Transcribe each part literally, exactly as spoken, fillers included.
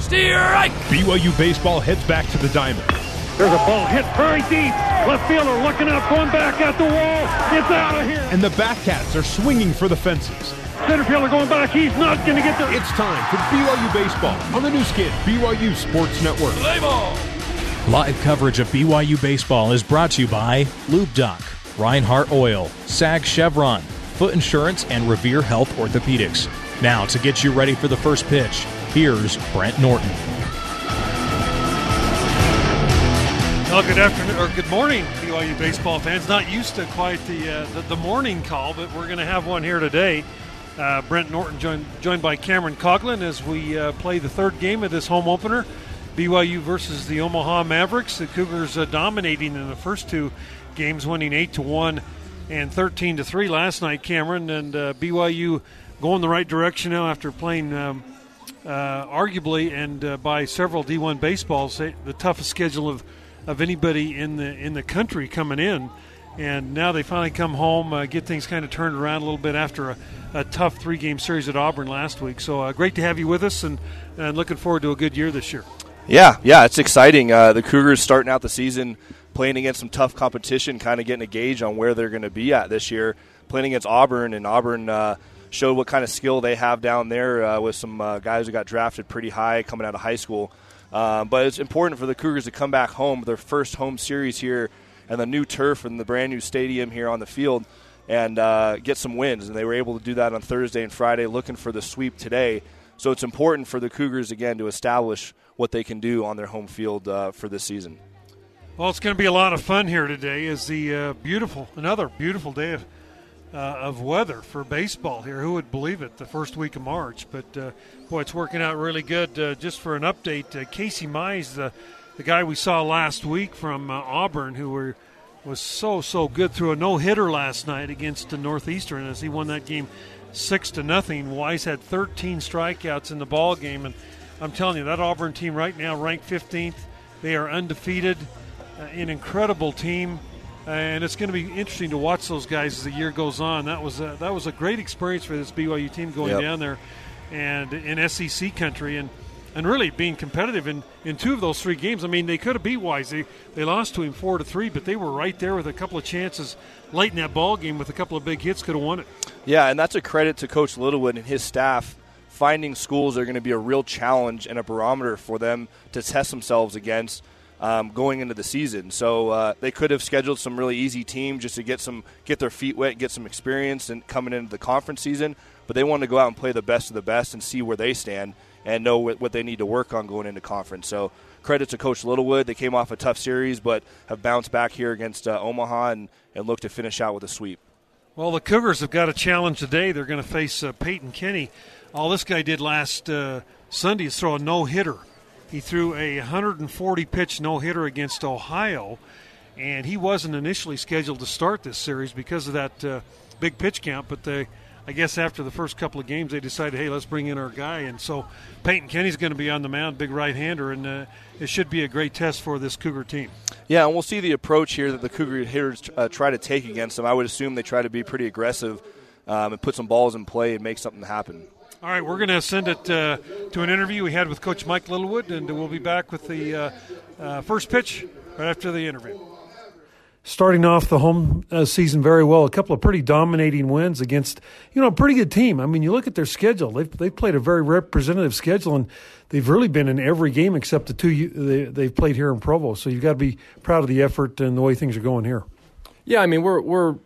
Steer right. B Y U baseball heads back to the diamond. There's a ball hit very deep. Left fielder looking up, going back at the wall. It's out of here. And the Batcats are swinging for the fences. Center fielder going back. He's not going to get there. It's time for B Y U baseball on the new skin, B Y U Sports Network. Play ball. Live coverage of B Y U baseball is brought to you by Lube Duck, Reinhardt Oil, Sag Chevron, Foot Insurance, and Revere Health Orthopedics. Now, to get you ready for the first pitch, here's Brent Norton. Well, good afternoon, or good morning, B Y U baseball fans. Not used to quite the uh, the, the morning call, but we're going to have one here today. Uh, Brent Norton joined joined by Cameron Coughlin as we uh, play the third game of this home opener, B Y U versus the Omaha Mavericks. The Cougars uh, dominating in the first two games, winning eight to one and thirteen to three last night, Cameron, and uh, B Y U going the right direction now after playing um, uh, arguably and uh, by several D one baseballs the toughest schedule of, of anybody in the in the country coming in, and now they finally come home, uh, get things kind of turned around a little bit after a, a tough three-game series at Auburn last week. So uh, great to have you with us, and, and looking forward to a good year this year. Yeah, yeah, it's exciting. Uh, the Cougars starting out the season playing against some tough competition, kind of getting a gauge on where they're going to be at this year, playing against Auburn, and Auburn uh, showed what kind of skill they have down there uh, with some uh, guys who got drafted pretty high coming out of high school. Uh, but it's important for the Cougars to come back home, their first home series here, and the new turf and the brand-new stadium here on the field, and uh, get some wins. And they were able to do that on Thursday and Friday, looking for the sweep today. So it's important for the Cougars, again, to establish what they can do on their home field uh, for this season. Well, it's going to be a lot of fun here today as the uh, beautiful, another beautiful day of, uh, of weather for baseball here. Who would believe it, the first week of March? But, uh, boy, it's working out really good. Uh, just for an update, uh, Casey Mize, the, the guy we saw last week from uh, Auburn, who were, was so, so good, through a no-hitter last night against the Northeastern as he won that game six to nothing. Wise had thirteen strikeouts in the ball game, and I'm telling you, that Auburn team right now ranked fifteenth. They are undefeated. Uh, an incredible team, uh, and it's going to be interesting to watch those guys as the year goes on. That was a, that was a great experience for this B Y U team going yep. down there and in S E C country and, and really being competitive in, in two of those three games. I mean, they could have beat Wise. They, they lost to him four to three, but they were right there with a couple of chances late in that ball game with a couple of big hits, could have won it. Yeah, and that's a credit to Coach Littlewood and his staff. Finding schools that are going to be a real challenge and a barometer for them to test themselves against. Um, going into the season, so uh, they could have scheduled some really easy team just to get some get their feet wet, get some experience, and coming into the conference season. But they wanted to go out and play the best of the best and see where they stand and know what, what they need to work on going into conference. So credit to Coach Littlewood. They came off a tough series, but have bounced back here against uh, Omaha and and look to finish out with a sweep. Well, the Cougars have got a challenge today. They're going to face uh, Peyton Kenny. All this guy did last uh, Sunday is throw a no hitter. He threw a one hundred forty pitch no-hitter against Ohio, and he wasn't initially scheduled to start this series because of that uh, big pitch count, but they, I guess after the first couple of games they decided, hey, let's bring in our guy, and so Peyton Kenny's going to be on the mound, big right-hander, and uh, it should be a great test for this Cougar team. Yeah, and we'll see the approach here that the Cougar hitters uh, try to take against them. I would assume they try to be pretty aggressive um, and put some balls in play and make something happen. All right, we're going to send it uh, to an interview we had with Coach Mike Littlewood, and we'll be back with the uh, uh, first pitch right after the interview. Starting off the home uh, season very well, a couple of pretty dominating wins against, you know, a pretty good team. I mean, you look at their schedule; they've they've played a very representative schedule, and they've really been in every game except the two you, they, they've played here in Provo. So you've got to be proud of the effort and the way things are going here. Yeah, I mean, we're we're.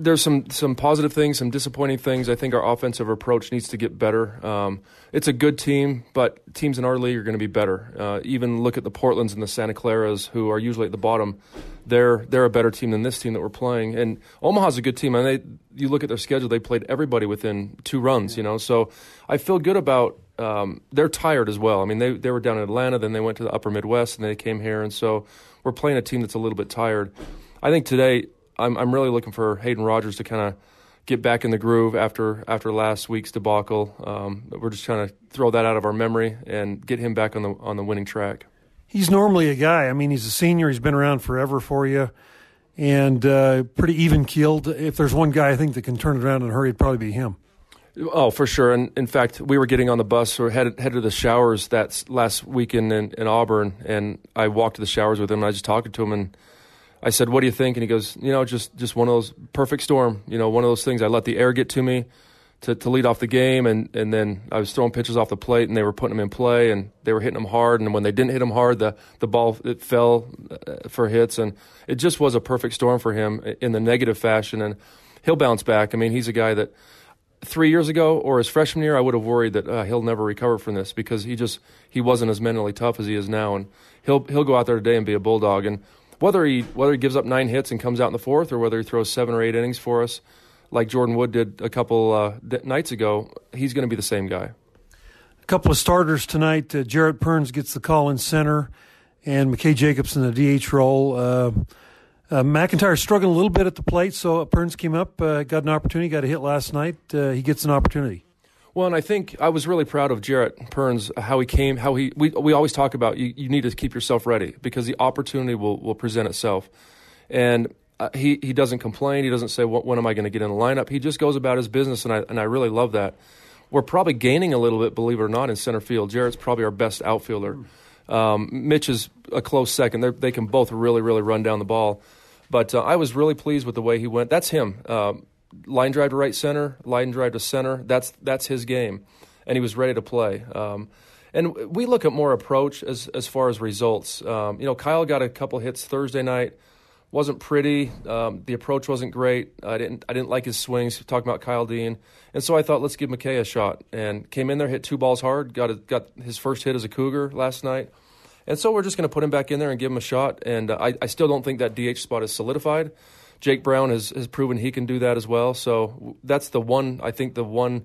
There's some, some positive things, some disappointing things. I think our offensive approach needs to get better. Um, it's a good team, but teams in our league are going to be better. Uh, even look at the Portlands and the Santa Claras, who are usually at the bottom. They're they're a better team than this team that we're playing. And Omaha's a good team. And they, you look at their schedule, they played everybody within two runs. You know, so I feel good about um, – they're tired as well. I mean, they, they were down in Atlanta, then they went to the upper Midwest, and they came here. And so we're playing a team that's a little bit tired. I think today – I'm I'm really looking for Hayden Rogers to kind of get back in the groove after after last week's debacle. Um, we're just trying to throw that out of our memory and get him back on the on the winning track. He's normally a guy. I mean, he's a senior. He's been around forever for you, and uh, pretty even keeled. If there's one guy I think that can turn it around in a hurry, it'd probably be him. Oh, for sure. And in fact, we were getting on the bus or headed headed to the showers that last weekend in, in Auburn, and I walked to the showers with him, and I was just talking to him, and I said, "What do you think?" And he goes, "You know, just just one of those perfect storm. You know, one of those things. I let the air get to me to, to lead off the game, and, and then I was throwing pitches off the plate, and they were putting them in play, and they were hitting them hard. And when they didn't hit them hard, the the ball it fell for hits, and it just was a perfect storm for him in the negative fashion. And he'll bounce back. I mean, he's a guy that." Three years ago or his freshman year, I would have worried that uh, he'll never recover from this because he just he wasn't as mentally tough as he is now, and he'll he'll go out there today and be a bulldog. And whether he whether he gives up nine hits and comes out in the fourth, or whether he throws seven or eight innings for us, like Jordan Wood did a couple uh, d- nights ago, he's going to be the same guy. A couple of starters tonight. Uh, Jarrett Perns gets the call in center, and McKay Jacobs in the D H role. Uh, Uh, McIntyre's struggling a little bit at the plate, so Perns came up, uh, got an opportunity, got a hit last night. Uh, he gets an opportunity. Well, and I think I was really proud of Jarrett Perns, how he came, how he we we always talk about you, you need to keep yourself ready because the opportunity will, will present itself. And uh, he, he doesn't complain. He doesn't say, well, when am I going to get in the lineup? He just goes about his business, and I and I really love that. We're probably gaining a little bit, believe it or not, in center field. Jarrett's probably our best outfielder. Um, Mitch is a close second. They're, they can both really, really run down the ball. But uh, I was really pleased with the way he went. That's him. Uh, line drive to right center, line drive to center. That's that's his game, and he was ready to play. Um, and we look at more approach as as far as results. Um, you know, Kyle got a couple hits Thursday night. Wasn't pretty. Um, the approach wasn't great. I didn't I didn't like his swings. Talking about Kyle Dean, and so I thought let's give McKay a shot. And came in there, hit two balls hard. Got a, got his first hit as a Cougar last night. And so we're just going to put him back in there and give him a shot. And uh, I, I still don't think that D H spot is solidified. Jake Brown has, has proven he can do that as well. So that's the one, I think, the one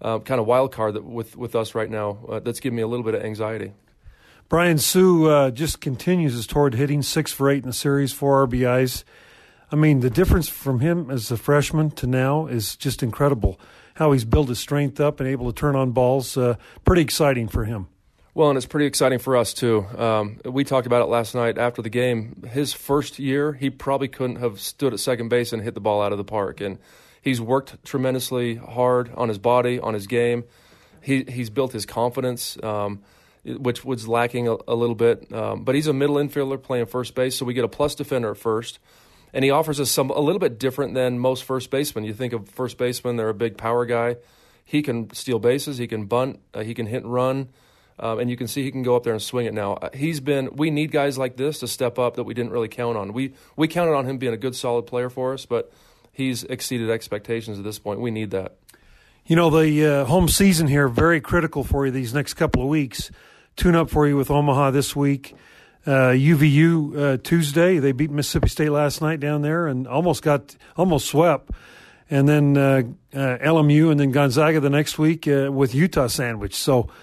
uh, kind of wild card that with, with us right now uh, that's giving me a little bit of anxiety. Brian Sue uh, just continues his toward hitting six for eight in the series, four R B Is. I mean, the difference from him as a freshman to now is just incredible. How he's built his strength up and able to turn on balls, uh, pretty exciting for him. Well, and it's pretty exciting for us, too. Um, we talked about it last night after the game. His first year, he probably couldn't have stood at second base and hit the ball out of the park. And he's worked tremendously hard on his body, on his game. He He's built his confidence, um, which was lacking a, a little bit. Um, but he's a middle infielder playing first base, so we get a plus defender at first. And he offers us some a little bit different than most first basemen. You think of first basemen, they're a big power guy. He can steal bases. He can bunt. Uh, he can hit and run. Um, and you can see he can go up there and swing it now. He's been – we need guys like this to step up that we didn't really count on. We we counted on him being a good, solid player for us, but he's exceeded expectations at this point. We need that. You know, the uh, home season here, very critical for you these next couple of weeks. Tune up for you with Omaha this week. Uh, U V U uh, Tuesday, they beat Mississippi State last night down there and almost got – almost swept. And then uh, uh, L M U and then Gonzaga the next week uh, with Utah sandwich. So –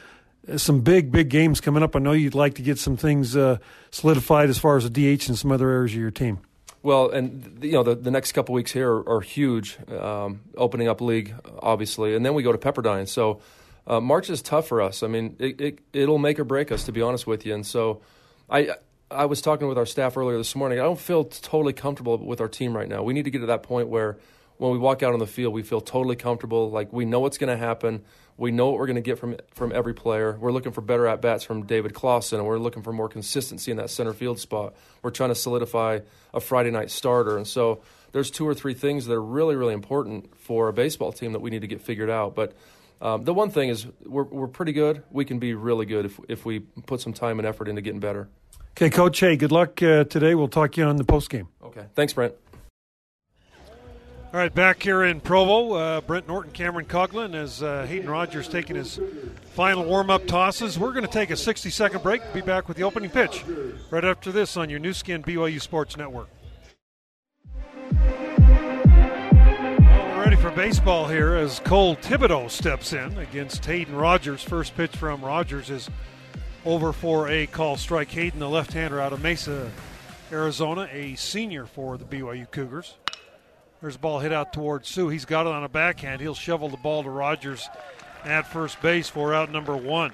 some big, big games coming up. I know you'd like to get some things uh, solidified as far as the D H and some other areas of your team. Well, and you know the, the next couple weeks here are, are huge, um, opening up league, obviously, and then we go to Pepperdine. So uh, March is tough for us. I mean, it, it, it'll make or break us, to be honest with you. And so I I was talking with our staff earlier this morning. I don't feel totally comfortable with our team right now. We need to get to that point where when we walk out on the field, we feel totally comfortable, like we know what's going to happen. We know what we're going to get from from every player. We're looking for better at-bats from David Claussen, and we're looking for more consistency in that center field spot. We're trying to solidify a Friday night starter. And so there's two or three things that are really, really important for a baseball team that we need to get figured out. But um, the one thing is we're we're pretty good. We can be really good if if we put some time and effort into getting better. Okay, Coach, hey, good luck uh, today. We'll talk to you on the postgame. Okay, thanks, Brent. All right, back here in Provo, uh, Brent Norton, Cameron Coughlin, as uh, Hayden Rogers taking his final warm-up tosses. We're going to take a sixty-second break. Be back with the opening pitch right after this on your new skin B Y U Sports Network. Well, we're ready for baseball here as Cole Thibodeau steps in against Hayden Rogers. First pitch from Rogers is over for a call strike. Hayden, the left-hander out of Mesa, Arizona, a senior for the B Y U Cougars. There's a ball hit out towards Sue. He's got it on a backhand. He'll shovel the ball to Rogers at first base for out number one.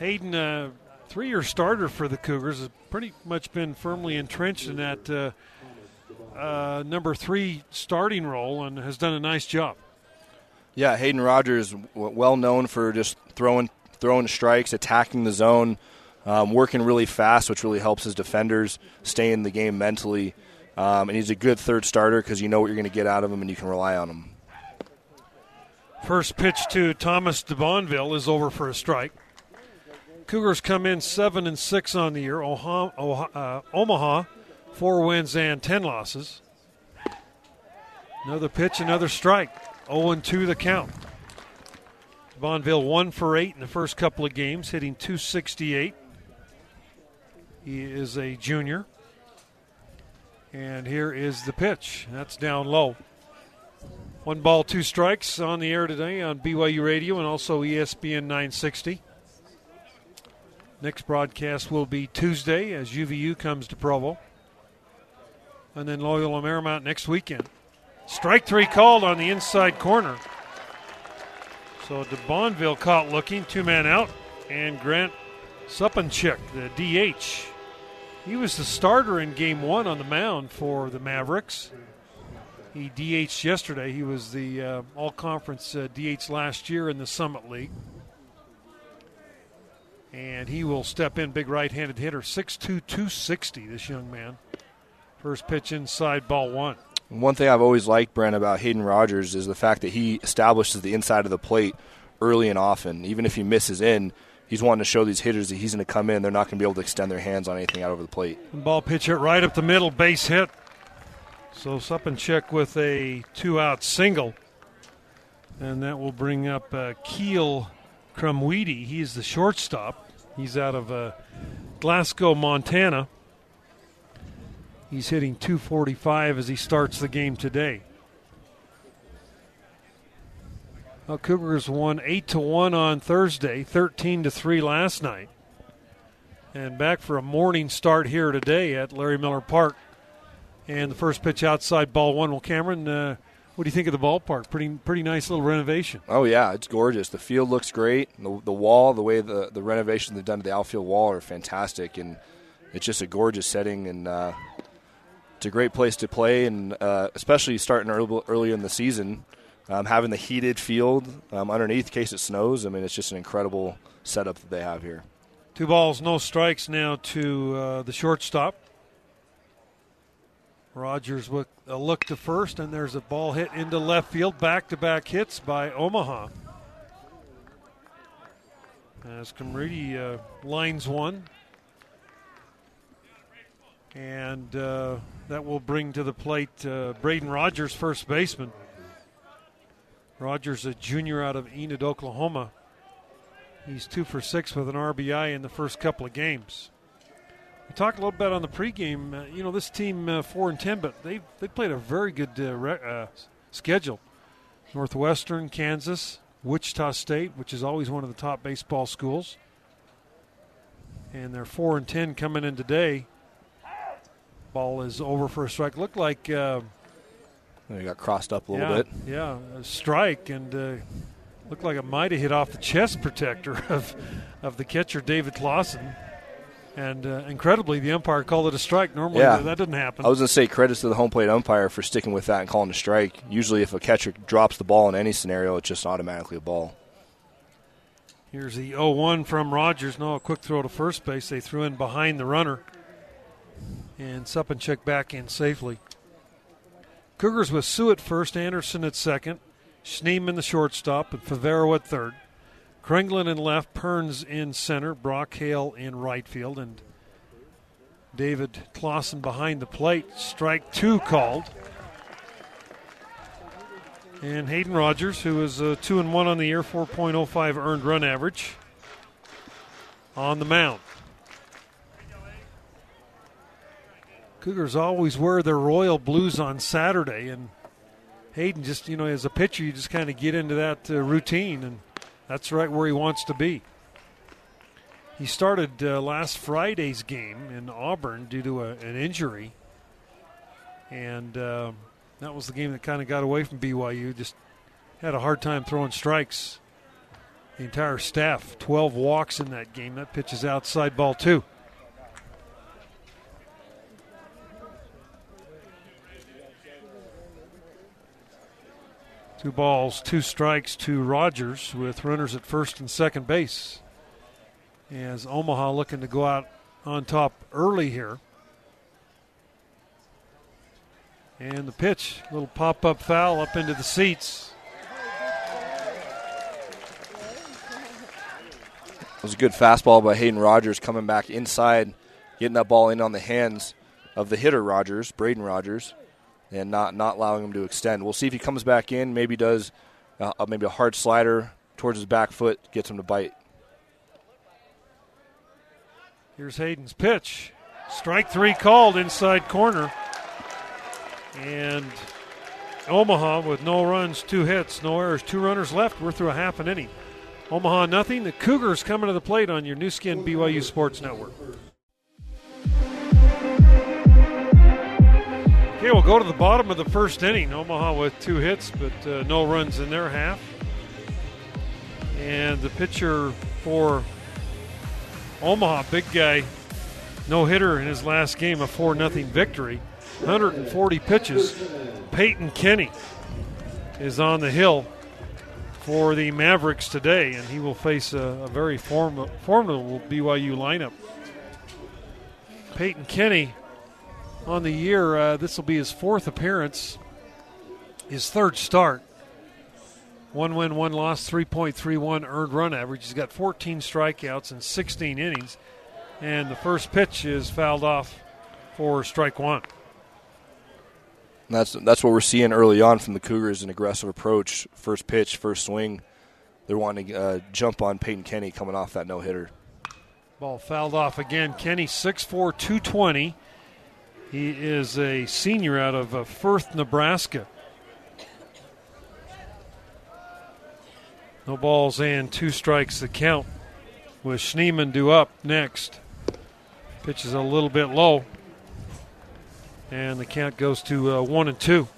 Hayden, a three-year starter for the Cougars, has pretty much been firmly entrenched in that uh, uh, number three starting role and has done a nice job. Yeah, Hayden Rogers, well known for just throwing throwing strikes, attacking the zone, um, working really fast, which really helps his defenders stay in the game mentally. Um, and he's a good third starter because you know what you're going to get out of him and you can rely on him. First pitch to Thomas DeBonville is over for a strike. Cougars come in seven and six on the year. Oha, Oha, uh, Omaha, four wins and ten losses. Another pitch, another strike. oh and two the count. Bonville one for eight in the first couple of games, hitting two sixty-eight. He is a junior. And here is the pitch. That's down low. One ball, two strikes on the air today on B Y U Radio and also E S P N nine sixty. Next broadcast will be Tuesday as U V U comes to Provo. And then Loyola Marymount next weekend. Strike three called on the inside corner. So DeBonville caught looking, two-man out, and Grant Suppenchick, the D H. He was the starter in game one on the mound for the Mavericks. He D H'd yesterday. He was the uh, all-conference uh, D H last year in the Summit League. And he will step in, big right-handed hitter, six two, two sixty, this young man. First pitch inside, ball one. One thing I've always liked, Brent, about Hayden Rogers is the fact that he establishes the inside of the plate early and often. Even if he misses in, he's wanting to show these hitters that he's going to come in. They're not going to be able to extend their hands on anything out over the plate. Ball pitch hit right up the middle, base hit. So Suppenchick with a two-out single. And that will bring up uh, Keel Krumweedy. He's the shortstop. He's out of uh, Glasgow, Montana. He's hitting two forty-five as he starts the game today. Well, Cougars won eight to one on Thursday, thirteen to three last night. And back for a morning start here today at Larry Miller Park. And the first pitch outside, ball one. Well, Cameron, uh, what do you think of the ballpark? Pretty pretty nice little renovation. Oh, yeah, it's gorgeous. The field looks great. The, the wall, the way the, the renovations they've done to the outfield wall are fantastic. And it's just a gorgeous setting and uh, – it's a great place to play, and uh, especially starting early, early in the season, um, having the heated field um, underneath in case it snows. I mean, it's just an incredible setup that they have here. Two balls, no strikes now to uh, the shortstop. Rogers with a look to first, and there's a ball hit into left field. Back-to-back hits by Omaha. As Kamriti uh, lines one. And uh, that will bring to the plate uh, Braden Rogers, first baseman. Rogers, a junior out of Enid, Oklahoma. He's two for six with an R B I in the first couple of games. We talked a little bit on the pregame. Uh, you know, this team uh, four and ten, but they they played a very good uh, re- uh, schedule. Northwestern, Kansas, Wichita State, which is always one of the top baseball schools, and they're four and ten coming in today. Ball is over for a strike. Looked like uh, it got crossed up a little yeah, bit. Yeah, a strike, and uh, looked like it might have hit off the chest protector of of the catcher, David Claussen. And uh, incredibly, the umpire called it a strike. Normally, yeah. that doesn't happen. I was going to say credits to the home plate umpire for sticking with that and calling a strike. Usually, if a catcher drops the ball in any scenario, it's just automatically a ball. Here's the oh one from Rogers. No, a quick throw to first base. They threw in behind the runner. And Suppenchick back in safely. Cougars with Sue at first, Anderson at second, Schneeman the shortstop, and Favero at third. Kringlen in left, Perns in center, Brock Hale in right field, and David Claussen behind the plate. Strike two called. And Hayden Rogers, who is uh, two and one on the year, four point oh five earned run average, on the mound. Cougars always wear their royal blues on Saturday, and Hayden just, you know, as a pitcher, you just kind of get into that uh, routine, and that's right where he wants to be. He started uh, last Friday's game in Auburn due to a, an injury, and uh, that was the game that kind of got away from B Y U. Just had a hard time throwing strikes. The entire staff, twelve walks in that game. That pitch is outside, ball two. Two balls, two strikes to Rogers with runners at first and second base. As Omaha looking to go out on top early here. And the pitch, little pop-up foul up into the seats. It was a good fastball by Hayden Rogers coming back inside, getting that ball in on the hands of the hitter Rogers, Braden Rogers, and not, not allowing him to extend. We'll see if he comes back in, maybe does uh, maybe a hard slider towards his back foot, gets him to bite. Here's Hayden's pitch. Strike three called inside corner. And Omaha with no runs, two hits, no errors, two runners left. We're through a half an inning. Omaha nothing. The Cougars coming to the plate on your new skin B Y U Sports Network. Okay, we'll go to the bottom of the first inning. Omaha with two hits, but uh, no runs in their half. And the pitcher for Omaha, big guy, no hitter in his last game, a four nothing victory. one hundred forty pitches. Peyton Kenny is on the hill for the Mavericks today, and he will face a, a very form, formidable B Y U lineup. Peyton Kenny on the year, uh, this will be his fourth appearance, his third start. One win, one loss, three point three one earned run average. He's got fourteen strikeouts in sixteen innings, and the first pitch is fouled off for strike one. And that's that's what we're seeing early on from the Cougars, an aggressive approach. First pitch, first swing. They're wanting to uh, jump on Peyton Kenny coming off that no-hitter. Ball fouled off again. Kenny, six foot four, two twenty. He is a senior out of uh, Firth, Nebraska. No balls and two strikes the count with Schneeman due up next. Pitch is a little bit low. And the count goes to uh, one and two.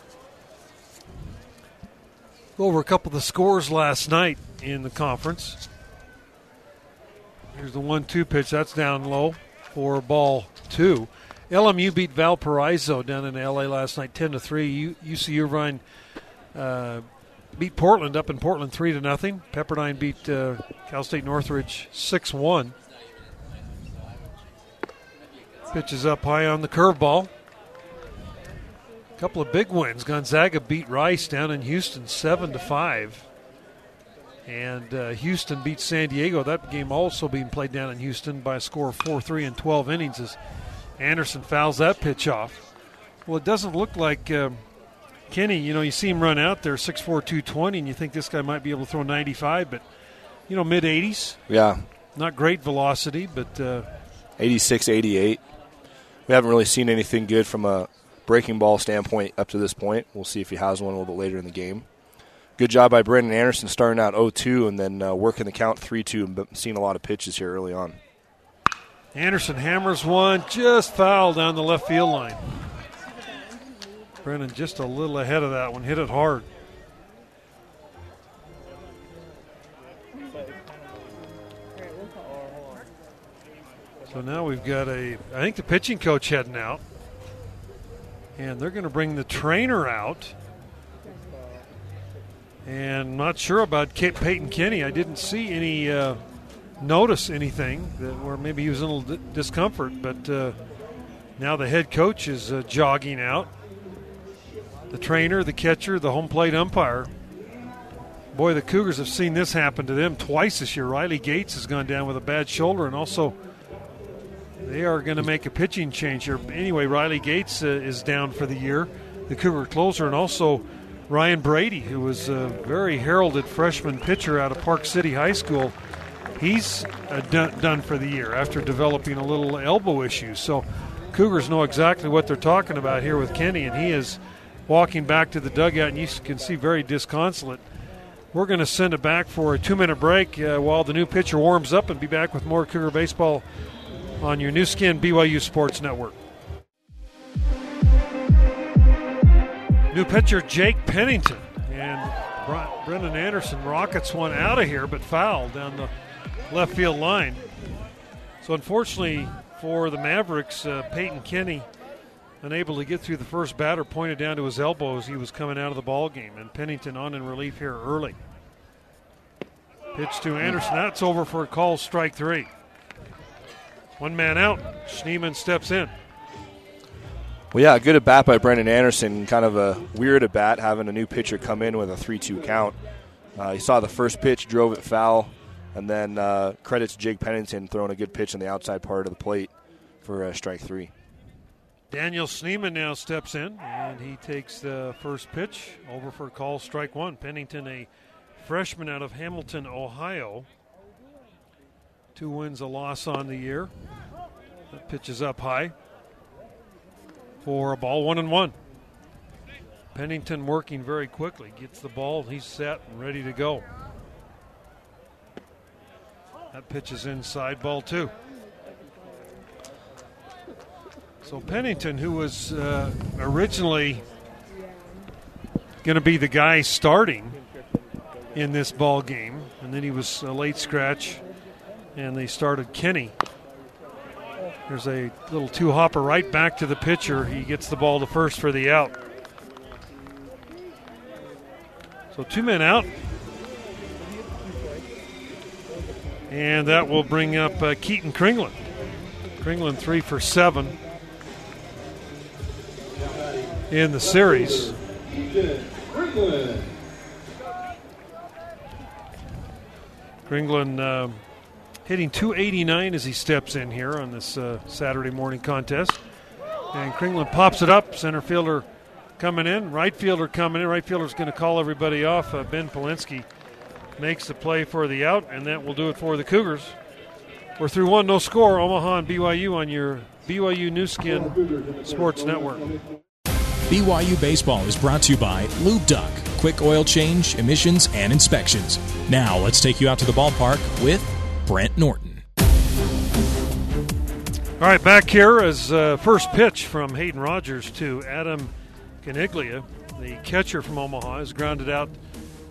Go over a couple of the scores last night in the conference. Here's the one two pitch. That's down low for ball two. L M U beat Valparaiso down in L A last night, ten to three. U C Irvine uh, beat Portland up in Portland three to nothing. Pepperdine beat uh, Cal State Northridge six one. Pitch is up high on the curveball. Couple of big wins. Gonzaga beat Rice down in Houston seven to five. And uh, Houston beat San Diego. That game also being played down in Houston by a score of four three in twelve innings as Anderson fouls that pitch off. Well, it doesn't look like um, Kenny, you know, you see him run out there, six four, two twenty, and you think this guy might be able to throw ninety-five, but, you know, mid-eighties. Yeah. Not great velocity, but... Uh, eighty-six eighty-eight. We haven't really seen anything good from a breaking ball standpoint up to this point. We'll see if he has one a little bit later in the game. Good job by Brennan Anderson starting out oh two and then uh, working the count three two, but seeing a lot of pitches here early on. Anderson hammers one, just foul down the left field line. Brennan just a little ahead of that one, hit it hard. So now we've got a, I think the pitching coach heading out. And they're going to bring the trainer out. And not sure about Peyton Kenny. I didn't see any, uh, notice anything, that, or maybe he was in a little discomfort. But uh, now the head coach is uh, jogging out. The trainer, the catcher, the home plate umpire. Boy, the Cougars have seen this happen to them twice this year. Riley Gates has gone down with a bad shoulder, and also... they are going to make a pitching change here. Anyway, Riley Gates uh, is down for the year, the Cougar closer, and also Ryan Brady, who was a very heralded freshman pitcher out of Park City High School. He's uh, done, done for the year after developing a little elbow issue. So Cougars know exactly what they're talking about here with Kenny, and he is walking back to the dugout, and you can see very disconsolate. We're going to send it back for a two-minute break uh, while the new pitcher warms up, and be back with more Cougar baseball on your new skin B Y U Sports Network. New pitcher Jake Pennington, and Brennan Anderson rockets one out of here, but foul down the left field line. So unfortunately for the Mavericks, uh, Peyton Kenny unable to get through the first batter, pointed down to his elbow as he was coming out of the ball game. And Pennington on in relief here early. Pitch to Anderson. That's over for a call, strike three. One man out. Schneeman steps in. Well, yeah, good at-bat by Brennan Anderson. Kind of a weird at-bat, having a new pitcher come in with a three two count. Uh, he saw the first pitch, drove it foul, and then uh, credits Jake Pennington throwing a good pitch on the outside part of the plate for uh, strike three. Daniel Schneeman now steps in, and he takes the first pitch. Over for a call, strike one. Pennington, a freshman out of Hamilton, Ohio. Two wins, a loss on the year. That pitch is up high for a ball, one and one. Pennington working very quickly. Gets the ball, he's set and ready to go. That pitch is inside, ball two. So Pennington, who was uh, originally going to be the guy starting in this ball game, and then he was a late scratch, and they started Kenny. There's a little two-hopper right back to the pitcher. He gets the ball to first for the out. So two men out. And that will bring up uh, Keaton Kringlen. Kringlen three for seven in the series. Kringlen uh, hitting two eighty-nine as he steps in here on this uh, Saturday morning contest. And Kringlen pops it up. Center fielder coming in. Right fielder coming in. Right fielder's going to call everybody off. Uh, Ben Polinsky makes the play for the out, and that will do it for the Cougars. We're through one, no score. Omaha and B Y U on your B Y U NewSkin Sports Network. B Y U Baseball is brought to you by Lube Duck. Quick oil change, emissions, and inspections. Now let's take you out to the ballpark with Brent Norton. All right, back here is uh, first pitch from Hayden Rogers to Adam Caniglia. The catcher from Omaha is grounded out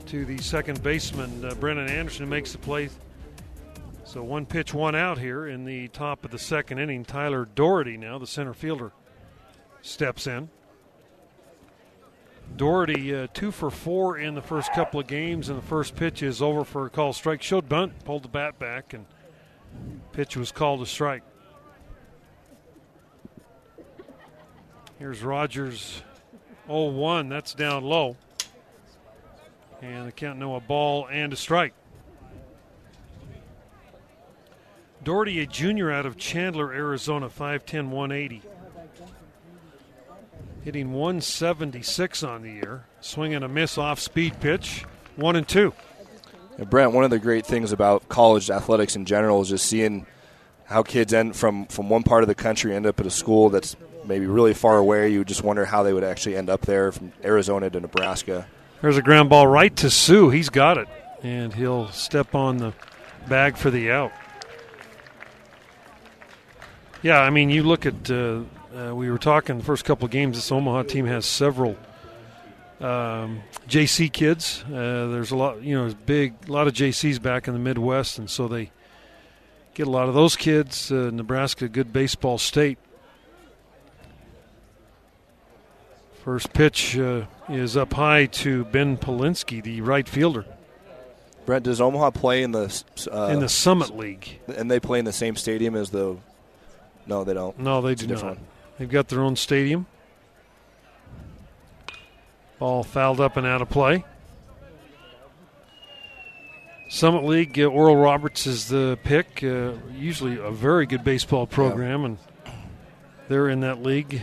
to the second baseman, uh, Brennan Anderson, who makes the play. So one pitch, one out here in the top of the second inning. Tyler Doherty now, the center fielder, steps in. Doherty uh, two for four in the first couple of games, and the first pitch is over for a call strike. Showed bunt, pulled the bat back, and pitch was called a strike. Here's Rogers oh one. That's down low. And the count now a ball and a strike. Doherty, a junior out of Chandler, Arizona, five ten, one eighty. Hitting one seventy-six on the year. Swing and a miss off speed pitch. One and two. And Brent, one of the great things about college athletics in general is just seeing how kids end from, from one part of the country end up at a school that's maybe really far away. You just wonder how they would actually end up there from Arizona to Nebraska. There's a ground ball right to Sue. He's got it. And he'll step on the bag for the out. Yeah, I mean, you look at... Uh, Uh, we were talking the first couple of games. This Omaha team has several um, J C kids. Uh, there's a lot, you know, there's big, a lot of J Cs back in the Midwest, and so they get a lot of those kids. Uh, Nebraska, good baseball state. First pitch uh, is up high to Ben Polinsky, the right fielder. Brent, does Omaha play in the uh, in the Summit League? And they play in the same stadium as the? No, they don't. No, they it's do different. Not. They've got their own stadium. Ball fouled up and out of play. Summit League, uh, Oral Roberts is the pick. Uh, usually a very good baseball program, yeah. And they're in that league.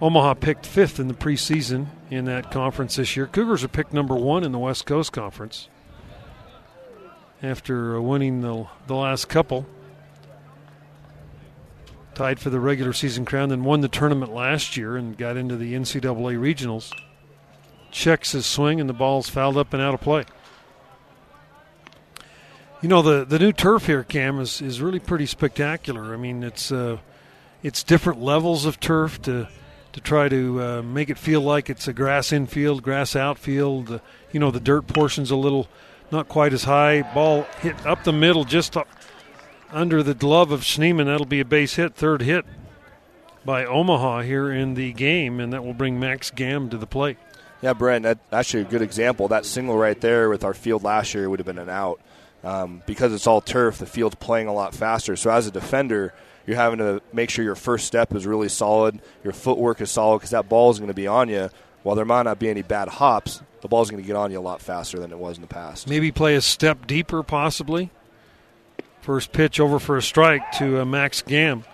Omaha picked fifth in the preseason in that conference this year. Cougars are picked number one in the West Coast Conference after winning the, the last couple. Tied for the regular season crown, then won the tournament last year and got into the N C double A regionals. Checks his swing, and the ball's fouled up and out of play. You know, the, the new turf here, Cam, is, is really pretty spectacular. I mean, it's uh, it's different levels of turf to to try to uh, make it feel like it's a grass infield, grass outfield. Uh, you know, the dirt portion's a little not quite as high. Ball hit up the middle just to, under the glove of Schneeman. That'll be a base hit, third hit by Omaha here in the game, and that will bring Max Gamm to the plate. Yeah, Brent, that's actually a good example. That single right there with our field last year would have been an out. Um, because it's all turf, the field's playing a lot faster. So as a defender, you're having to make sure your first step is really solid, your footwork is solid, because that ball is going to be on you. While there might not be any bad hops, the ball's going to get on you a lot faster than it was in the past. Maybe play a step deeper, possibly. First pitch over for a strike to uh, Max Gamm.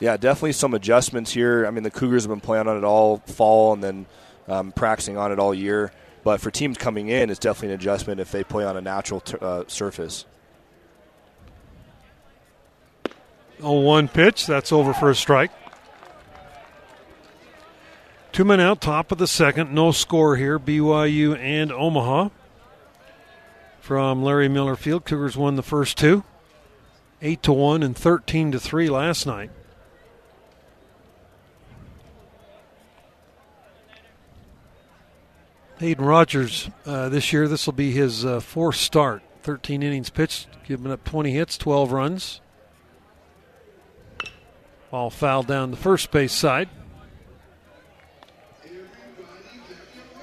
Yeah, definitely some adjustments here. I mean, the Cougars have been playing on it all fall and then um, practicing on it all year. But for teams coming in, it's definitely an adjustment if they play on a natural t- uh, surface. oh one pitch, that's over for a strike. Two men out, top of the second. No score here, B Y U and Omaha. From Larry Miller Field, Cougars won the first two. eight to one and thirteen to three last night. Hayden Rogers uh, this year, this will be his uh, fourth start. thirteen innings pitched, giving up twenty hits, twelve runs. Ball fouled down the first base side.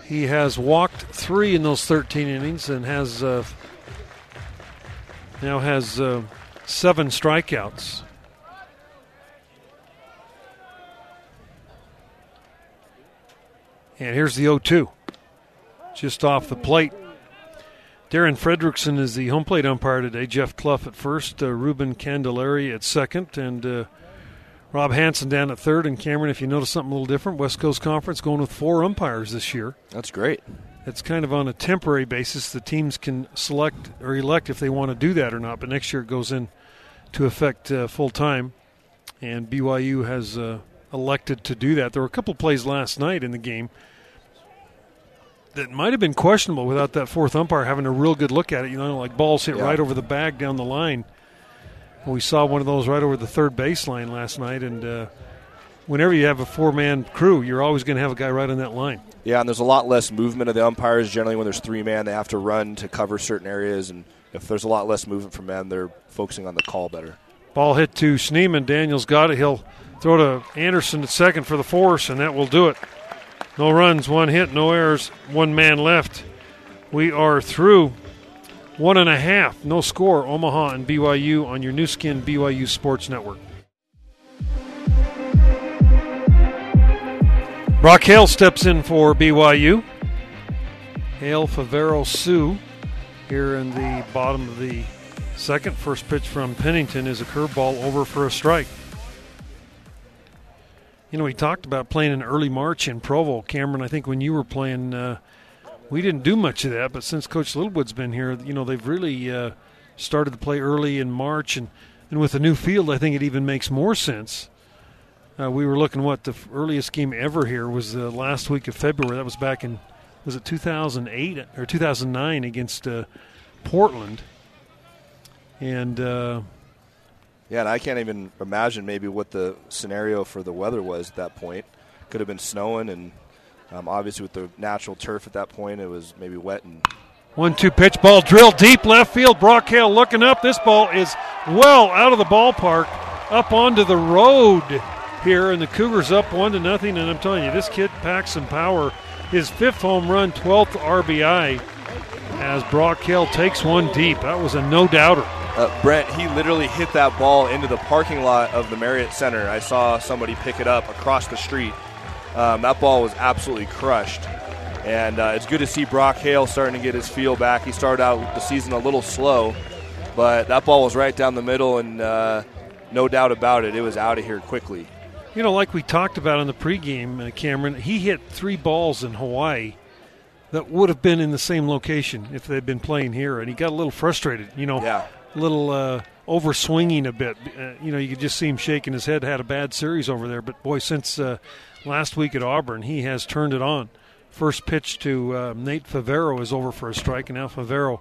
He has walked three in those thirteen innings and has uh, now has uh, seven strikeouts. And here's the oh two, just off the plate. Darren Fredrickson is the home plate umpire today. Jeff Clough at first, uh, Ruben Candelari at second, and uh, Rob Hansen down at third. And Cameron, if you notice something a little different, West Coast Conference going with four umpires this year. That's great. It's kind of on a temporary basis. The teams can select or elect if they want to do that or not, but next year it goes in to effect uh, full-time, and B Y U has uh, elected to do that. There were a couple plays last night in the game that might have been questionable without that fourth umpire having a real good look at it. You know, like balls hit yeah. right over the bag down the line. We saw one of those right over the third baseline last night, and uh, whenever you have a four-man crew, you're always going to have a guy right on that line. Yeah, and there's a lot less movement of the umpires. Generally, when there's three-man, they have to run to cover certain areas, and if there's a lot less movement from them, they're focusing on the call better. Ball hit to Schneeman. Daniels got it. He'll throw to Anderson at second for the force, and that will do it. No runs, one hit, no errors, one man left. We are through. One and a half, no score, Omaha and B Y U on your new skin, B Y U Sports Network. Brock Hale steps in for B Y U. Hale, Favero, Sue here in the bottom of the second. First pitch from Pennington is a curveball over for a strike. You know, we talked about playing in early March in Provo, Cameron. I think when you were playing... Uh, We didn't do much of that, but since Coach Littlewood's been here, you know, they've really uh, started to play early in March, and, and with the new field, I think it even makes more sense. Uh, we were looking, what, the earliest game ever here was the last week of February. That was back in, was it two thousand eight or two thousand nine against uh, Portland? And uh, yeah, and I can't even imagine maybe what the scenario for the weather was at that point. Could have been snowing and... Um, obviously, with the natural turf at that point, it was maybe wet. And one two pitch, ball drilled deep left field. Brock Hale looking up. This ball is well out of the ballpark, up onto the road here, and the Cougars up one to nothing. And I'm telling you, this kid packs some power. His fifth home run, twelfth R B I, as Brock Hale takes one deep. That was a no-doubter. Uh, Brent, he literally hit that ball into the parking lot of the Marriott Center. I saw somebody pick it up across the street. Um, that ball was absolutely crushed, and uh, it's good to see Brock Hale starting to get his feel back. He started out the season a little slow, but that ball was right down the middle, and uh, no doubt about it, it was out of here quickly. You know, like we talked about in the pregame, uh, Cameron, he hit three balls in Hawaii that would have been in the same location if they'd been playing here, and he got a little frustrated, you know, yeah. a little uh, over-swinging a bit. Uh, you know, you could just see him shaking his head, had a bad series over there, but boy, since... Uh, Last week at Auburn, he has turned it on. First pitch to uh, Nate Favero is over for a strike, and now Favero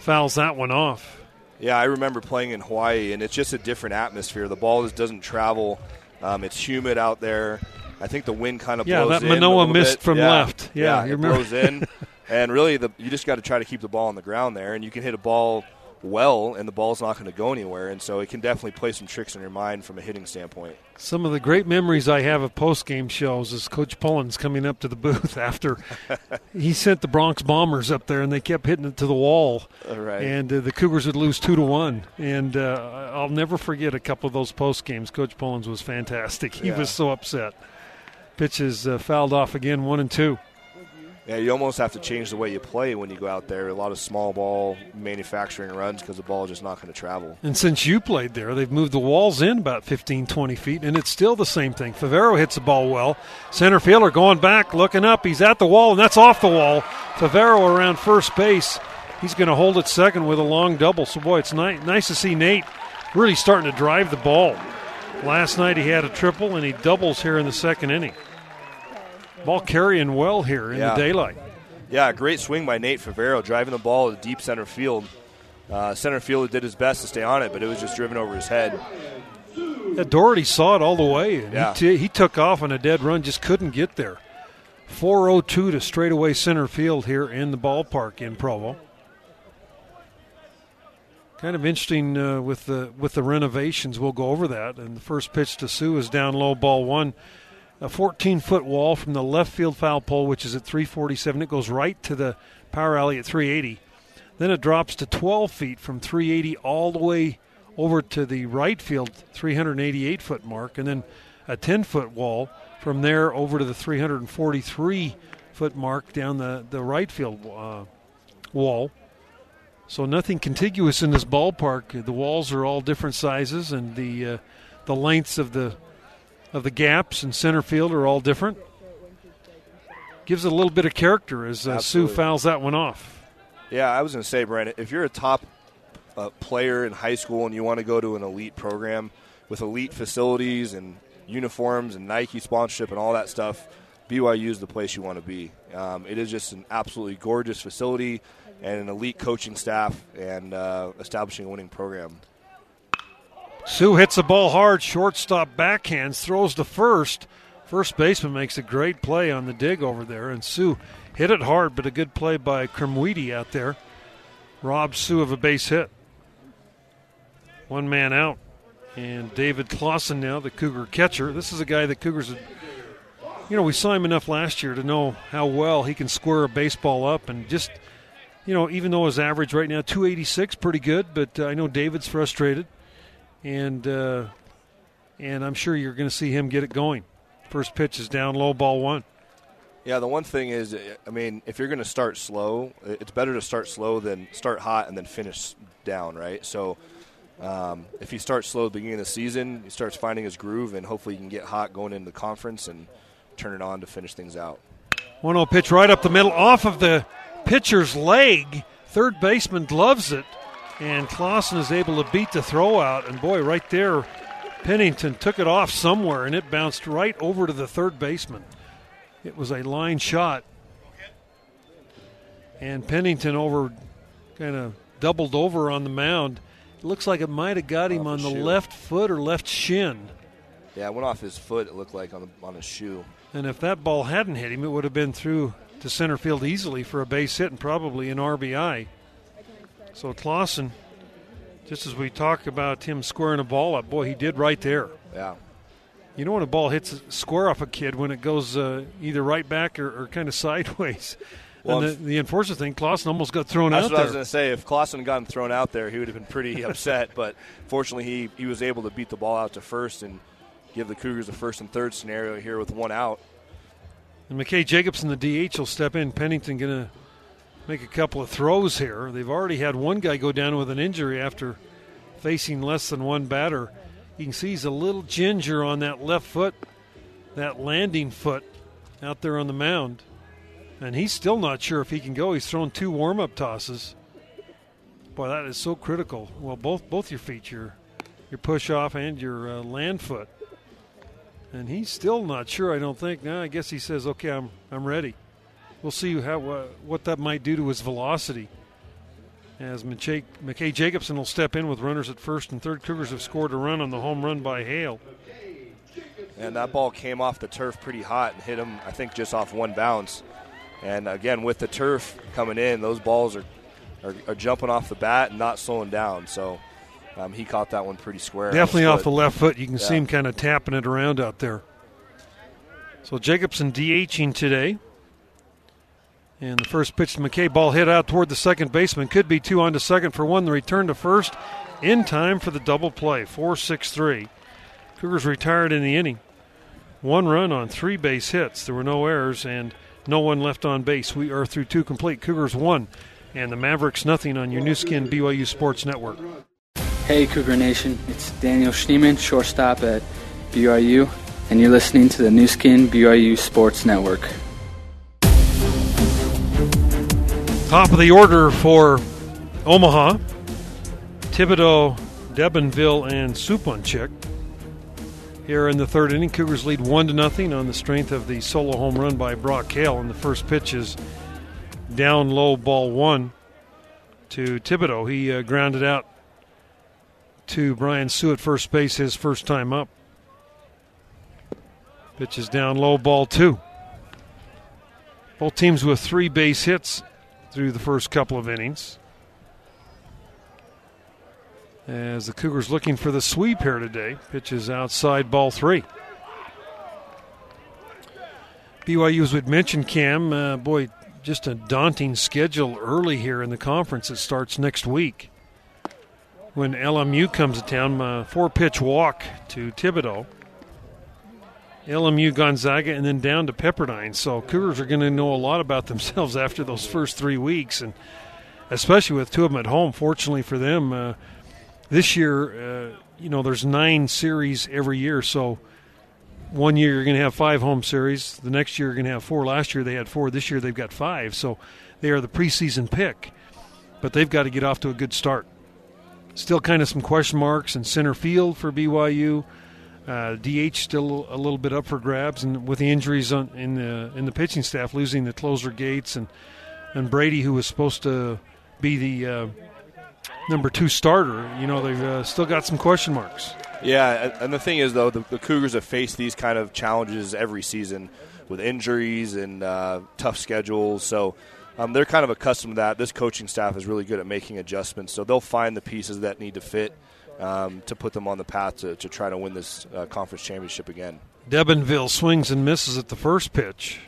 fouls that one off. Yeah, I remember playing in Hawaii, and it's just a different atmosphere. The ball just doesn't travel. Um, it's humid out there. I think the wind kind of yeah, blows in. Yeah, that Manoa missed bit. from yeah. left. Yeah, yeah you it remember? blows in. And really, the, you just got to try to keep the ball on the ground there, and you can hit a ball well, and the ball's not going to go anywhere, and so it can definitely play some tricks in your mind from a hitting standpoint. Some of the great memories I have of post-game shows is Coach Pullins coming up to the booth after he sent the Bronx Bombers up there, and they kept hitting it to the wall. All right. And uh, the Cougars would lose two to one, and uh, I'll never forget a couple of those post-games. Coach Pullins was fantastic. He yeah. was so upset. Pitches uh, fouled off again, one and two. Yeah, you almost have to change the way you play when you go out there. A lot of small ball manufacturing runs because the ball is just not going to travel. And since you played there, they've moved the walls in about fifteen, twenty feet, and it's still the same thing. Favero hits the ball well. Center fielder going back, looking up. He's at the wall, and that's off the wall. Favero around first base. He's going to hold it second with a long double. So, boy, it's nice, nice to see Nate really starting to drive the ball. Last night he had a triple, and he doubles here in the second inning. Ball carrying well here in yeah. the daylight. Yeah, great swing by Nate Favero, driving the ball to deep center field. Uh, center fielder did his best to stay on it, but it was just driven over his head. Yeah, Doherty saw it all the way. And yeah. he, t- he took off on a dead run, just couldn't get there. four oh two to straightaway center field here in the ballpark in Provo. Kind of interesting uh, with the with the renovations. We'll go over that. And the first pitch to Sue is down low, ball one. A fourteen-foot wall from the left field foul pole, which is at three forty-seven. It goes right to the power alley at three eighty. Then it drops to twelve feet from three eighty all the way over to the right field three eighty-eight-foot mark, and then a ten-foot wall from there over to the three forty-three-foot mark down the, the right field uh, wall. So nothing contiguous in this ballpark. The walls are all different sizes, and the uh, the lengths of the of the gaps in center field are all different. Gives it a little bit of character as uh, Sue fouls that one off. Yeah, I was going to say, Brandon, if you're a top uh, player in high school and you want to go to an elite program with elite facilities and uniforms and Nike sponsorship and all that stuff, B Y U is the place you want to be. Um, it is just an absolutely gorgeous facility and an elite coaching staff and uh, establishing a winning program. Sue hits the ball hard, shortstop backhands, throws to first. First baseman makes a great play on the dig over there, and Sue hit it hard, but a good play by Kremwede out there. Robs Sue of a base hit. One man out, and David Claussen now, the Cougar catcher. This is a guy that Cougars, you know, we saw him enough last year to know how well he can square a baseball up and just, you know, even though his average right now, two eighty-six, pretty good, but uh, I know David's frustrated. And uh, and I'm sure you're going to see him get it going. First pitch is down low, ball one. Yeah, the one thing is, I mean, if you're going to start slow, it's better to start slow than start hot and then finish down, right? So um, if he starts slow at the beginning of the season, he starts finding his groove, and hopefully he can get hot going into the conference and turn it on to finish things out. one oh pitch right up the middle off of the pitcher's leg. Third baseman gloves it. And Claussen is able to beat the throw out. And, boy, right there, Pennington took it off somewhere, and it bounced right over to the third baseman. It was a line shot. And Pennington over kind of doubled over on the mound. It looks like it might have got him on the left foot or left shin. Yeah, it went off his foot, it looked like, on the, on his shoe. And if that ball hadn't hit him, it would have been through to center field easily for a base hit and probably an R B I. So Claussen, just as we talk about him squaring a ball up, boy, he did right there. Yeah. You know when a ball hits square off a kid when it goes uh, either right back or, or kind of sideways. Well, and the, the unfortunate thing, Claussen almost got thrown out there. That's what I was going to say. If Claussen had gotten thrown out there, he would have been pretty upset. But fortunately, he, he was able to beat the ball out to first and give the Cougars a first and third scenario here with one out. And McKay Jacobson, the D H, will step in. Pennington going to make a couple of throws here. They've already had one guy go down with an injury after facing less than one batter. You can see he's a little ginger on that left foot, that landing foot out there on the mound. And he's still not sure if he can go. He's thrown two warm-up tosses. Boy, that is so critical. Well, both both your feet, your, your push-off and your uh, land foot. And he's still not sure, I don't think. Now I guess he says, okay, I'm I'm ready. We'll see how uh, what that might do to his velocity as McKay, McKay Jacobson will step in with runners at first and third. Cougars have scored a run on the home run by Hale. And that ball came off the turf pretty hot and hit him, I think, just off one bounce. And, again, with the turf coming in, those balls are are, are jumping off the bat and not slowing down. So um, he caught that one pretty square. Definitely off the left foot. You can yeah. see him kind of tapping it around out there. So Jacobson DHing today. And the first pitch to McKay, ball hit out toward the second baseman. Could be two on to second for one. The return to first in time for the double play, four six three. Cougars retired in the inning. One run on three base hits. There were no errors and no one left on base. We are through two complete. Cougars one and the Mavericks nothing on your new skin B Y U Sports Network. Hey, Cougar Nation. It's Daniel Schneeman, shortstop at B Y U, and you're listening to the new skin B Y U Sports Network. Top of the order for Omaha, Thibodeau, Debonville, and Supanchik. Here in the third inning, Cougars lead one to nothing on the strength of the solo home run by Brock Hale. And the first pitch is down low, ball one to Thibodeau. He uh, grounded out to Brian Sue at first base his first time up. Pitch is down low, ball two. Both teams with three base hits through the first couple of innings, as the Cougars looking for the sweep here today. Pitches outside, ball three. B Y U, as we'd mentioned, Cam, uh, boy, just a daunting schedule early here in the conference. It starts next week when L M U comes to town. Uh, four-pitch walk to Thibodeau. L M U, Gonzaga, and then down to Pepperdine. So Cougars are going to know a lot about themselves after those first three weeks, and especially with two of them at home. Fortunately for them, uh, this year, uh, you know, there's nine series every year. So one year you're going to have five home series. The next year you're going to have four. Last year they had four. This year they've got five. So they are the preseason pick, but they've got to get off to a good start. Still kind of some question marks in center field for B Y U. Uh, D H still a little bit up for grabs, and with the injuries on, in the in the pitching staff, losing the closer Gates and and Brady, who was supposed to be the uh, number two starter, you know, they've uh, still got some question marks. Yeah, and the thing is, though, the, the Cougars have faced these kind of challenges every season with injuries and uh, tough schedules, so um, they're kind of accustomed to that. This coaching staff is really good at making adjustments, so they'll find the pieces that need to fit Um, to put them on the path to, to try to win this uh, conference championship again. Debonville swings and misses at the first pitch.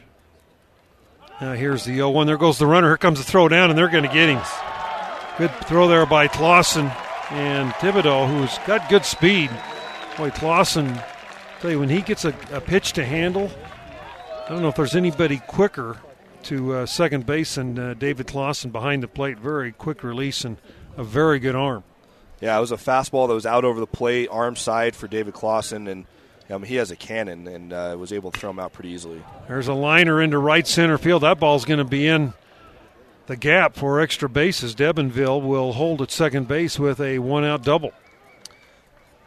Now here's the oh one. There goes the runner. Here comes the throw down, and they're going to get him. Good throw there by Claussen and Thibodeau, who's got good speed. Boy, Claussen, I tell you, when he gets a, a pitch to handle, I don't know if there's anybody quicker to uh, second base than uh, David Claussen behind the plate. Very quick release and a very good arm. Yeah, it was a fastball that was out over the plate, arm side for David Claussen, and um, he has a cannon and uh, was able to throw him out pretty easily. There's a liner into right center field. That ball's going to be in the gap for extra bases. Debonville will hold at second base with a one-out double.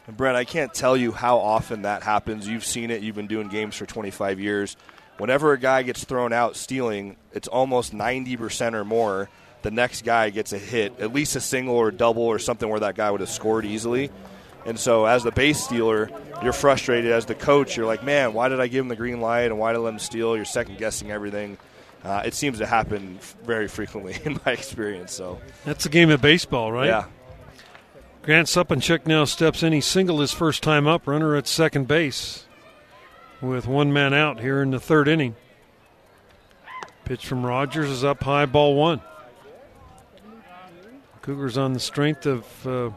And Brent, I can't tell you how often that happens. You've seen it. You've been doing games for twenty-five years. Whenever a guy gets thrown out stealing, it's almost ninety percent or more the next guy gets a hit, at least a single or a double or something where that guy would have scored easily. And so as the base stealer, you're frustrated. As the coach, you're like, man, why did I give him the green light and why did I let him steal? You're second-guessing everything. Uh, it seems to happen very frequently in my experience. So that's a game of baseball, right? Yeah. Grant Supanchik now steps in. He singled his first time up, runner at second base with one man out here in the third inning. Pitch from Rogers is up high, ball one. Cougars on the strength of uh,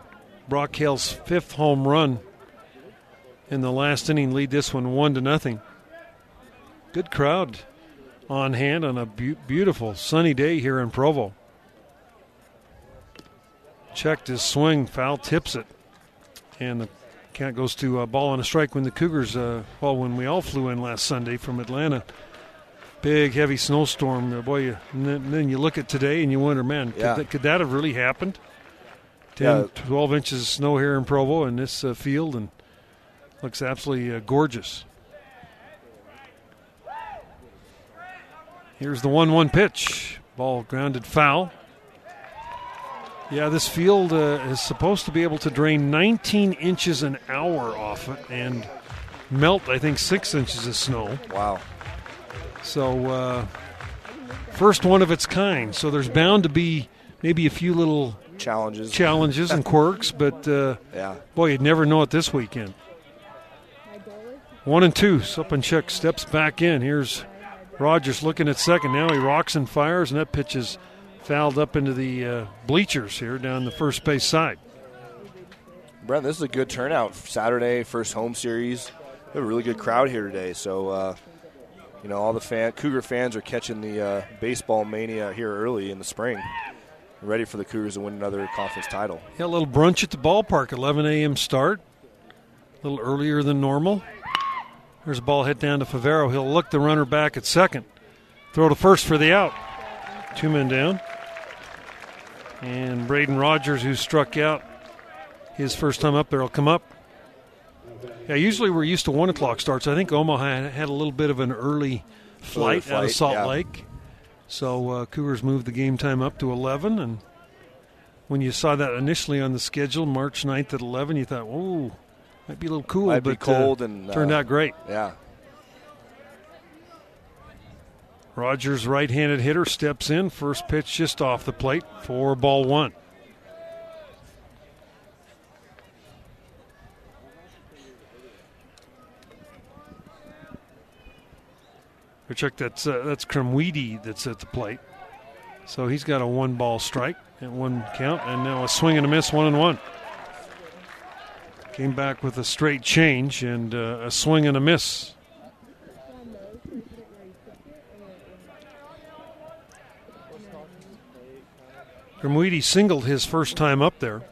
Brock Hale's fifth home run in the last inning lead this one one to nothing. Good crowd on hand on a be- beautiful sunny day here in Provo. Checked his swing, foul tips it, and the count goes to a ball and a strike. When the Cougars, uh, well, when we all flew in last Sunday from Atlanta. Big, heavy snowstorm. Boy, you, and then you look at today and you wonder, man, could, yeah. that, could that have really happened? ten, yeah. twelve inches of snow here in Provo in this uh, field, and looks absolutely uh, gorgeous. Here's the one one pitch. Ball grounded foul. Yeah, this field uh, is supposed to be able to drain nineteen inches an hour off it and melt, I think, six inches of snow. Wow. So uh, first one of its kind. So there's bound to be maybe a few little challenges, challenges and quirks, but uh, yeah. boy, you'd never know it this weekend. One and two, Slipinchek steps back in. Here's Rogers looking at second. Now he rocks and fires, and that pitch is fouled up into the uh, bleachers here down the first base side. Brent, this is a good turnout. Saturday, first home series. We have a really good crowd here today, so uh, you know, all the fan, Cougar fans are catching the uh, baseball mania here early in the spring, ready for the Cougars to win another conference title. Yeah, a little brunch at the ballpark, eleven a.m. start, a little earlier than normal. There's a ball hit down to Favero. He'll look the runner back at second. Throw to first for the out. Two men down. And Braden Rogers, who struck out his first time up there, will come up. Yeah, usually we're used to one o'clock starts. I think Omaha had a little bit of an early flight, early flight out of Salt yeah. Lake. So uh, Cougars moved the game time up to eleven. And when you saw that initially on the schedule, March ninth at eleven, you thought, whoa, might be a little cool. Might but be cold uh, and, uh, turned out great. Yeah. Rogers, right-handed hitter, steps in. First pitch just off the plate for ball one. Check, that's uh, that's Kremwidi that's at the plate. So he's got a one-ball strike and one count, and now a swing and a miss, one and one. Came back with a straight change and uh, a swing and a miss. Kremwidi singled his first time up there.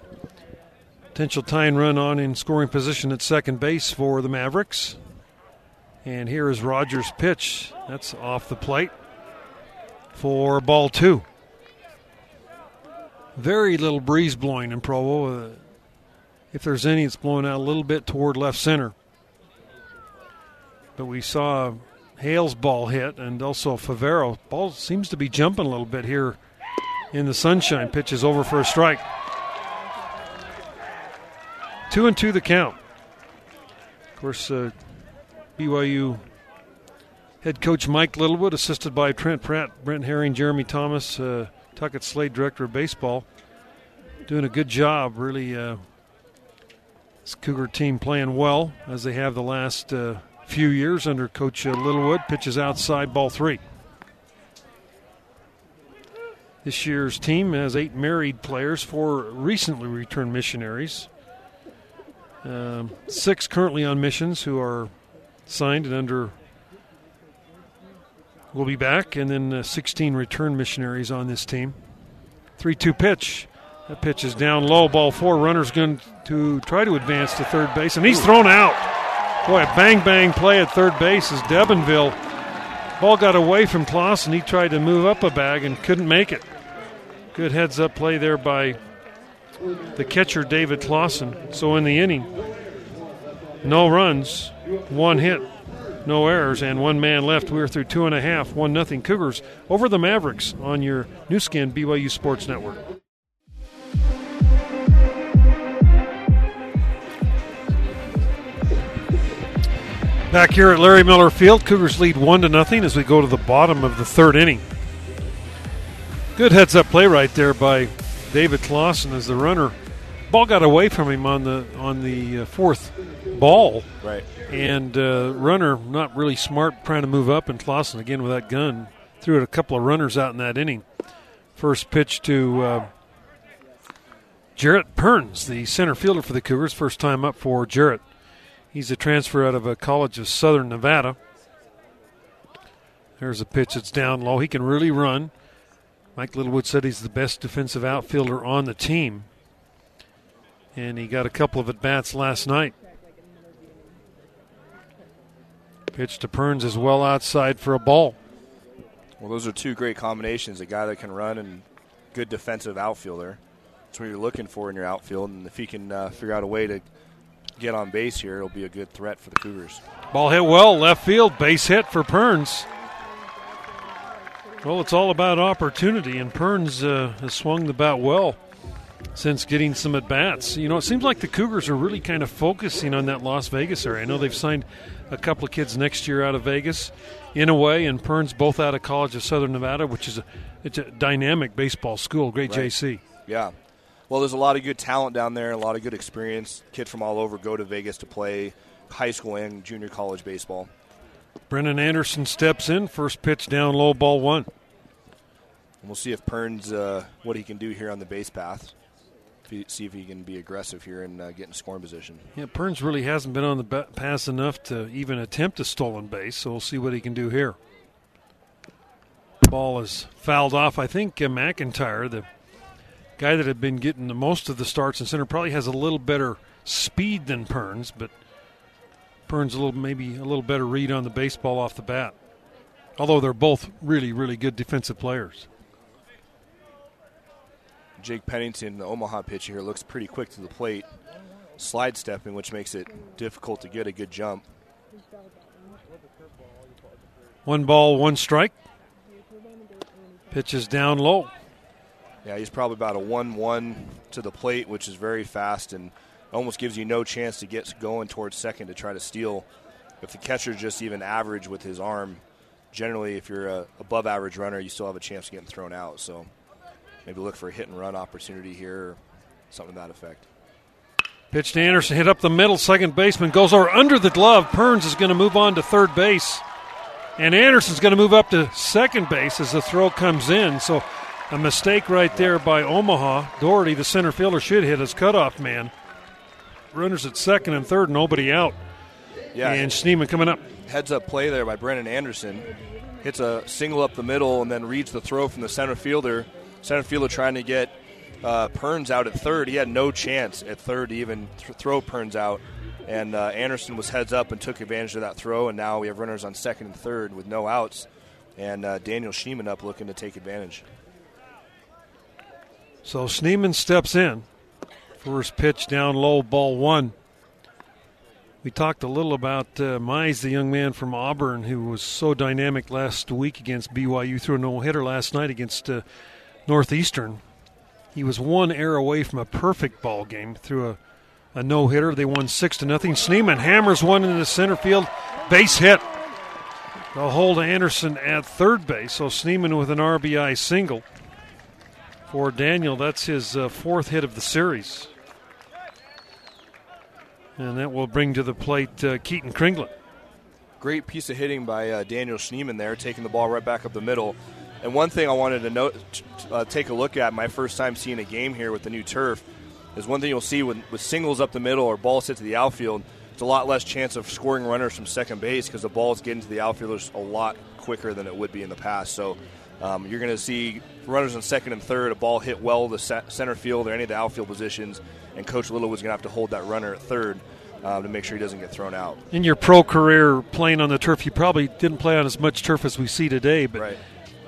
Potential tying run on in scoring position at second base for the Mavericks. And here is Rogers' pitch. That's off the plate for ball two. Very little breeze blowing in Provo. If there's any, it's blowing out a little bit toward left center. But we saw Hale's ball hit and also Favero. Ball seems to be jumping a little bit here in the sunshine. Pitch is over for a strike. Two and two the count. Of course, uh, B Y U head coach Mike Littlewood, assisted by Trent Pratt, Brent Herring, Jeremy Thomas, uh, Tuckett Slade, director of baseball, doing a good job, really. Uh, this Cougar team playing well, as they have the last uh, few years under Coach uh, Littlewood. Pitches outside, ball three. This year's team has eight married players, four recently returned missionaries, um, six currently on missions who are signed and under will be back, and then uh, sixteen return missionaries on this team. three two pitch. That pitch is down low, ball four. Runner's going to try to advance to third base, and he's thrown out. Boy, a bang-bang play at third base is Devonville. Ball got away from Claussen, and he tried to move up a bag and couldn't make it. Good heads-up play there by the catcher, David Claussen. So in the inning, no runs, one hit, no errors, and one man left. We're through two and a half, one nothing Cougars over the Mavericks on your new skin, B Y U Sports Network. Back here at Larry Miller Field, Cougars lead one to nothing as we go to the bottom of the third inning. Good heads-up play right there by David Claussen as the runner. Ball got away from him on the on the fourth ball, right? And uh, runner not really smart, trying to move up, and Claussen again with that gun threw it a couple of runners out in that inning. First pitch to uh, Jarrett Perns, the center fielder for the Cougars. First time up for Jarrett. He's a transfer out of a college of Southern Nevada. There's a pitch that's down low. He can really run. Mike Littlewood said he's the best defensive outfielder on the team. And he got a couple of at-bats last night. Pitch to Perns is well outside for a ball. Well, those are two great combinations, a guy that can run and good defensive outfielder. That's what you're looking for in your outfield. And if he can uh, figure out a way to get on base here, it'll be a good threat for the Cougars. Ball hit well, left field, base hit for Perns. Well, it's all about opportunity, and Perns uh, has swung the bat well. since getting some at-bats. You know, it seems like the Cougars are really kind of focusing on that Las Vegas area. I know they've signed a couple of kids next year out of Vegas, Inouye and Perns, both out of College of Southern Nevada, which is a, it's a dynamic baseball school. Great right. J C. Yeah. Well, there's a lot of good talent down there, a lot of good experience. Kids from all over go to Vegas to play high school and junior college baseball. Brennan Anderson steps in. First pitch down low, ball one. And we'll see if Perns, uh, what he can do here on the base path. See if he can be aggressive here and uh, get in scoring position. Yeah, Perns really hasn't been on the ba- pass enough to even attempt a stolen base, so we'll see what he can do here. Ball is fouled off. I think uh, McIntyre, the guy that had been getting the most of the starts in center, probably has a little better speed than Perns, but Perns a little maybe a little better read on the baseball off the bat, although they're both really, really good defensive players. Jake Pennington, the Omaha pitcher here, looks pretty quick to the plate, slide stepping, which makes it difficult to get a good jump. One ball, one strike. Pitch is down low. Yeah, he's probably about a one one to the plate, which is very fast and almost gives you no chance to get going towards second to try to steal. If the catcher's just even average with his arm, generally if you're a above average runner, you still have a chance of getting thrown out, so maybe look for a hit-and-run opportunity here or something to that effect. Pitch to Anderson, hit up the middle. Second baseman goes over under the glove. Perns is going to move on to third base. And Anderson's going to move up to second base as the throw comes in. So a mistake right there by Omaha. Doherty, the center fielder, should hit his cutoff man. Runners at second and third, nobody out. Yeah, and Schneeman coming up. Heads-up play there by Brennan Anderson. Hits a single up the middle and then reads the throw from the center fielder. Center fielder trying to get uh, Perns out at third. He had no chance at third to even th- throw Perns out. And uh, Anderson was heads up and took advantage of that throw. And now we have runners on second and third with no outs. And uh, Daniel Schneeman up looking to take advantage. So Schneeman steps in. First pitch down low, ball one. We talked a little about uh, Mize, the young man from Auburn, who was so dynamic last week against B Y U. Threw a no-hitter last night against uh, Northeastern. He was one error away from a perfect ball game through a, a no-hitter. They won six to nothing. Schneeman hammers one into center field. Base hit. They'll hold Anderson at third base. So Schneeman with an R B I single. For Daniel, that's his uh, fourth hit of the series. And that will bring to the plate uh, Keaton Kringlen. Great piece of hitting by uh, Daniel Schneeman there, taking the ball right back up the middle. And one thing I wanted to note, uh, take a look at, my first time seeing a game here with the new turf, is one thing you'll see with, with singles up the middle or balls hit to the outfield, it's a lot less chance of scoring runners from second base because the ball's getting to the outfielders a lot quicker than it would be in the past. So um, you're going to see runners on second and third, a ball hit well to center field or any of the outfield positions, and Coach Littlewood's going to have to hold that runner at third uh, to make sure he doesn't get thrown out. In your pro career playing on the turf, you probably didn't play on as much turf as we see today, but right.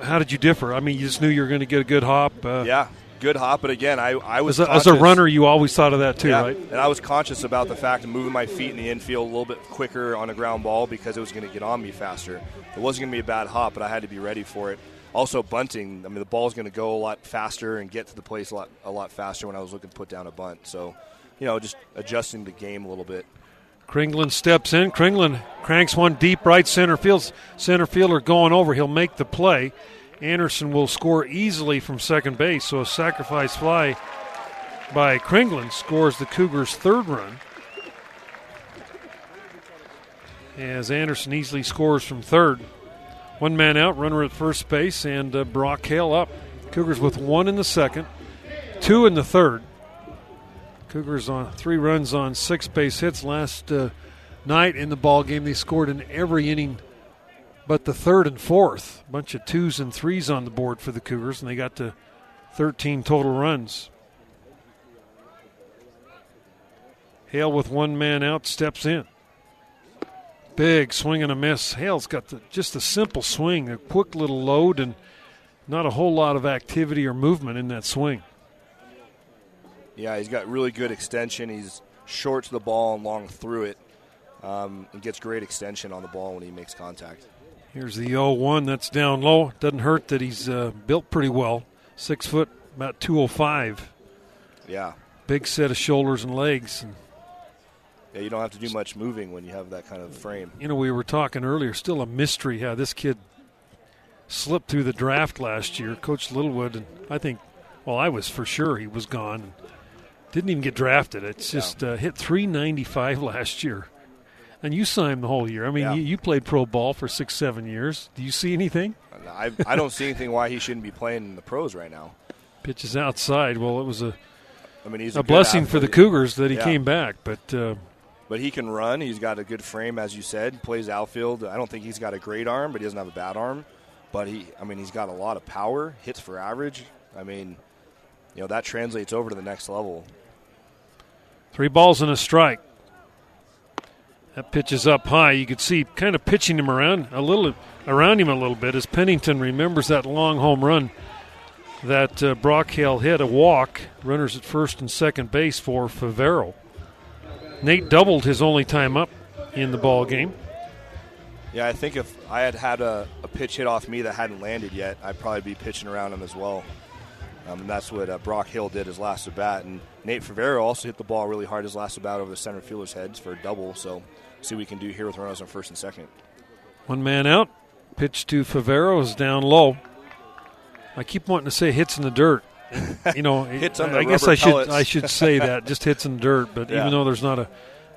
How did you differ? I mean, you just knew you were going to get a good hop. Uh, yeah, good hop. But again, I, I was as a, as a runner, you always thought of that too, yeah, right? And I was conscious about the fact of moving my feet in the infield a little bit quicker on a ground ball because it was going to get on me faster. It wasn't going to be a bad hop, but I had to be ready for it. Also, bunting. I mean, the ball's going to go a lot faster and get to the place a lot a lot faster when I was looking to put down a bunt. So, you know, just adjusting the game a little bit. Kringlen steps in. Kringlen cranks one deep right center field. Center fielder going over. He'll make the play. Anderson will score easily from second base. So a sacrifice fly by Kringlen scores the Cougars' third run. As Anderson easily scores from third. One man out, runner at first base, and uh, Brock Hale up. Cougars with one in the second, two in the third. Cougars on three runs on six base hits last uh, night in the ball game. They scored in every inning but the third and fourth. A bunch of twos and threes on the board for the Cougars, and they got to thirteen total runs. Hale with one man out steps in. Big swing and a miss. Hale's got the, just a simple swing, a quick little load, and not a whole lot of activity or movement in that swing. Yeah, he's got really good extension. He's short to the ball and long through it. Um, and gets great extension on the ball when he makes contact. Here's the oh one. That's down low. Doesn't hurt that he's uh, built pretty well. Six foot, about two oh five. Yeah. Big set of shoulders and legs. And yeah, you don't have to do much moving when you have that kind of frame. You know, we were talking earlier, still a mystery how this kid slipped through the draft last year. Coach Littlewood, and I think, well, I was for sure he was gone. Didn't even get drafted. It's just yeah. uh, hit three ninety-five last year. And you saw him the whole year. I mean, yeah. you, you played pro ball for six, seven years. Do you see anything? I, I don't see anything why he shouldn't be playing in the pros right now. Pitches outside. Well, it was a, I mean, he's a, a blessing athlete for the Cougars that he yeah. came back. But uh, but he can run. He's got a good frame, as you said. Plays outfield. I don't think he's got a great arm, but he doesn't have a bad arm. But, he, I mean, he's got a lot of power, hits for average. I mean, you know, that translates over to the next level. Three balls and a strike. That pitch is up high. You could see kind of pitching him around a little, around him a little bit as Pennington remembers that long home run that uh, Brock Hale hit, a walk. Runners at first and second base for Favero. Nate doubled his only time up in the ball game. Yeah, I think if I had had a, a pitch hit off me that hadn't landed yet, I'd probably be pitching around him as well. Um, and that's what uh, Brock Hale did his last at bat. And Nate Favero also hit the ball really hard his last at bat over the center fielder's heads for a double. So see what we can do here with runners on first and second. One man out. Pitch to Favero is down low. I keep wanting to say hits in the dirt. You know, hits on the I guess I pellets. should I should say that just hits in the dirt. But yeah. even though there's not a,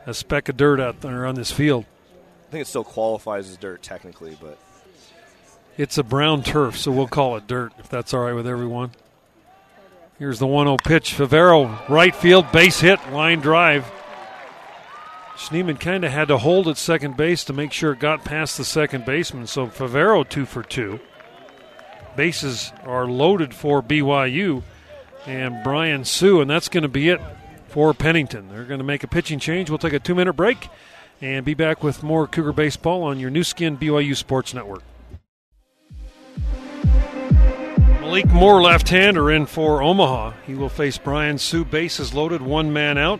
a speck of dirt out there on this field, I think it still qualifies as dirt technically, but it's a brown turf, so we'll call it dirt if that's all right with everyone. Here's the one oh pitch. Favero, right field, base hit, line drive. Schneeman kind of had to hold at second base to make sure it got past the second baseman. So Favero two for two. Bases are loaded for B Y U and Brian Sue, and that's going to be it for Pennington. They're going to make a pitching change. We'll take a two-minute break and be back with more Cougar baseball on your new skin B Y U Sports Network. Malik Moore, left-hander, in for Omaha. He will face Brian Sue. Bases loaded, one man out.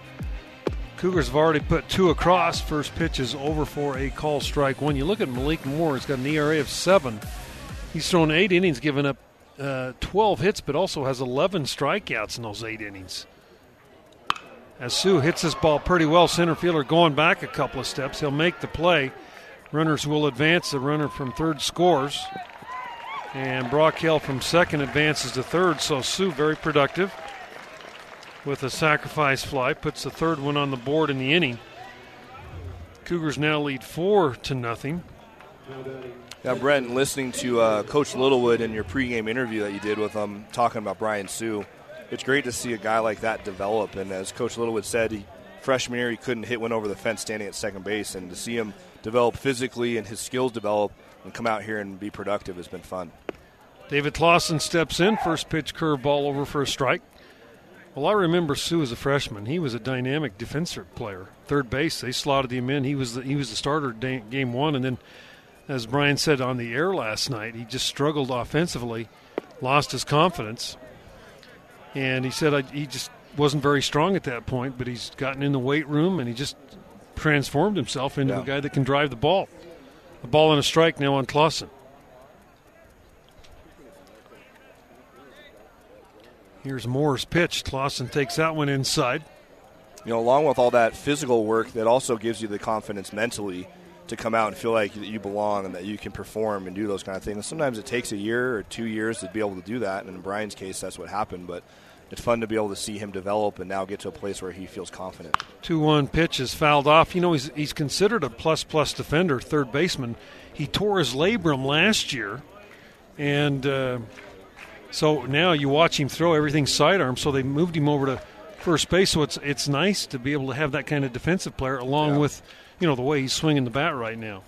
Cougars have already put two across. First pitch is over for a call strike one. You look at Malik Moore, he's got an E R A of seven. He's thrown eight innings, given up uh, twelve hits, but also has eleven strikeouts in those eight innings. As Sue hits this ball pretty well, center fielder going back a couple of steps. He'll make the play. Runners will advance. The runner from third scores. And Brock Hale from second advances to third, so Sue very productive with a sacrifice fly. Puts the third one on the board in the inning. Cougars now lead four to nothing. Yeah, Brent, listening to uh, Coach Littlewood in your pregame interview that you did with him, talking about Brian Sue, it's great to see a guy like that develop. And as Coach Littlewood said, he, freshman year he couldn't hit one over the fence standing at second base. And to see him develop physically and his skills develop and come out here and be productive has been fun. David Claussen steps in. First pitch curveball over for a strike. Well, I remember Sue as a freshman. He was a dynamic defensive player. Third base, they slotted him in. He was the, he was the starter day, game one. And then, as Brian said on the air last night, he just struggled offensively, lost his confidence. And he said I, he just wasn't very strong at that point, but he's gotten in the weight room and he just transformed himself into yeah. a guy that can drive the ball. A ball and a strike now on Claussen. Here's Moore's pitch. Claussen takes that one inside. You know, along with all that physical work, that also gives you the confidence mentally to come out and feel like you belong and that you can perform and do those kind of things. And sometimes it takes a year or two years to be able to do that, and in Brian's case, that's what happened. But it's fun to be able to see him develop and now get to a place where he feels confident. two one pitch is fouled off. You know, he's he's considered a plus-plus defender, third baseman. He tore his labrum last year, and uh, so now you watch him throw everything sidearm, so they moved him over to first base, so it's it's nice to be able to have that kind of defensive player along yeah. with, you know, the way he's swinging the bat right now.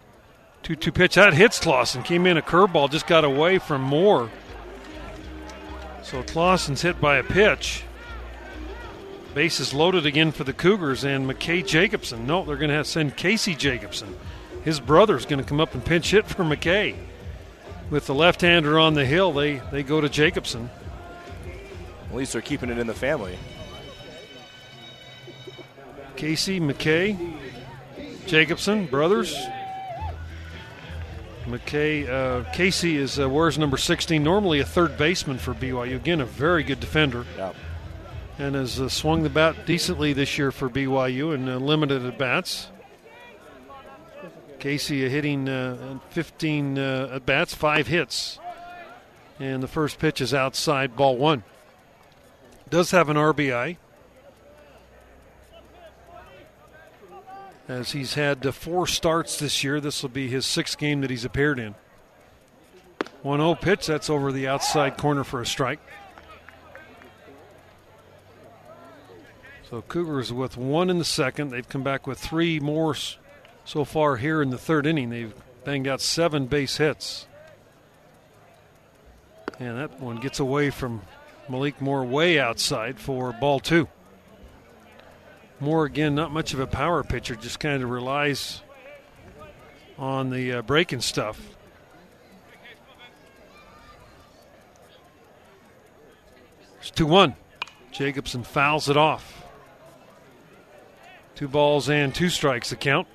two two pitch. That hits Claussen. Came in a curveball, just got away from Moore. So Claussen's hit by a pitch. Base is loaded again for the Cougars, and McKay Jacobson. No, they're going to have to send Casey Jacobson. His brother's going to come up and pinch hit for McKay. With the left-hander on the hill, they, they go to Jacobson. At least they're keeping it in the family. Casey, McKay, Jacobson, brothers. McKay, uh, Casey is uh, wears number sixteen, normally a third baseman for B Y U. Again, a very good defender. Yep. and has uh, swung the bat decently this year for B Y U in uh, limited at-bats. Casey hitting uh, fifteen uh, at-bats, five hits. And the first pitch is outside, ball one. Does have an R B I, as he's had uh, four starts this year. This will be his sixth game that he's appeared in. one oh pitch, that's over the outside corner for a strike. So Cougars with one in the second. They've come back with three more so far here in the third inning. They've banged out seven base hits. And that one gets away from Malik Moore way outside for ball two. Moore, again, not much of a power pitcher, just kind of relies on the uh, breaking stuff. It's two one. Jacobson fouls it off. Two balls and two strikes, the count.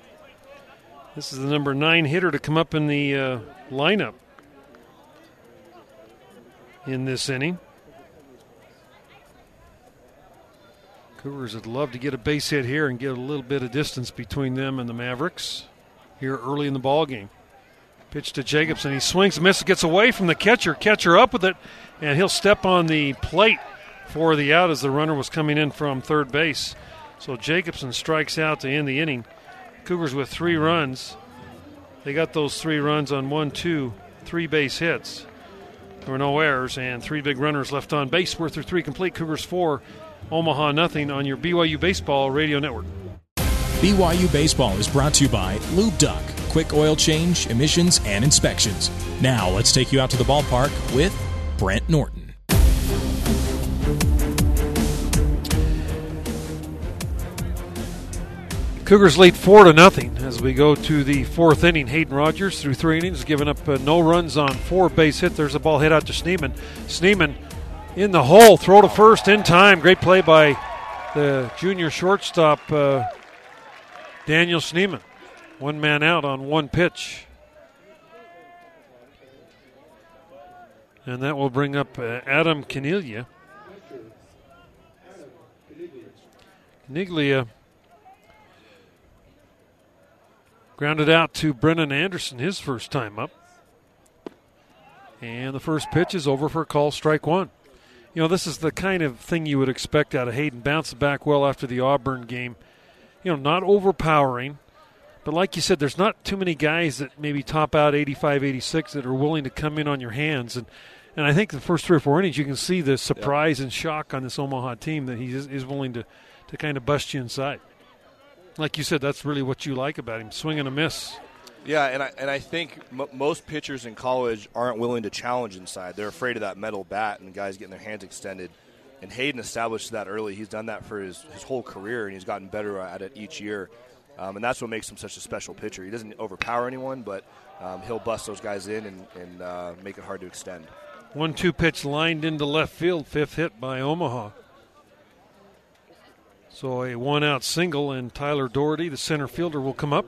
This is the number nine hitter to come up in the uh, lineup in this inning. Cougars would love to get a base hit here and get a little bit of distance between them and the Mavericks here early in the ball game. Pitch to Jacobson. He swings, misses, gets away from the catcher. Catcher up with it, and he'll step on the plate for the out as the runner was coming in from third base. So Jacobson strikes out to end the inning. Cougars with three runs. They got those three runs on one, two, three base hits. There were no errors, and three big runners left on base. We're through three complete. Cougars four. Omaha nothing on your B Y U Baseball Radio Network. B Y U Baseball is brought to you by Lube Duck. Quick oil change, emissions, and inspections. Now let's take you out to the ballpark with Brent Norton. Cougars lead four to nothing as we go to the fourth inning. Hayden Rogers through three innings, giving up uh, no runs on four base hit. There's a ball hit out to Schneeman. Schneeman in the hole, throw to first in time. Great play by the junior shortstop, uh, Daniel Schneeman. One man out on one pitch. And that will bring up uh, Adam Caniglia. Caniglia grounded out to Brennan Anderson his first time up. And the first pitch is over for a call, strike one. You know, this is the kind of thing you would expect out of Hayden. Bounced back well after the Auburn game. You know, not overpowering. But like you said, there's not too many guys that maybe top out eighty-five eighty-six that are willing to come in on your hands. And, and I think the first three or four innings, you can see the surprise yeah. and shock on this Omaha team that he is, is willing to, to kind of bust you inside. Like you said, that's really what you like about him, swing and a miss. Yeah, and I and I think m- most pitchers in college aren't willing to challenge inside. They're afraid of that metal bat and guys getting their hands extended. And Hayden established that early. He's done that for his, his whole career, and he's gotten better at it each year. Um, and that's what makes him such a special pitcher. He doesn't overpower anyone, but um, he'll bust those guys in and, and uh, make it hard to extend. one two pitch lined into left field, fifth hit by Omaha. So a one-out single, and Tyler Doherty, the center fielder, will come up.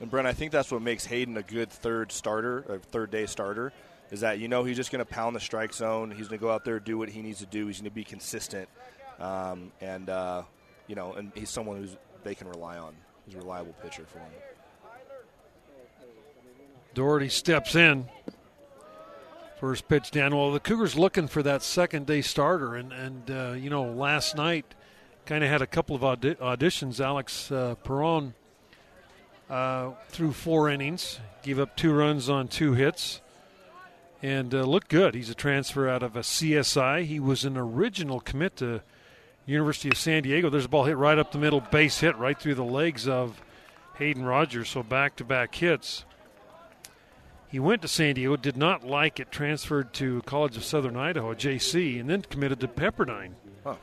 And, Brent, I think that's what makes Hayden a good third starter, a third-day starter, is that, you know, he's just going to pound the strike zone. He's going to go out there, do what he needs to do. He's going to be consistent. Um, and, uh, you know, and he's someone who's they can rely on. He's a reliable pitcher for him. Doherty steps in. First pitch down. Well, the Cougars looking for that second-day starter. And, and uh, you know, last night kind of had a couple of aud- auditions. Alex uh, Perron. Uh, through four innings, gave up two runs on two hits, and uh, looked good. He's a transfer out of a C S I. He was an original commit to University of San Diego. There's a ball hit right up the middle, base hit right through the legs of Hayden Rogers, so back-to-back hits. He went to San Diego, did not like it, transferred to College of Southern Idaho, J C, and then committed to Pepperdine. Huh.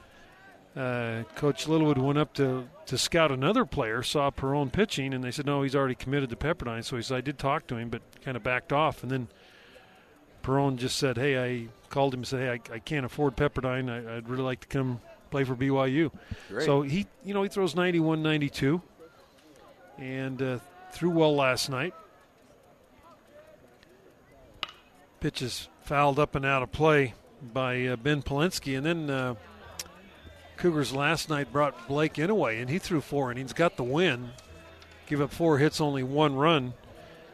Uh, Coach Littlewood went up to, to scout another player, saw Perron pitching, and they said, no, he's already committed to Pepperdine. So he said, I did talk to him, but kind of backed off. And then Perron just said, hey, I called him and said, hey, I, I can't afford Pepperdine. I, I'd really like to come play for B Y U. Great. So he, you know, he throws ninety-one ninety-two and uh, threw well last night. Pitches fouled up and out of play by uh, Ben Polensky. And then uh, Cougars last night brought Blake Inouye, and he threw four innings, got the win. Give up four hits, only one run.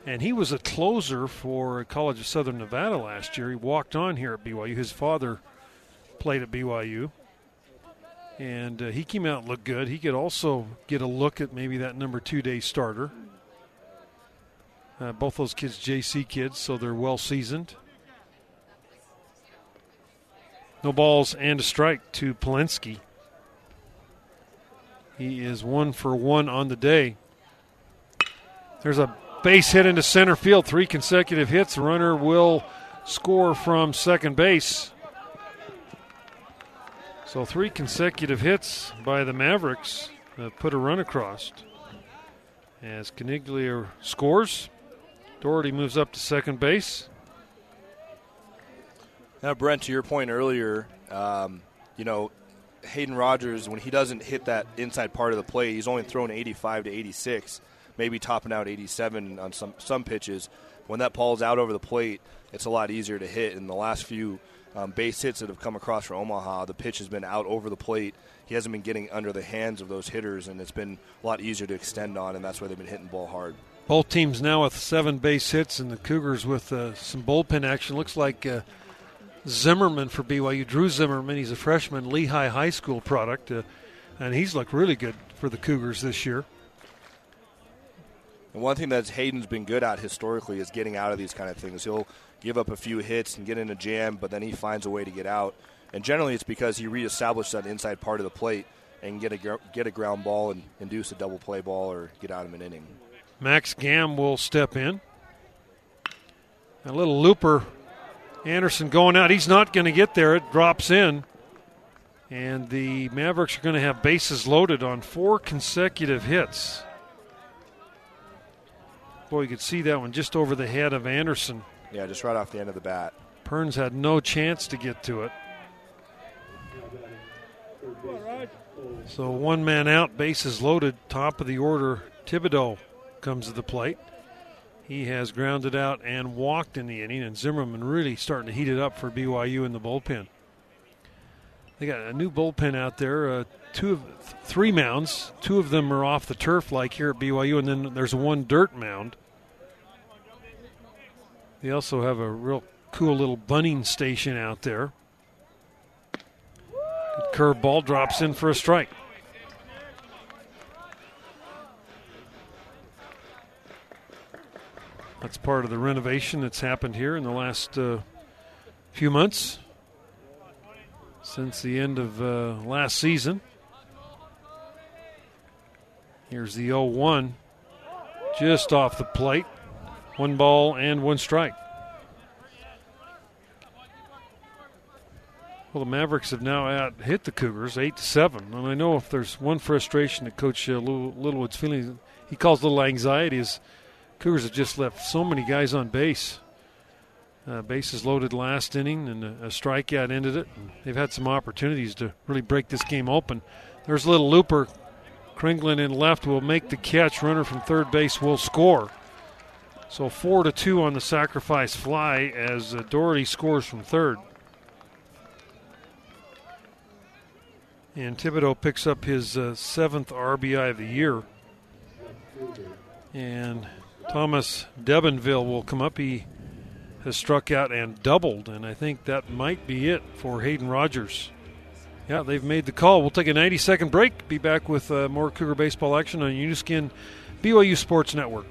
And he was a closer for College of Southern Nevada last year. He walked on here at B Y U. His father played at B Y U. And uh, he came out and looked good. He could also get a look at maybe that number two-day starter. Uh, both those kids, J C kids, so they're well-seasoned. No balls and a strike to Polensky. He is one for one on the day. There's a base hit into center field. Three consecutive hits. Runner will score from second base. So three consecutive hits by the Mavericks that put a run across. As Caniglia scores, Doherty moves up to second base. Now, Brent, to your point earlier, um, you know, Hayden Rogers, when he doesn't hit that inside part of the play, he's only thrown eighty-five to eighty-six, maybe topping out eighty-seven on some, some pitches. When that ball's out over the plate, it's a lot easier to hit. In the last few Um, base hits that have come across for Omaha, the pitch has been out over the plate. He hasn't been getting under the hands of those hitters, and it's been a lot easier to extend on, and that's why they've been hitting the ball hard. Both teams now with seven base hits, and the Cougars with uh, some bullpen action. Looks like uh, Zimmerman for B Y U, Drew Zimmerman. He's a freshman, Lehigh High School product, uh, and he's looked really good for the Cougars this year. And one thing that Hayden's been good at historically is getting out of these kind of things. He'll give up a few hits and get in a jam, but then he finds a way to get out. And generally it's because he reestablished that inside part of the plate and get a get a ground ball and induce a double play ball or get out of an inning. Max Gamm will step in. A little looper. Anderson going out. He's not going to get there. It drops in. And the Mavericks are going to have bases loaded on four consecutive hits. Boy, you could see that one just over the head of Anderson. Yeah, just right off the end of the bat. Perns had no chance to get to it. So one man out, bases loaded, top of the order. Thibodeau comes to the plate. He has grounded out and walked in the inning, and Zimmerman really starting to heat it up for B Y U in the bullpen. They got a new bullpen out there, uh, two, of, th- three mounds. Two of them are off the turf like here at B Y U, and then there's one dirt mound. They also have a real cool little bunting station out there. Curve ball drops in for a strike. That's part of the renovation that's happened here in the last uh, few months since the end of uh, last season. Here's the oh one just off the plate. One ball and one strike. Well, the Mavericks have now out hit the Cougars eight to seven. And I know if there's one frustration that Coach uh, Littlewood's feeling, he calls a little anxiety, is Cougars have just left so many guys on base. Uh, bases loaded last inning, and a, a strikeout ended it. And they've had some opportunities to really break this game open. There's a little looper. Kringlen in left will make the catch. Runner from third base will score. So four to two on the sacrifice fly as Doherty scores from third. And Thibodeau picks up his uh, seventh R B I of the year. And Thomas Debenville will come up. He has struck out and doubled, and I think that might be it for Hayden Rogers. Yeah, they've made the call. We'll take a ninety-second break. Be back with uh, more Cougar baseball action on Uniskin B Y U Sports Network.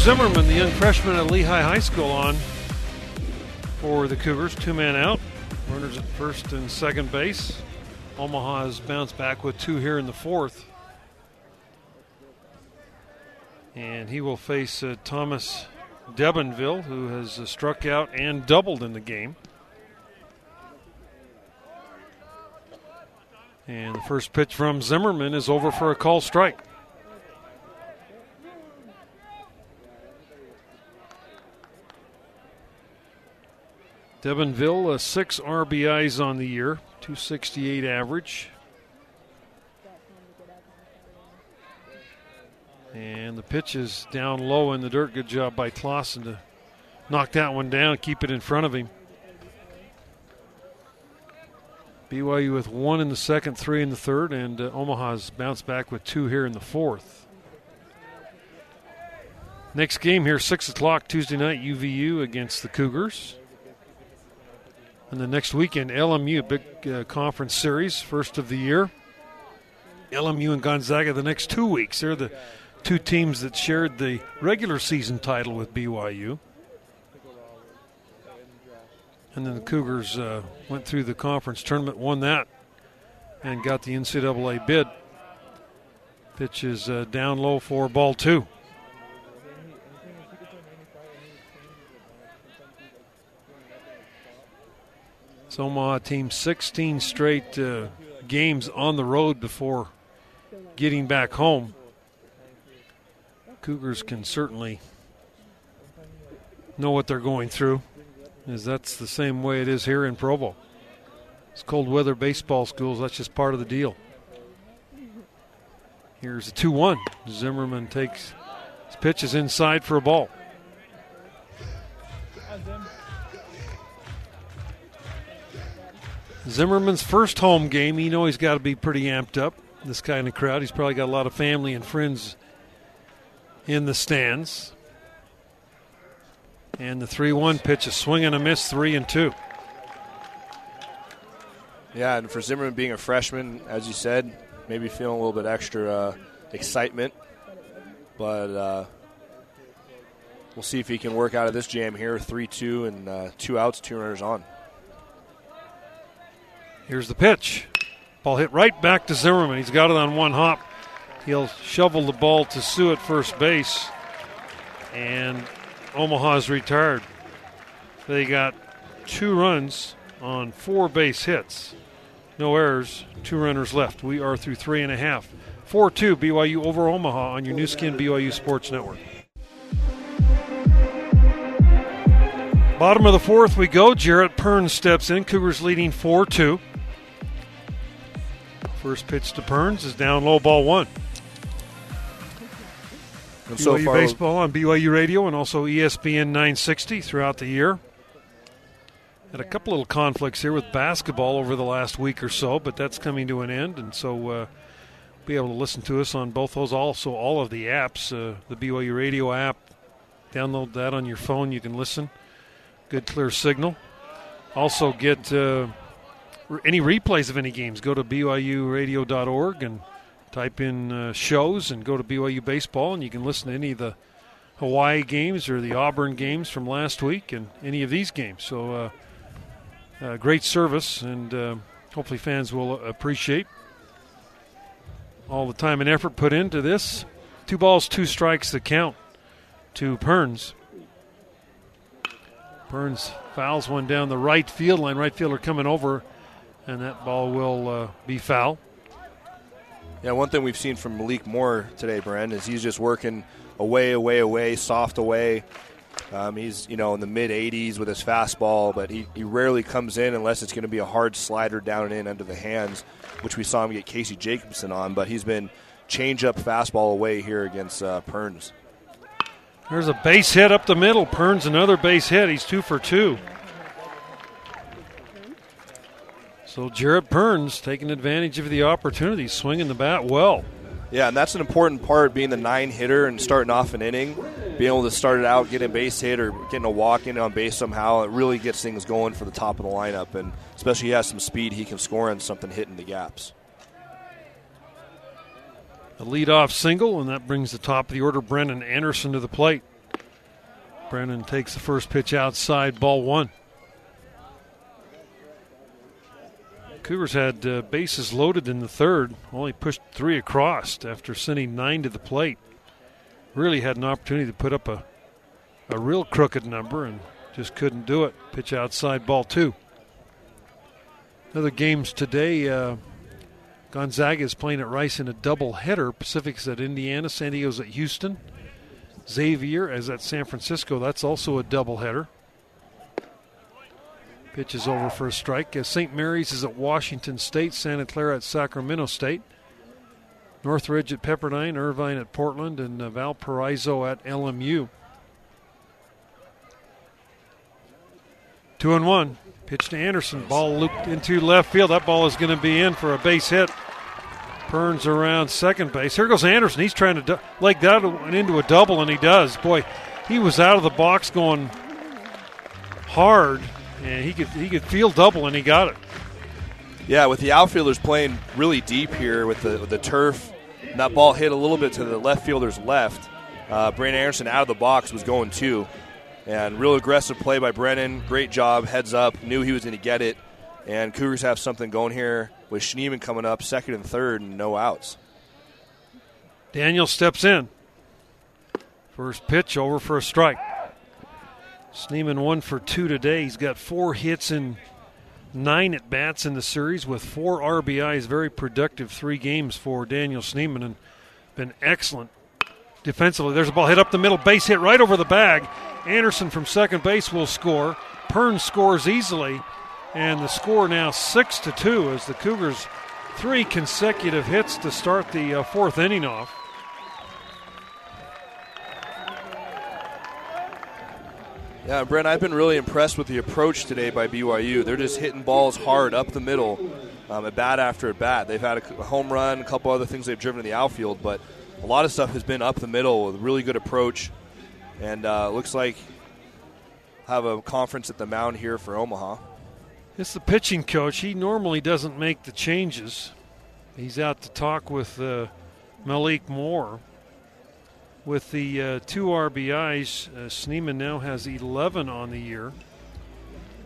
Zimmerman, the young freshman at Lehigh High School, on for the Cougars. Two-man out. Runners at first and second base. Omaha has bounced back with two here in the fourth. And he will face uh, Thomas Debenville, who has uh, struck out and doubled in the game. And the first pitch from Zimmerman is over for a call strike. Devonville, uh, six R B Is on the year, two sixty-eight average. And the pitch is down low in the dirt. Good job by Claussen to knock that one down, keep it in front of him. B Y U with one in the second, three in the third, and uh, Omaha's bounced back with two here in the fourth. Next game here, six o'clock Tuesday night, U V U against the Cougars. And the next weekend, L M U, big uh, conference series, first of the year. L M U and Gonzaga the next two weeks. They're the two teams that shared the regular season title with B Y U. And then the Cougars uh, went through the conference tournament, won that, and got the N C double A bid. Pitch is uh, down low for ball two. It's Omaha team sixteen straight uh, games on the road before getting back home. Cougars can certainly know what they're going through. Is that's the same way it is here in Provo. It's cold weather baseball schools. That's just part of the deal. Here's a two one. Zimmerman takes his pitch is inside for a ball. Zimmerman's first home game. You know he's got to be pretty amped up. This kind of crowd. He's probably got a lot of family and friends in the stands. And the three one pitch, a swing and a miss, three and two. Yeah, and for Zimmerman being a freshman, as you said, maybe feeling a little bit extra uh, excitement. But uh, we'll see if he can work out of this jam here. three two and uh, two outs, two runners on. Here's the pitch. Ball hit right back to Zimmerman. He's got it on one hop. He'll shovel the ball to Sue at first base. And Omaha's retired. They got two runs on four base hits. No errors. Two runners left. We are through three and a half. four two B Y U over Omaha on your new skin B Y U Sports Network. Bottom of the fourth we go. Jarrett Perns steps in. Cougars leading four two. First pitch to Perns is down low, ball one. And B Y U so far, baseball on B Y U Radio and also E S P N nine sixty throughout the year. Had a couple little conflicts here with basketball over the last week or so, but that's coming to an end, and so uh, be able to listen to us on both those. Also, all of the apps, uh, the B Y U Radio app, download that on your phone. You can listen. Good clear signal. Also get uh, any replays of any games. Go to B Y U radio dot org and type in uh, shows and go to B Y U Baseball, and you can listen to any of the Hawaii games or the Auburn games from last week and any of these games. So uh, uh, great service, and uh, hopefully fans will appreciate all the time and effort put into this. Two balls, two strikes the count to Perns. Perns fouls one down the right field line. Right fielder coming over, and that ball will uh, be foul. Yeah, one thing we've seen from Malik Moore today, Brent, is he's just working away, away, away, soft away. Um, he's, you know, in the mid eighties with his fastball, but he, he rarely comes in unless it's going to be a hard slider down and in under the hands, which we saw him get Casey Jacobson on, but he's been change-up fastball away here against uh, Perns. There's a base hit up the middle. Perns another base hit. He's two for two. So Jarrett Perns taking advantage of the opportunity, swinging the bat well. Yeah, and that's an important part, being the nine hitter and starting off an inning, being able to start it out, get a base hit or getting a walk in on base somehow. It really gets things going for the top of the lineup, and especially he has some speed, he can score on something hitting the gaps. A leadoff single, and that brings the top of the order, Brennan Anderson, to the plate. Brennan takes the first pitch outside, ball one. Cougars had uh, bases loaded in the third. Only pushed three across after sending nine to the plate. Really had an opportunity to put up a, a real crooked number and just couldn't do it. Pitch outside, ball two. Other games today, uh, Gonzaga is playing at Rice in a doubleheader. Pacific's at Indiana, San Diego's at Houston. Xavier is at San Francisco. That's also a doubleheader. Pitch is over for a strike. As Saint Mary's is at Washington State, Santa Clara at Sacramento State, Northridge at Pepperdine, Irvine at Portland, and Valparaiso at L M U. Two and one. Pitch to Anderson. Ball looped into left field. That ball is going to be in for a base hit. Perns around second base. Here goes Anderson. He's trying to du- leg that into a double, and he does. Boy, he was out of the box going hard, and he could he could feel double, and he got it. Yeah, with the outfielders playing really deep here with the with the turf, and that ball hit a little bit to the left fielder's left. Uh, Brennan Anderson out of the box was going two, and real aggressive play by Brennan. Great job, heads up, knew he was going to get it, and Cougars have something going here with Schneeman coming up second and third and no outs. Daniel steps in. First pitch over for a strike. Schneeman one for two today. He's got four hits in nine at-bats in the series with four R B Is. Very productive three games for Daniel Schneeman and been excellent defensively. There's a ball hit up the middle, base hit right over the bag. Anderson from second base will score. Perns scores easily, and the score now six to two as the Cougars three consecutive hits to start the uh, fourth inning off. Yeah, Brent, I've been really impressed with the approach today by B Y U. They're just hitting balls hard up the middle, um, at bat after at bat. They've had a home run, a couple other things they've driven to the outfield, but a lot of stuff has been up the middle with really good approach. And uh, looks like have a conference at the mound here for Omaha. It's the pitching coach. He normally doesn't make the changes. He's out to talk with uh, Malik Moore. With the uh, two R B Is, uh, Schneeman now has eleven on the year.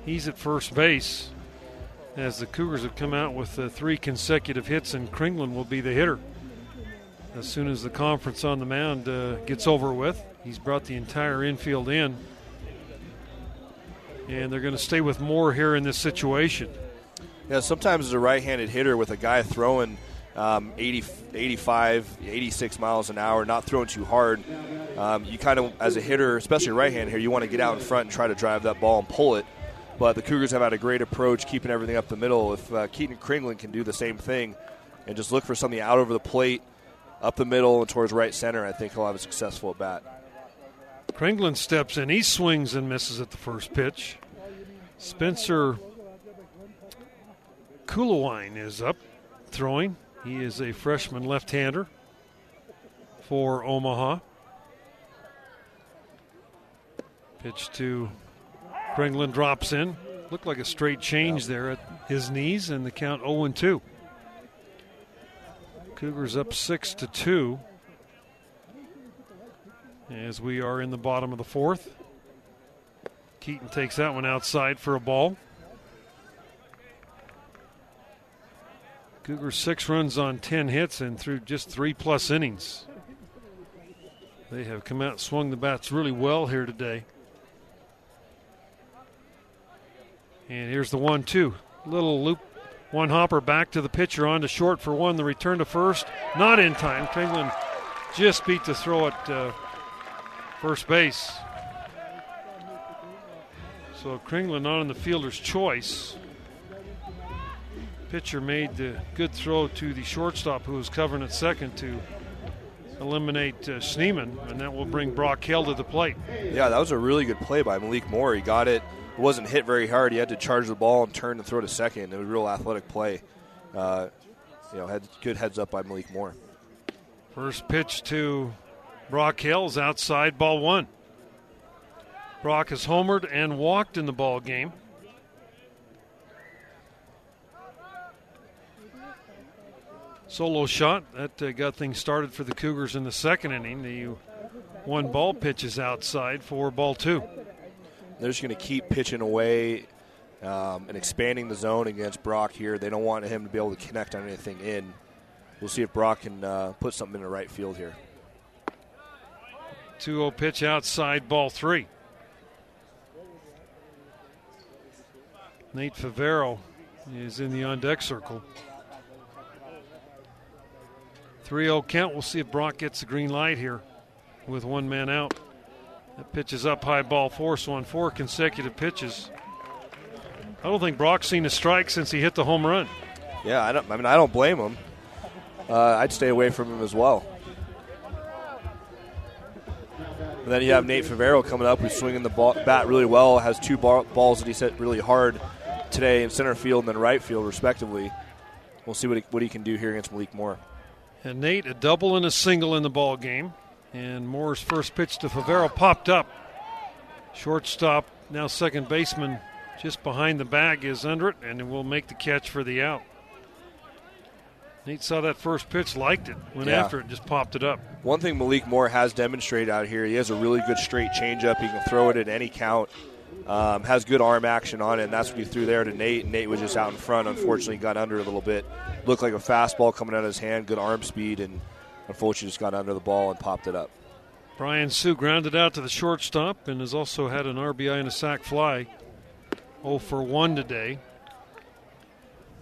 He's at first base as the Cougars have come out with uh, three consecutive hits, and Kringlen will be the hitter. As soon as the conference on the mound uh, gets over with, he's brought the entire infield in. And they're going to stay with Moore here in this situation. Yeah, sometimes as a right-handed hitter with a guy throwing Um, eighty, eighty-five, eighty-six miles an hour, not throwing too hard. Um, you kind of, as a hitter, especially right hand here, you want to get out in front and try to drive that ball and pull it. But the Cougars have had a great approach, keeping everything up the middle. If uh, Keaton Kringlen can do the same thing and just look for something out over the plate, up the middle and towards right center, I think he'll have a successful at bat. Kringlen steps in. He swings and misses at the first pitch. Spencer Kulawine is up throwing. He is a freshman left-hander for Omaha. Pitch to Kringlen, drops in. Looked like a straight change there at his knees, and the count oh and two. Cougars up six to two as we are in the bottom of the fourth. Keaton takes that one outside for a ball. Cougars six runs on ten hits and through just three-plus innings. They have come out and swung the bats really well here today. And here's the one two. Little loop, one hopper back to the pitcher, on to short for one. The return to first, not in time. Kringlen just beat the throw at uh, first base. So Kringlen not on the fielder's choice. Pitcher made the good throw to the shortstop who was covering at second to eliminate uh, Schneeman, and that will bring Brock Hale to the plate. Yeah, that was a really good play by Malik Moore. He got it. It wasn't hit very hard. He had to charge the ball and turn and throw to second. It was a real athletic play. Uh, you know, had good heads up by Malik Moore. First pitch to Brock Hale is outside, ball one. Brock has homered and walked in the ball game. Solo shot, that uh, got things started for the Cougars in the second inning. The one ball pitch is outside for ball two. They're just going to keep pitching away um, and expanding the zone against Brock here. They don't want him to be able to connect on anything in. We'll see if Brock can uh, put something in the right field here. two oh pitch outside, ball three. Nate Favero is in the on-deck circle. three oh count. We'll see if Brock gets the green light here with one man out. That pitch is up high, ball four, so on four consecutive pitches, I don't think Brock's seen a strike since he hit the home run. Yeah, I don't. I mean, I don't blame him. Uh, I'd stay away from him as well. And then you have Nate Favero coming up, who's swinging the ball, bat really well, has two ball, balls that he's hit really hard today in center field and then right field, respectively. We'll see what he, what he can do here against Malik Moore. And Nate, a double and a single in the ball game. And Moore's first pitch to Favero popped up. Shortstop, now second baseman, just behind the bag is under it, and will make the catch for the out. Nate saw that first pitch, liked it, went yeah. after it, and just popped it up. One thing Malik Moore has demonstrated out here, he has a really good straight changeup. He can throw it at any count. Um, has good arm action on it, and that's what he threw there to Nate. Nate was just out in front. Unfortunately, got under a little bit. Looked like a fastball coming out of his hand, good arm speed, and unfortunately just got under the ball and popped it up. Brian Sue grounded out to the shortstop and has also had an R B I and a sac fly. oh for one today.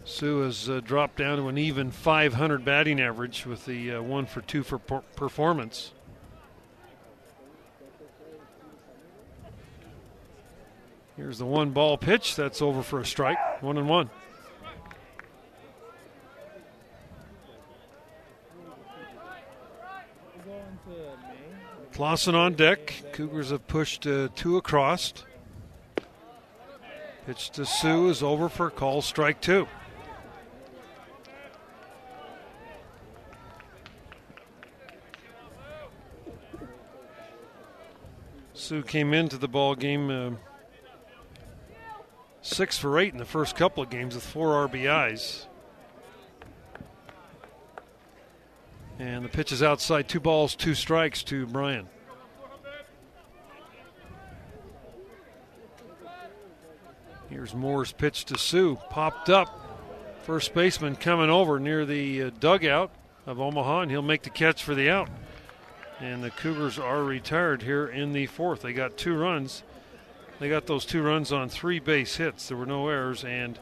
Sue has uh, dropped down to an even five hundred batting average with the uh, one for two for per- performance. Here's the one ball pitch. That's over for a strike. One and one. Claussen on deck. Cougars have pushed uh, two across. Pitch to Sue is over for call, strike two. Sue came into the ball game uh, six for eight in the first couple of games with four R B Is. And the pitch is outside. Two balls, two strikes to Brian. Here's Moore's pitch to Sue. Popped up. First baseman coming over near the uh, dugout of Omaha, and he'll make the catch for the out. And the Cougars are retired here in the fourth. They got two runs. They got those two runs on three base hits. There were no errors, and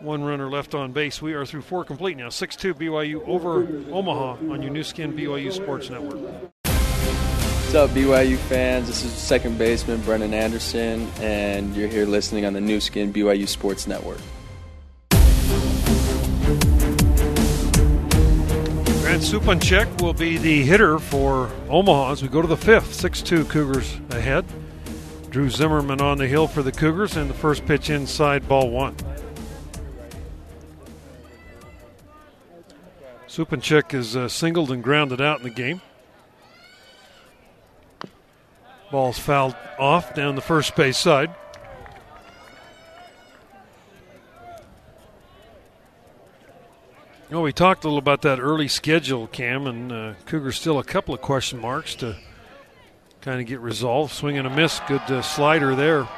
one runner left on base. We are through four complete now. six two B Y U over Omaha on your new skin B Y U Sports Network. What's up, B Y U fans? This is second baseman Brennan Anderson, and you're here listening on the new skin B Y U Sports Network. Grant Supanchek will be the hitter for Omaha as we go to the fifth. six two Cougars ahead. Drew Zimmerman on the hill for the Cougars, and the first pitch inside, ball one. Supanchek is uh, singled and grounded out in the game. Ball's fouled off down the first base side. You know, we talked a little about that early schedule, Cam, and uh, Cougars still a couple of question marks to kind of get resolved. Swing and a miss, good uh, slider there.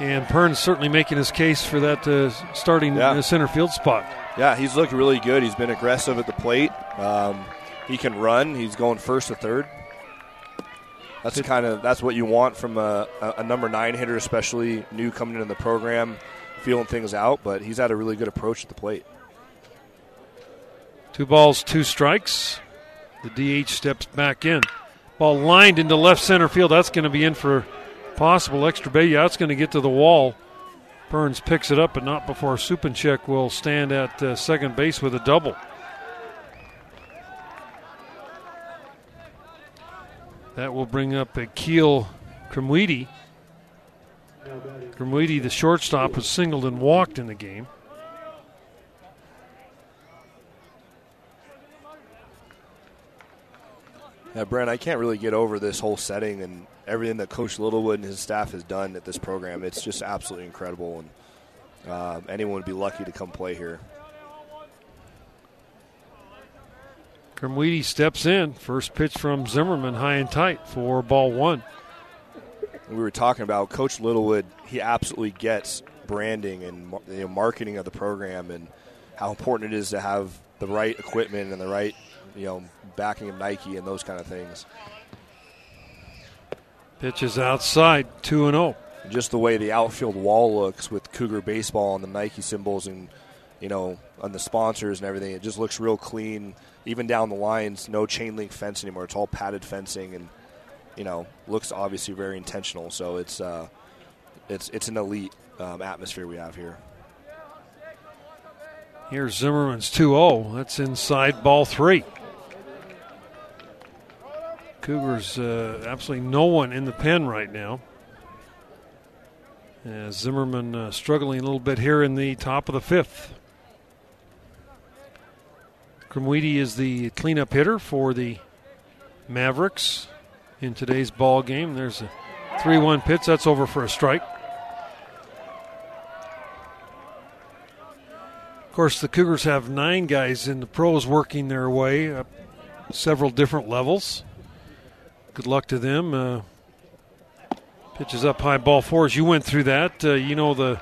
And Perns certainly making his case for that uh, starting yeah. center field spot. Yeah, he's looked really good. He's been aggressive at the plate. Um, he can run. He's going first to third. That's kind of that's what you want from a, a number nine hitter, especially new coming into the program, feeling things out. But he's had a really good approach at the plate. Two balls, two strikes. The D H steps back in. Ball lined into left center field. That's going to be in for possible extra base. Yeah, it's going to get to the wall. Perns picks it up, but not before Supanchek will stand at uh, second base with a double. That will bring up Akil Krumwidi. Krumwidi, the shortstop, was singled and walked in the game. Yeah, Brent, I can't really get over this whole setting and everything that Coach Littlewood and his staff has done at this program. It's just absolutely incredible, and uh, anyone would be lucky to come play here. Krumwidi steps in. First pitch from Zimmerman, high and tight for ball one. We were talking about Coach Littlewood. He absolutely gets branding and you know, marketing of the program and how important it is to have the right equipment and the right you know, backing of Nike and those kind of things. Pitch is outside, two oh. Just the way the outfield wall looks with Cougar baseball and the Nike symbols and, you know, on the sponsors and everything, it just looks real clean. Even down the lines, no chain link fence anymore. It's all padded fencing and, you know, looks obviously very intentional. So it's uh, it's it's an elite um, atmosphere we have here. Here's Zimmerman's two oh. That's inside ball three. Cougars, uh, absolutely no one in the pen right now. Uh, Zimmerman uh, struggling a little bit here in the top of the fifth. Kromwede is the cleanup hitter for the Mavericks in today's ball game. There's a three one pitch. That's over for a strike. Of course, the Cougars have nine guys in the pros working their way up several different levels. Good luck to them. Uh, pitches up high, ball four. As you went through that, uh, you know the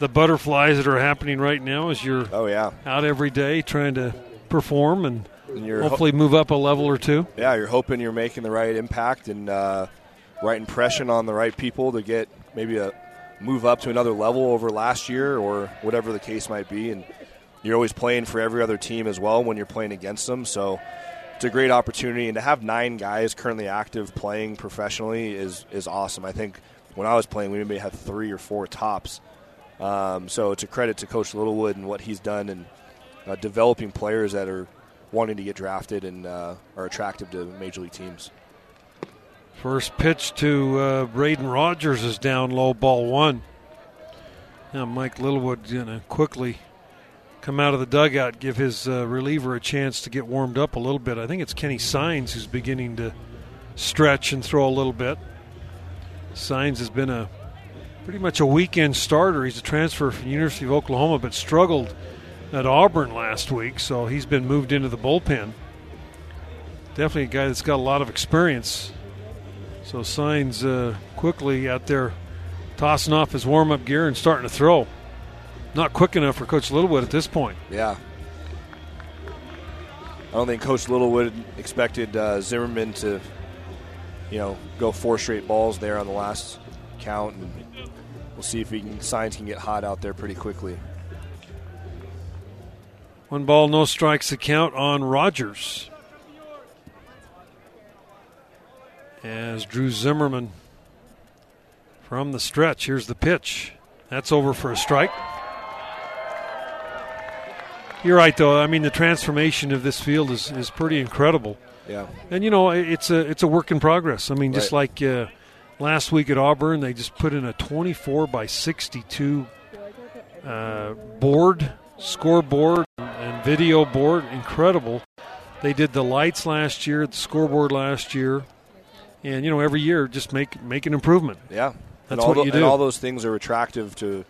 the butterflies that are happening right now as you're oh, yeah. out every day trying to perform and, and you're hopefully ho- move up a level or two. Yeah, you're hoping you're making the right impact and uh, right impression on the right people to get maybe a move up to another level over last year or whatever the case might be. And you're always playing for every other team as well when you're playing against them. So it's a great opportunity. And to have nine guys currently active playing professionally is, is awesome. I think when I was playing, we maybe had three or four tops. Um, so it's a credit to Coach Littlewood and what he's done in uh, developing players that are wanting to get drafted and uh, are attractive to Major League teams. First pitch to uh, Braden Rogers is down low, ball one. Now Mike Littlewood's going to quickly come out of the dugout, give his uh, reliever a chance to get warmed up a little bit. I think it's Kenny Sines who's beginning to stretch and throw a little bit. Sines has been a pretty much a weekend starter. He's a transfer from the University of Oklahoma, but struggled at Auburn last week, so he's been moved into the bullpen. Definitely a guy that's got a lot of experience. So Sines uh, quickly out there tossing off his warm-up gear and starting to throw. Not quick enough for Coach Littlewood at this point. Yeah. I don't think Coach Littlewood expected uh, Zimmerman to, you know, go four straight balls there on the last count, and we'll see if he can, Sines can get hot out there pretty quickly. One ball, no strikes, the count on Rogers. As Drew Zimmerman from the stretch, here's the pitch. That's over for a strike. You're right, though. I mean, the transformation of this field is, is pretty incredible. Yeah. And, you know, it's a it's a work in progress. I mean, just right. like uh, last week at Auburn, they just put in a twenty-four by sixty-two uh, board, scoreboard, and video board. Incredible. They did the lights last year, the scoreboard last year. And, you know, every year just make, make an improvement. Yeah. That's what the, you do. And all those things are attractive to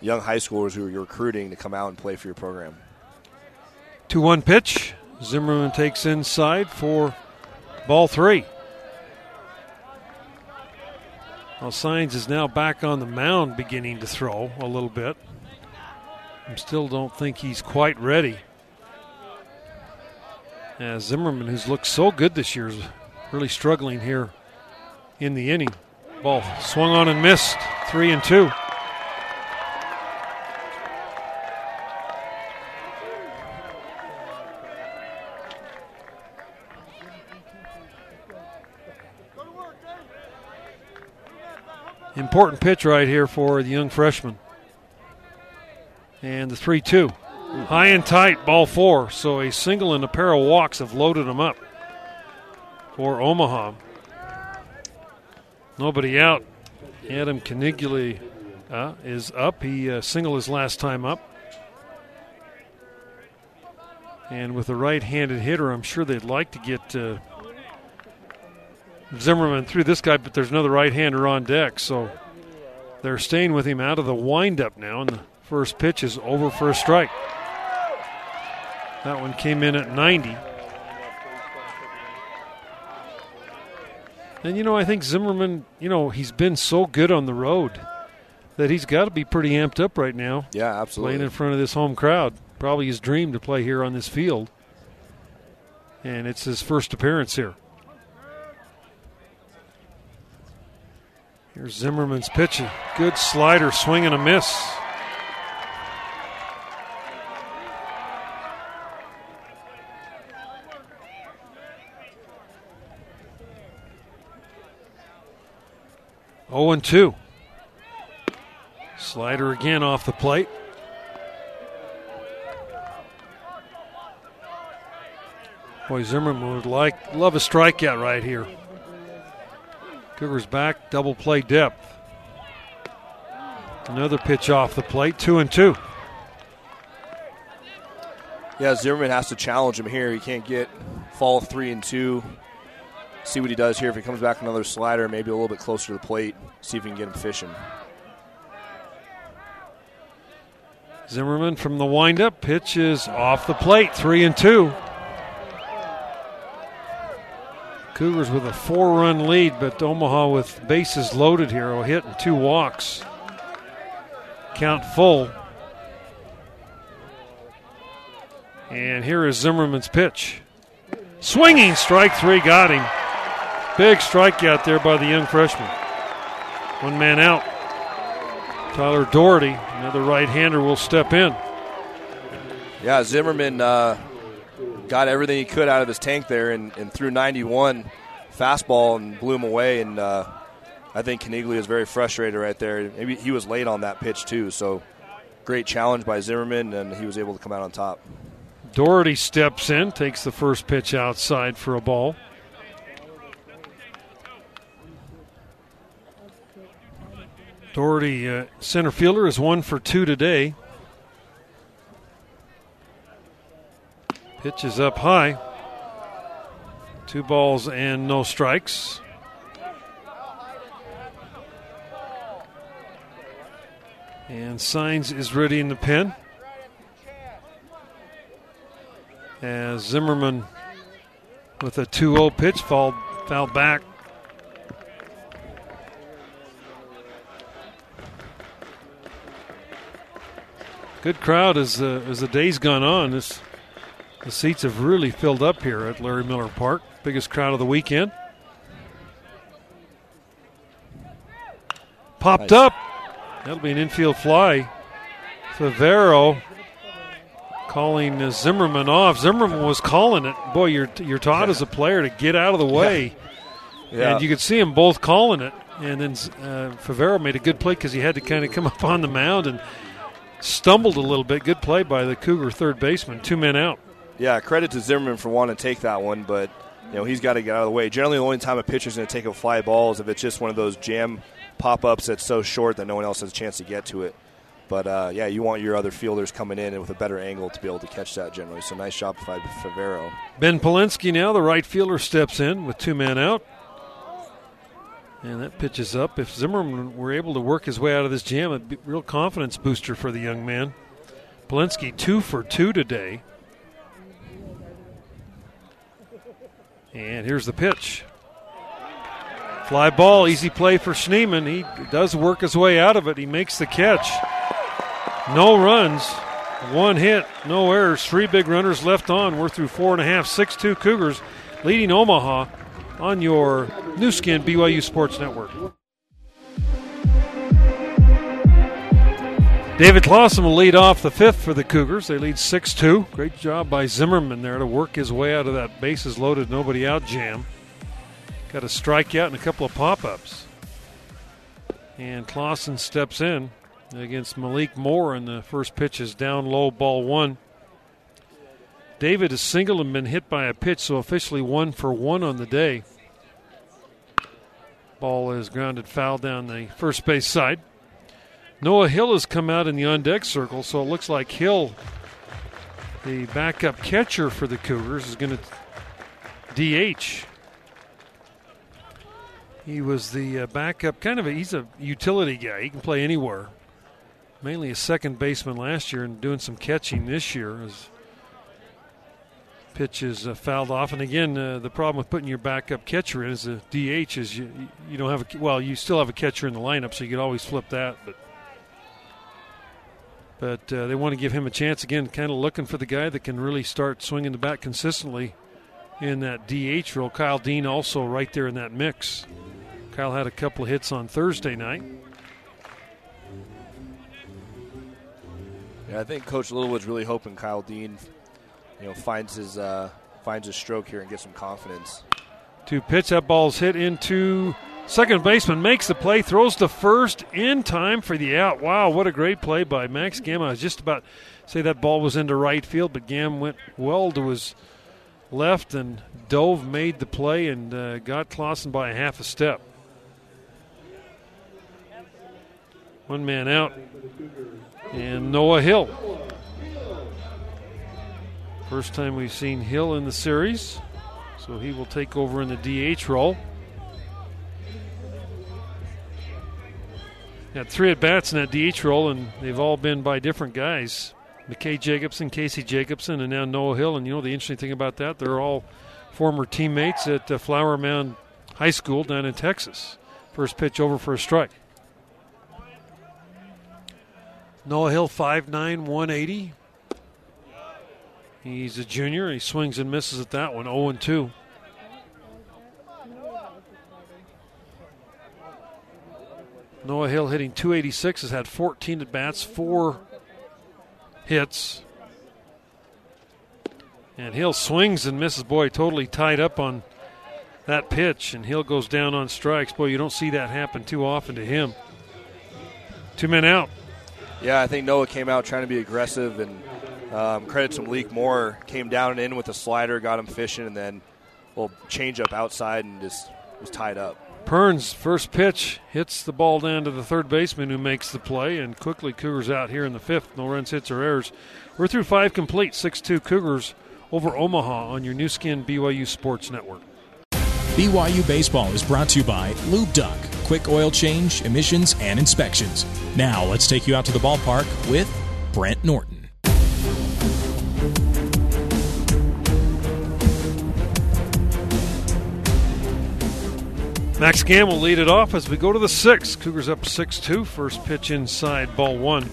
young high schoolers who you're recruiting to come out and play for your program. two one pitch. Zimmerman takes inside for ball three. Well, Sines is now back on the mound beginning to throw a little bit. I still don't think he's quite ready. Yeah, Zimmerman, who's looked so good this year, is really struggling here in the inning. Ball swung on and missed. Three and two. Important pitch right here for the young freshman. And the three two. High and tight, ball four. So a single and a pair of walks have loaded them up for Omaha. Nobody out. Adam Caniglia uh, is up. He uh, singled his last time up. And with a right-handed hitter, I'm sure they'd like to get Uh, Zimmerman threw this guy, but there's another right-hander on deck, so they're staying with him out of the windup now, and the first pitch is over for a strike. That one came in at ninety. And, you know, I think Zimmerman, you know, he's been so good on the road that he's got to be pretty amped up right now. Yeah, absolutely. Playing in front of this home crowd. Probably his dream to play here on this field. And it's his first appearance here. Here's Zimmerman's pitch. A good slider, swing and a miss. oh and two. Slider again off the plate. Boy, Zimmerman would like, love a strikeout right here. Cougars back, double play depth. Another pitch off the plate, two and two. Yeah, Zimmerman has to challenge him here. He can't get fall three and two. See what he does here. If he comes back another slider, maybe a little bit closer to the plate, see if he can get him fishing. Zimmerman from the windup, pitch is off the plate, three and two. Cougars with a four-run lead, but Omaha with bases loaded here, a hit and two walks. Count full. And here is Zimmerman's pitch. Swinging, strike three, got him. Big strikeout there by the young freshman. One man out. Tyler Doherty, another right-hander, will step in. Yeah, Zimmerman uh, got everything he could out of his tank there and, and threw ninety-one fastball and blew him away. And uh, I think Caniglia is very frustrated right there. Maybe he was late on that pitch too, so great challenge by Zimmerman, and he was able to come out on top. Doherty steps in, takes the first pitch outside for a ball. Doherty, uh, center fielder, is one for two today. Pitch is up high. Two balls and no strikes. And Sines is ready in the pen. As Zimmerman with a two oh pitch, foul, foul back. Good crowd as the, as the day's gone on. This, the seats have really filled up here at Larry Miller Park. Biggest crowd of the weekend. Popped nice. Up. That'll be an infield fly. Favero calling Zimmerman off. Zimmerman was calling it. Boy, you're you're taught yeah. as a player to get out of the way. Yeah. Yeah. And you could see them both calling it. And then uh, Favero made a good play because he had to kind of come up on the mound and stumbled a little bit. Good play by the Cougar third baseman. Two men out. Yeah, credit to Zimmerman for wanting to take that one, but you know he's got to get out of the way. Generally, the only time a pitcher's going to take a fly ball is if it's just one of those jam pop-ups that's so short that no one else has a chance to get to it. But, uh, yeah, you want your other fielders coming in and with a better angle to be able to catch that generally. So nice job by Favero. Ben Polinsky now, the right fielder, steps in with two men out. And that pitch is up. If Zimmerman were able to work his way out of this jam, it'd be a real confidence booster for the young man. Polinsky two for two today. And here's the pitch. Fly ball, easy play for Schneeman. He does work his way out of it. He makes the catch. No runs, one hit, no errors. Three big runners left on. We're through four and a half, six two Cougars leading Omaha on your new skin B Y U Sports Network. David Claussen will lead off the fifth for the Cougars. They lead six two. Great job by Zimmerman there to work his way out of that bases loaded, nobody out jam. Got a strikeout and a couple of pop-ups. And Claussen steps in against Malik Moore, and the first pitch is down low, ball one. David is singled and been hit by a pitch, so officially one for one on the day. Ball is grounded foul down the first base side. Noah Hill has come out in the on-deck circle, so it looks like Hill, the backup catcher for the Cougars, is going to D H. He was the uh, backup, kind of a, he's a utility guy. He can play anywhere. Mainly a second baseman last year and doing some catching this year. As pitch is uh, fouled off. And again, uh, the problem with putting your backup catcher in as a D H is you, you don't have a, well, you still have a catcher in the lineup, so you could always flip that. But, but uh, they want to give him a chance. Again, kind of looking for the guy that can really start swinging the bat consistently in that D H role. Kyle Dean also right there in that mix. Kyle had a couple of hits on Thursday night. Yeah, I think Coach Littlewood's really hoping Kyle Dean, you know, finds his uh, finds his stroke here and gets some confidence. Two pitch, that ball's hit into Second baseman makes the play, throws to first in time for the out. Wow, what a great play by Max Gamm. I was just about to say that ball was into right field, but Gamm went well to his left and dove, made the play, and uh, got Claussen by a half a step. One man out, and Noah Hill. First time we've seen Hill in the series, so he will take over in the D H role. Had three at-bats in that D H role, and they've all been by different guys. McKay Jacobson, Casey Jacobson, and now Noah Hill. And, you know, the interesting thing about that, they're all former teammates at uh, Flower Mound High School down in Texas. First pitch over for a strike. Noah Hill, five nine, one eighty. He's a junior. He swings and misses at that one, oh and two. Noah Hill hitting two eighty-six, has had fourteen at-bats, four hits. And Hill swings and misses. Boy, totally tied up on that pitch, and Hill goes down on strikes. Boy, you don't see that happen too often to him. Two men out. Yeah, I think Noah came out trying to be aggressive, and um, credit to Malik Moore. Came down and in with a slider, got him fishing, and then a little change-up outside and just was tied up. Perns, first pitch, hits the ball down to the third baseman who makes the play, and quickly Cougars out here in the fifth. No runs, hits, or errors. We're through five complete, six two Cougars over Omaha on your new skin B Y U Sports Network. B Y U Baseball is brought to you by Lube Duck. Quick oil change, emissions, and inspections. Now let's take you out to the ballpark with Brent Norton. Max Gamm will lead it off as we go to the sixth. Cougars up six two. First pitch inside, ball one.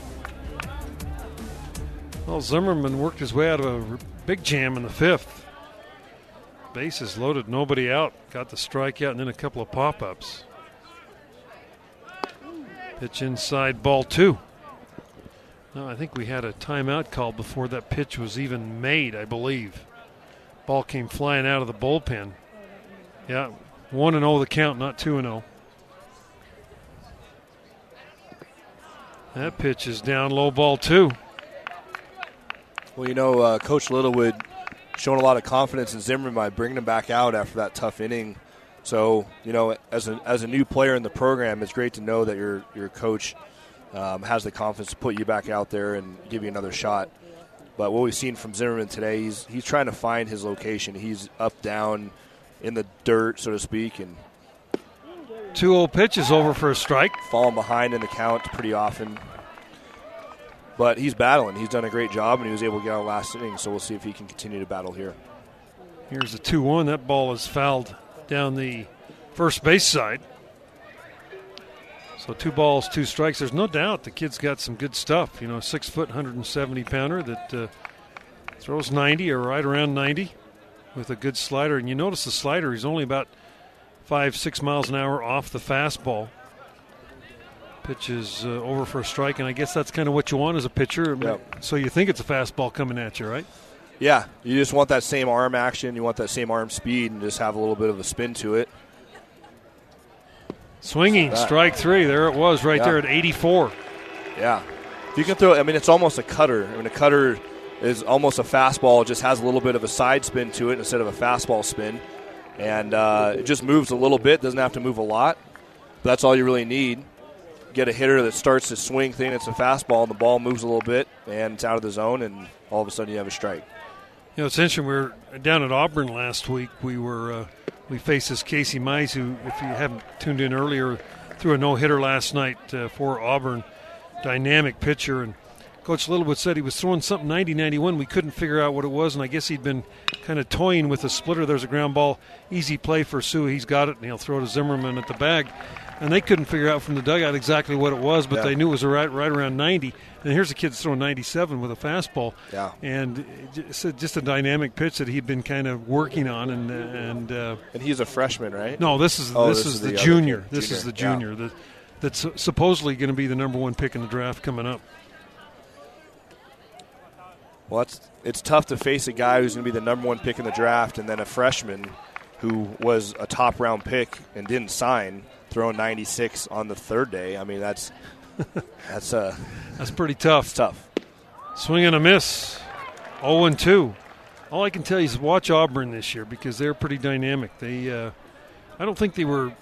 Well, Zimmerman worked his way out of a big jam in the fifth. Bases loaded, nobody out. Got the strikeout and then a couple of pop-ups. Pitch inside, ball two. No, I think we had a timeout call before that pitch was even made, I believe. Ball came flying out of the bullpen. Yeah. one and oh the count, not two and oh. That pitch is down low, ball two. Well, you know, uh, Coach Littlewood showing a lot of confidence in Zimmerman by bringing him back out after that tough inning. So, you know, as a as a new player in the program, it's great to know that your your coach um, has the confidence to put you back out there and give you another shot. But what we've seen from Zimmerman today, he's he's trying to find his location. He's up, down, in the dirt, so to speak. And two oh pitch is over for a strike. Falling behind in the count pretty often. But he's battling. He's done a great job, and he was able to get out last inning, so we'll see if he can continue to battle here. Here's the two one. That ball is fouled down the first base side. So two balls, two strikes. There's no doubt the kid's got some good stuff. You know, six foot, one seventy pounder that uh, throws ninety or right around ninety. With a good slider, and you notice the slider, he's only about five, six miles an hour off the fastball. Pitch is uh, over for a strike, and I guess that's kind of what you want as a pitcher. Yep. So you think it's a fastball coming at you, right? Yeah, you just want that same arm action, you want that same arm speed, and just have a little bit of a spin to it. Swinging, strike three. There it was right yeah. there at eighty-four. Yeah. If you can throw it, I mean, it's almost a cutter. I mean, a cutter is almost a fastball, just has a little bit of a side spin to it instead of a fastball spin. And uh, it just moves a little bit, doesn't have to move a lot. That's all you really need. Get a hitter that starts to swing thing, it's a fastball, and the ball moves a little bit, and it's out of the zone, and all of a sudden you have a strike. You know, it's interesting, we were down at Auburn last week. We were uh, we faced this Casey Mize, who, if you haven't tuned in earlier, threw a no-hitter last night uh, for Auburn. Dynamic pitcher, and Coach Littlewood said he was throwing something ninety ninety-one. We couldn't figure out what it was, and I guess he'd been kind of toying with a splitter. There's a ground ball, easy play for Sue. He's got it, and he'll throw to Zimmerman at the bag. And they couldn't figure out from the dugout exactly what it was, but yeah. they knew it was right, right around ninety. And here's a kid throwing ninety-seven with a fastball. Yeah. And just, just a dynamic pitch that he'd been kind of working on. And and uh, and he's a freshman, right? No, this is oh, this, this is, is the, the junior. junior. This is the junior yeah. that that's supposedly going to be the number one pick in the draft coming up. Well, it's, it's tough to face a guy who's going to be the number one pick in the draft and then a freshman who was a top-round pick and didn't sign. throwing ninety-six on the third day. I mean, that's that's uh, that's pretty tough. It's tough. Swing and a miss. oh and two. All I can tell you is watch Auburn this year because they're pretty dynamic. They, uh, I don't think they were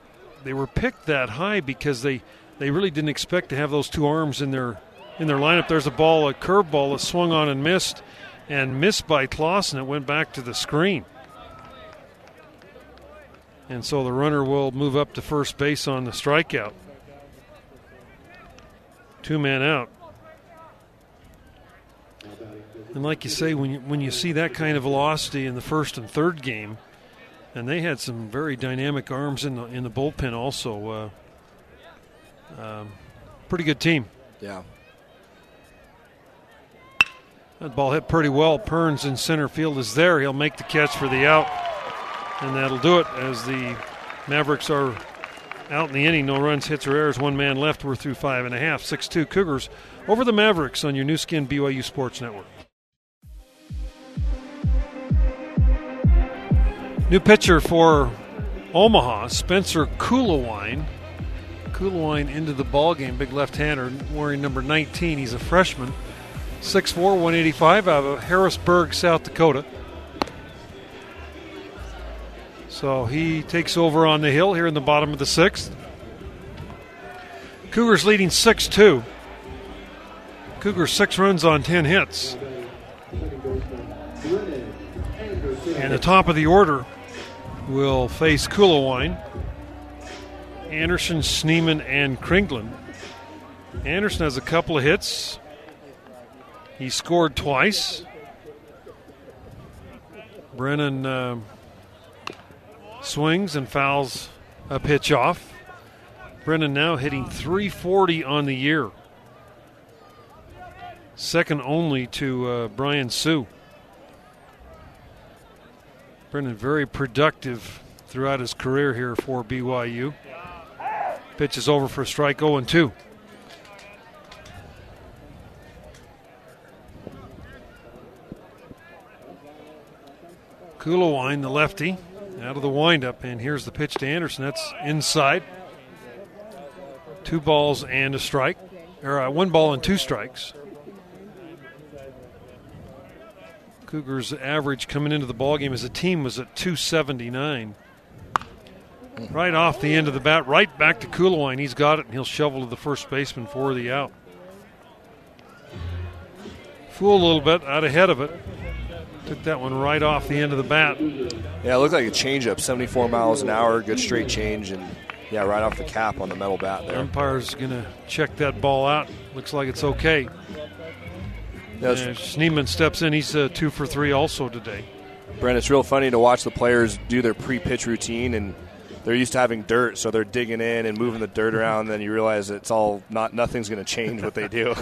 they were picked that high because they, they really didn't expect to have those two arms in their in their lineup. There's a ball, a curveball that swung on and missed, and missed by Claussen. It went back to the screen. And so the runner will move up to first base on the strikeout. Two men out. And like you say, when you, when you see that kind of velocity in the first and third game, and they had some very dynamic arms in the in the bullpen also. Uh, um, pretty good team. Yeah. That ball hit pretty well. Perns in center field is there. He'll make the catch for the out, and that'll do it as the Mavericks are out in the inning. No runs, hits, or errors. One man left. We're through five and a half. six two Cougars over the Mavericks on your new skin B Y U Sports Network. New pitcher for Omaha, Spencer Kulawine. Kulawine into the ballgame, big left-hander, wearing number nineteen. He's a freshman, six four, one eighty-five, out of Harrisburg, South Dakota. So he takes over on the hill here in the bottom of the sixth. Cougars leading six two. Cougars six runs on ten hits. And the top of the order will face Kulawine, Anderson, Schneeman, and Kringlen. Anderson has a couple of hits. He scored twice. Brennan uh, swings and fouls a pitch off. Brennan now hitting three forty on the year. Second only to uh, Brian Sue. Brennan very productive throughout his career here for B Y U. Pitch is over for a strike, oh and two. Kulawine, the lefty, out of the windup, and here's the pitch to Anderson. That's inside. Two balls and a strike, or uh, one ball and two strikes. Cougars' average coming into the ballgame as a team was at two seventy-nine. Right off the end of the bat, right back to Kulawine. He's got it, and he'll shovel to the first baseman for the out. Fooled a little bit out ahead of it. Took that one right off the end of the bat. Yeah, it looked like a changeup, seventy-four miles an hour, good straight change, and, yeah, right off the cap on the metal bat there. The umpire's going to check that ball out. Looks like it's okay. Yeah, Schneeman steps in. He's uh, two for three also today. Brent, it's real funny to watch the players do their pre-pitch routine, and they're used to having dirt, so they're digging in and moving the dirt around, and then you realize it's all not nothing's going to change what they do.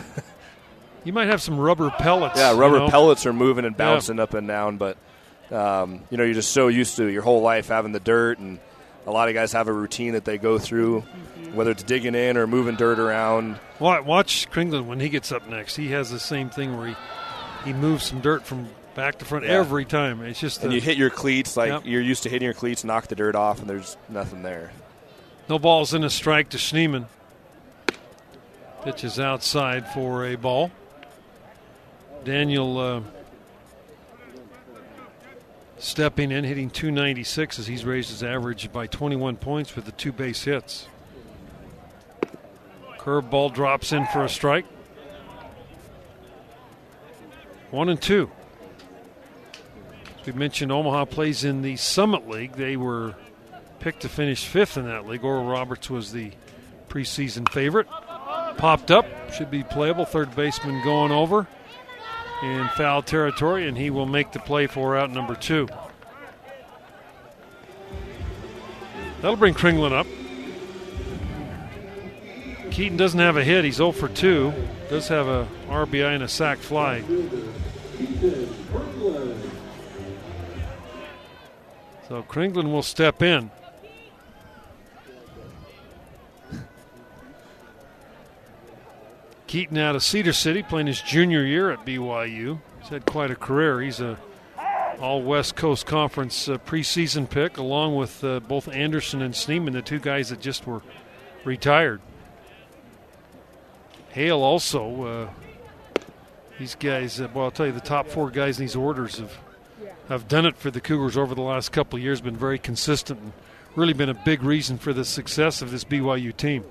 You might have some rubber pellets. Yeah, rubber you know? pellets are moving and bouncing yeah. up and down, but um, you know, you're just so used to your whole life having the dirt, and a lot of guys have a routine that they go through, whether it's digging in or moving dirt around. Watch Kringlen when he gets up next. He has the same thing where he, he moves some dirt from back to front yeah. every time. It's just and a, you hit your cleats like yep. you're used to hitting your cleats, knock the dirt off, and there's nothing there. No balls in a strike to Schneeman. Pitches outside for a ball. Daniel uh, stepping in, hitting two ninety-six as he's raised his average by twenty-one points with the two base hits. Curveball drops in for a strike. One and two. As we mentioned, Omaha plays in the Summit League. They were picked to finish fifth in that league. Oral Roberts was the preseason favorite. Popped up, should be playable. Third baseman going over in foul territory, and he will make the play for out number two. That'll bring Kringlen up. Keaton doesn't have a hit. He's oh for two. Does have a R B I and a sac fly. So Kringlen will step in. Keaton out of Cedar City, playing his junior year at B Y U. He's had quite a career. He's a All-West Coast Conference uh, preseason pick, along with uh, both Anderson and Schneeman, the two guys that just were retired. Hale also, uh, these guys, uh, well, I'll tell you, the top four guys in these orders have, have done it for the Cougars over the last couple of years, been very consistent, and really been a big reason for the success of this B Y U team.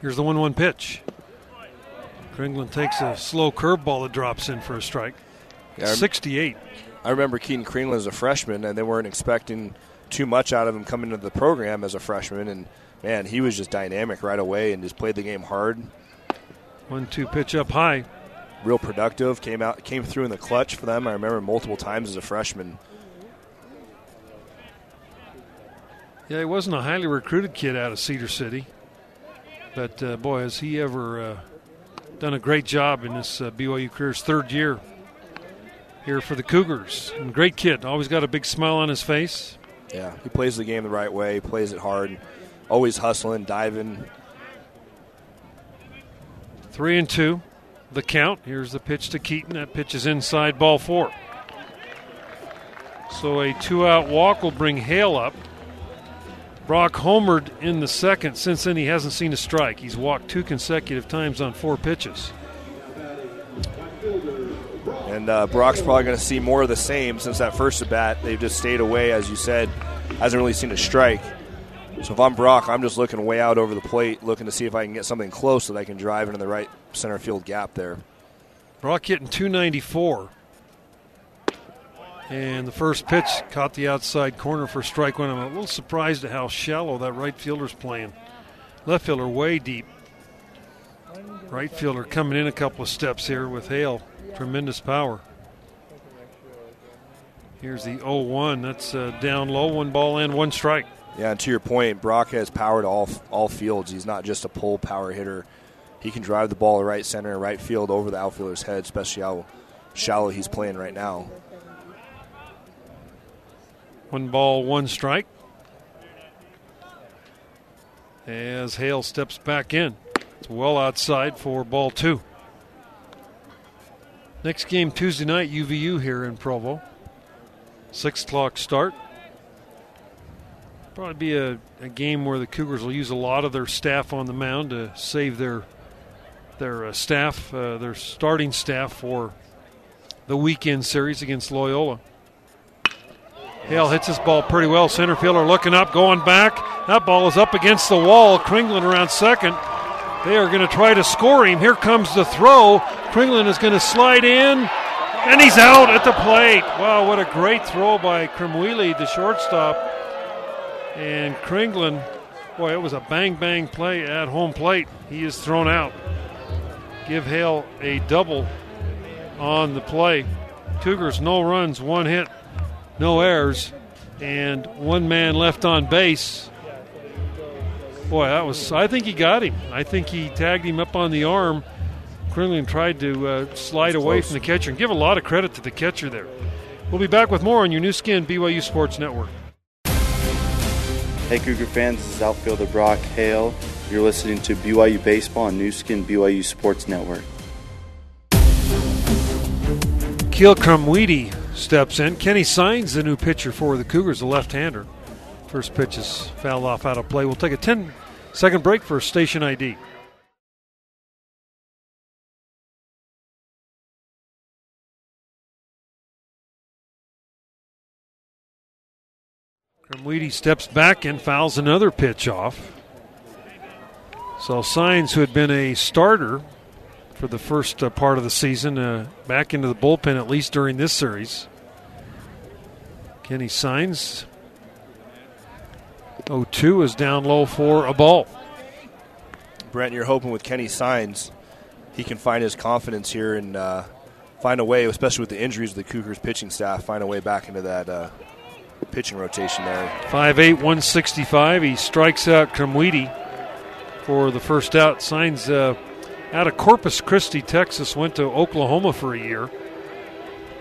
Here's the one one pitch. Kringlen takes a slow curveball that drops in for a strike. Yeah, sixty-eight. I remember Keaton Kringlen as a freshman, and they weren't expecting too much out of him coming into the program as a freshman. And, man, he was just dynamic right away and just played the game hard. one two pitch up high. Real productive. Came out, came through in the clutch for them. I remember multiple times as a freshman. Yeah, he wasn't a highly recruited kid out of Cedar City. But, uh, boy, has he ever uh, done a great job in this uh, B Y U career's third year here for the Cougars. And great kid. Always got a big smile on his face. Yeah, he plays the game the right way. He plays it hard. Always hustling, diving. Three and two. The count. Here's the pitch to Keaton. That pitch is inside, ball four. So a two-out walk will bring Hale up. Brock homered in the second. Since then, he hasn't seen a strike. He's walked two consecutive times on four pitches. And uh, Brock's probably going to see more of the same since that first at-bat. They've just stayed away, as you said. Hasn't really seen a strike. So if I'm Brock, I'm just looking way out over the plate, looking to see if I can get something close so that I can drive into the right center field gap there. Brock hitting two ninety-four. And the first pitch caught the outside corner for strike one. I'm a little surprised at how shallow that right fielder's playing. Left fielder way deep. Right fielder coming in a couple of steps here with Hale. Tremendous power. Here's the oh one. That's uh, down low, one ball and one strike. Yeah, and to your point, Brock has power to all, all fields. He's not just a pull power hitter. He can drive the ball to right center and right field over the outfielder's head, especially how shallow he's playing right now. One ball, one strike. As Hale steps back in. It's well outside for ball two. Next game Tuesday night, U V U here in Provo. Six o'clock start. Probably be a, a game where the Cougars will use a lot of their staff on the mound to save their, their uh, staff, uh, their starting staff for the weekend series against Loyola. Hale hits this ball pretty well. Center fielder looking up, going back. That ball is up against the wall. Kringlen around second. They are going to try to score him. Here comes the throw. Kringlen is going to slide in, and he's out at the plate. Wow, what a great throw by Kremwili, the shortstop. And Kringlen, boy, it was a bang-bang play at home plate. He is thrown out. Give Hale a double on the play. Cougars, no runs, one hit. No errors, and one man left on base. Boy, that was, I think he got him. I think he tagged him up on the arm. Kringlen tried to uh, slide That's away close. From the catcher, and give a lot of credit to the catcher there. We'll be back with more on your new skin, B Y U Sports Network. Hey, Cougar fans, this is outfielder Brock Hale. You're listening to B Y U Baseball on new skin, B Y U Sports Network. Keel Kremwidi steps in. Kenny Sines, the new pitcher for the Cougars, a left-hander. First pitch is fouled off out of play. We'll take a ten-second break for station I D. Kremwidi steps back and fouls another pitch off. So Sines, who had been a starter for the first uh, part of the season, uh, back into the bullpen, at least during this series. Kenny Sines, oh two is down low for a ball. Brent, you're hoping with Kenny Sines, he can find his confidence here and uh, find a way, especially with the injuries of the Cougars pitching staff, find a way back into that uh, pitching rotation there. five eight, one sixty-five. He strikes out Kremwidi for the first out. Sines, uh, out of Corpus Christi, Texas, went to Oklahoma for a year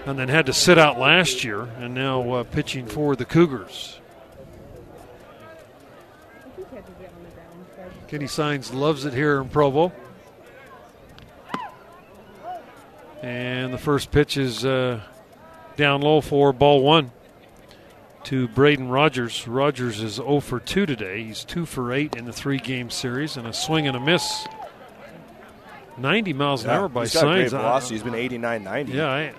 and then had to sit out last year, and now uh, pitching for the Cougars. Kenny Sines loves it here in Provo. And the first pitch is uh, down low for ball one to Braden Rogers. Rogers is zero for two today. He's two for eight in the three-game series, and a swing and a miss. ninety miles an yeah, hour by he's got Sines. Great velocity. He's been eighty-nine ninety. Yeah, I,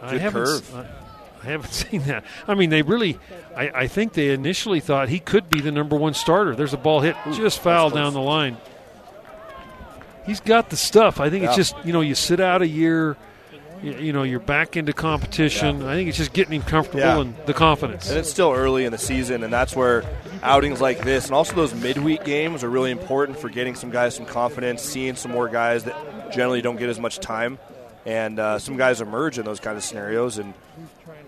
I haven't I, I haven't seen that. I mean, they really, I, I think they initially thought he could be the number one starter. There's a ball hit, Ooh, just foul down the line. He's got the stuff. I think yeah. it's just, you know, you sit out a year, you, you know, you're back into competition. Yeah. I think it's just getting him comfortable yeah. and the confidence. And it's still early in the season, and that's where outings like this and also those midweek games are really important for getting some guys some confidence, seeing some more guys that generally don't get as much time. And uh, some guys emerge in those kind of scenarios, and,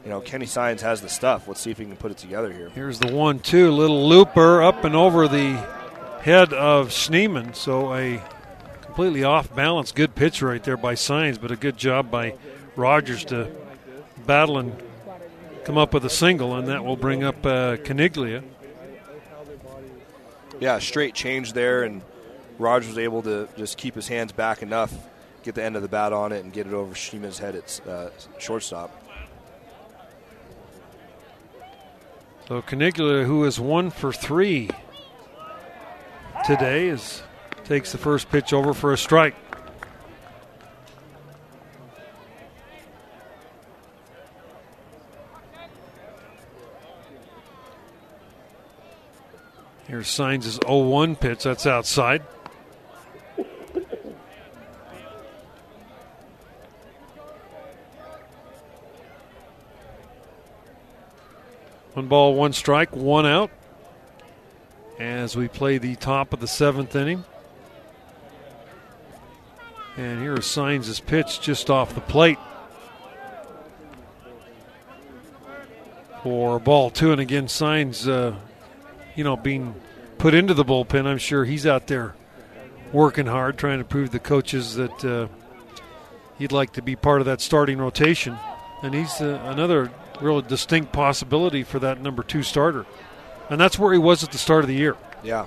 you know, Kenny Sines has the stuff. Let's see if he can put it together here. Here's the one two, little looper up and over the head of Schneeman, so a completely off-balance, good pitch right there by Sines, but a good job by Rogers to battle and come up with a single, and that will bring up uh, Caniglia. Yeah, straight change there, and Rogers was able to just keep his hands back enough, get the end of the bat on it, and get it over Schneeman's head at uh, shortstop. So Caniglia, who is one for three today, is takes the first pitch over for a strike. Here's Sines' oh one pitch. That's outside. One ball, one strike, one out as we play the top of the seventh inning. And here is Sines' pitch just off the plate for ball two. And again, Sines, uh, you know, being put into the bullpen, I'm sure he's out there working hard, trying to prove to the coaches that uh, he'd like to be part of that starting rotation. And he's uh, another real distinct possibility for that number two starter. And that's where he was at the start of the year. Yeah.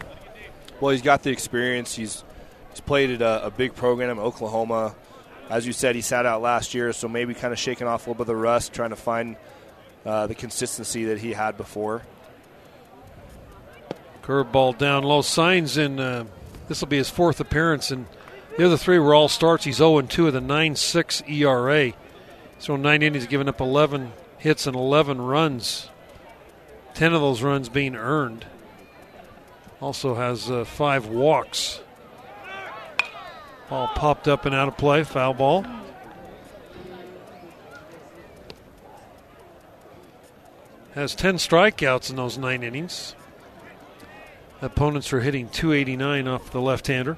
Well, he's got the experience. He's, he's played at a, a big program in Oklahoma. As you said, he sat out last year, so maybe kind of shaking off a little bit of the rust, trying to find uh, the consistency that he had before. Curveball down low. Sines in, uh, this will be his fourth appearance, and the other three were all starts. He's oh and two with a nine six E R A. So nine innings, given up eleven hits and eleven runs, ten of those runs being earned. Also has uh, five walks. Ball popped up and out of play, foul ball. Has ten strikeouts in those nine innings. Opponents are hitting two eighty-nine off the left-hander.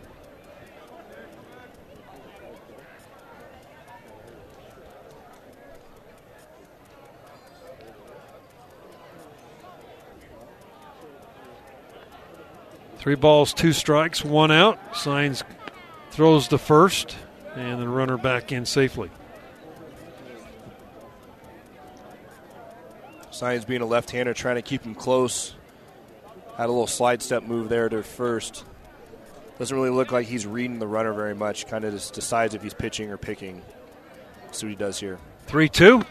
Three balls, two strikes, one out. Sines throws the first, and the runner back in safely. Sines being a left-hander, trying to keep him close. Had a little slide step move there to first. Doesn't really look like he's reading the runner very much. Kind of just decides if he's pitching or picking. See what he does here. three two.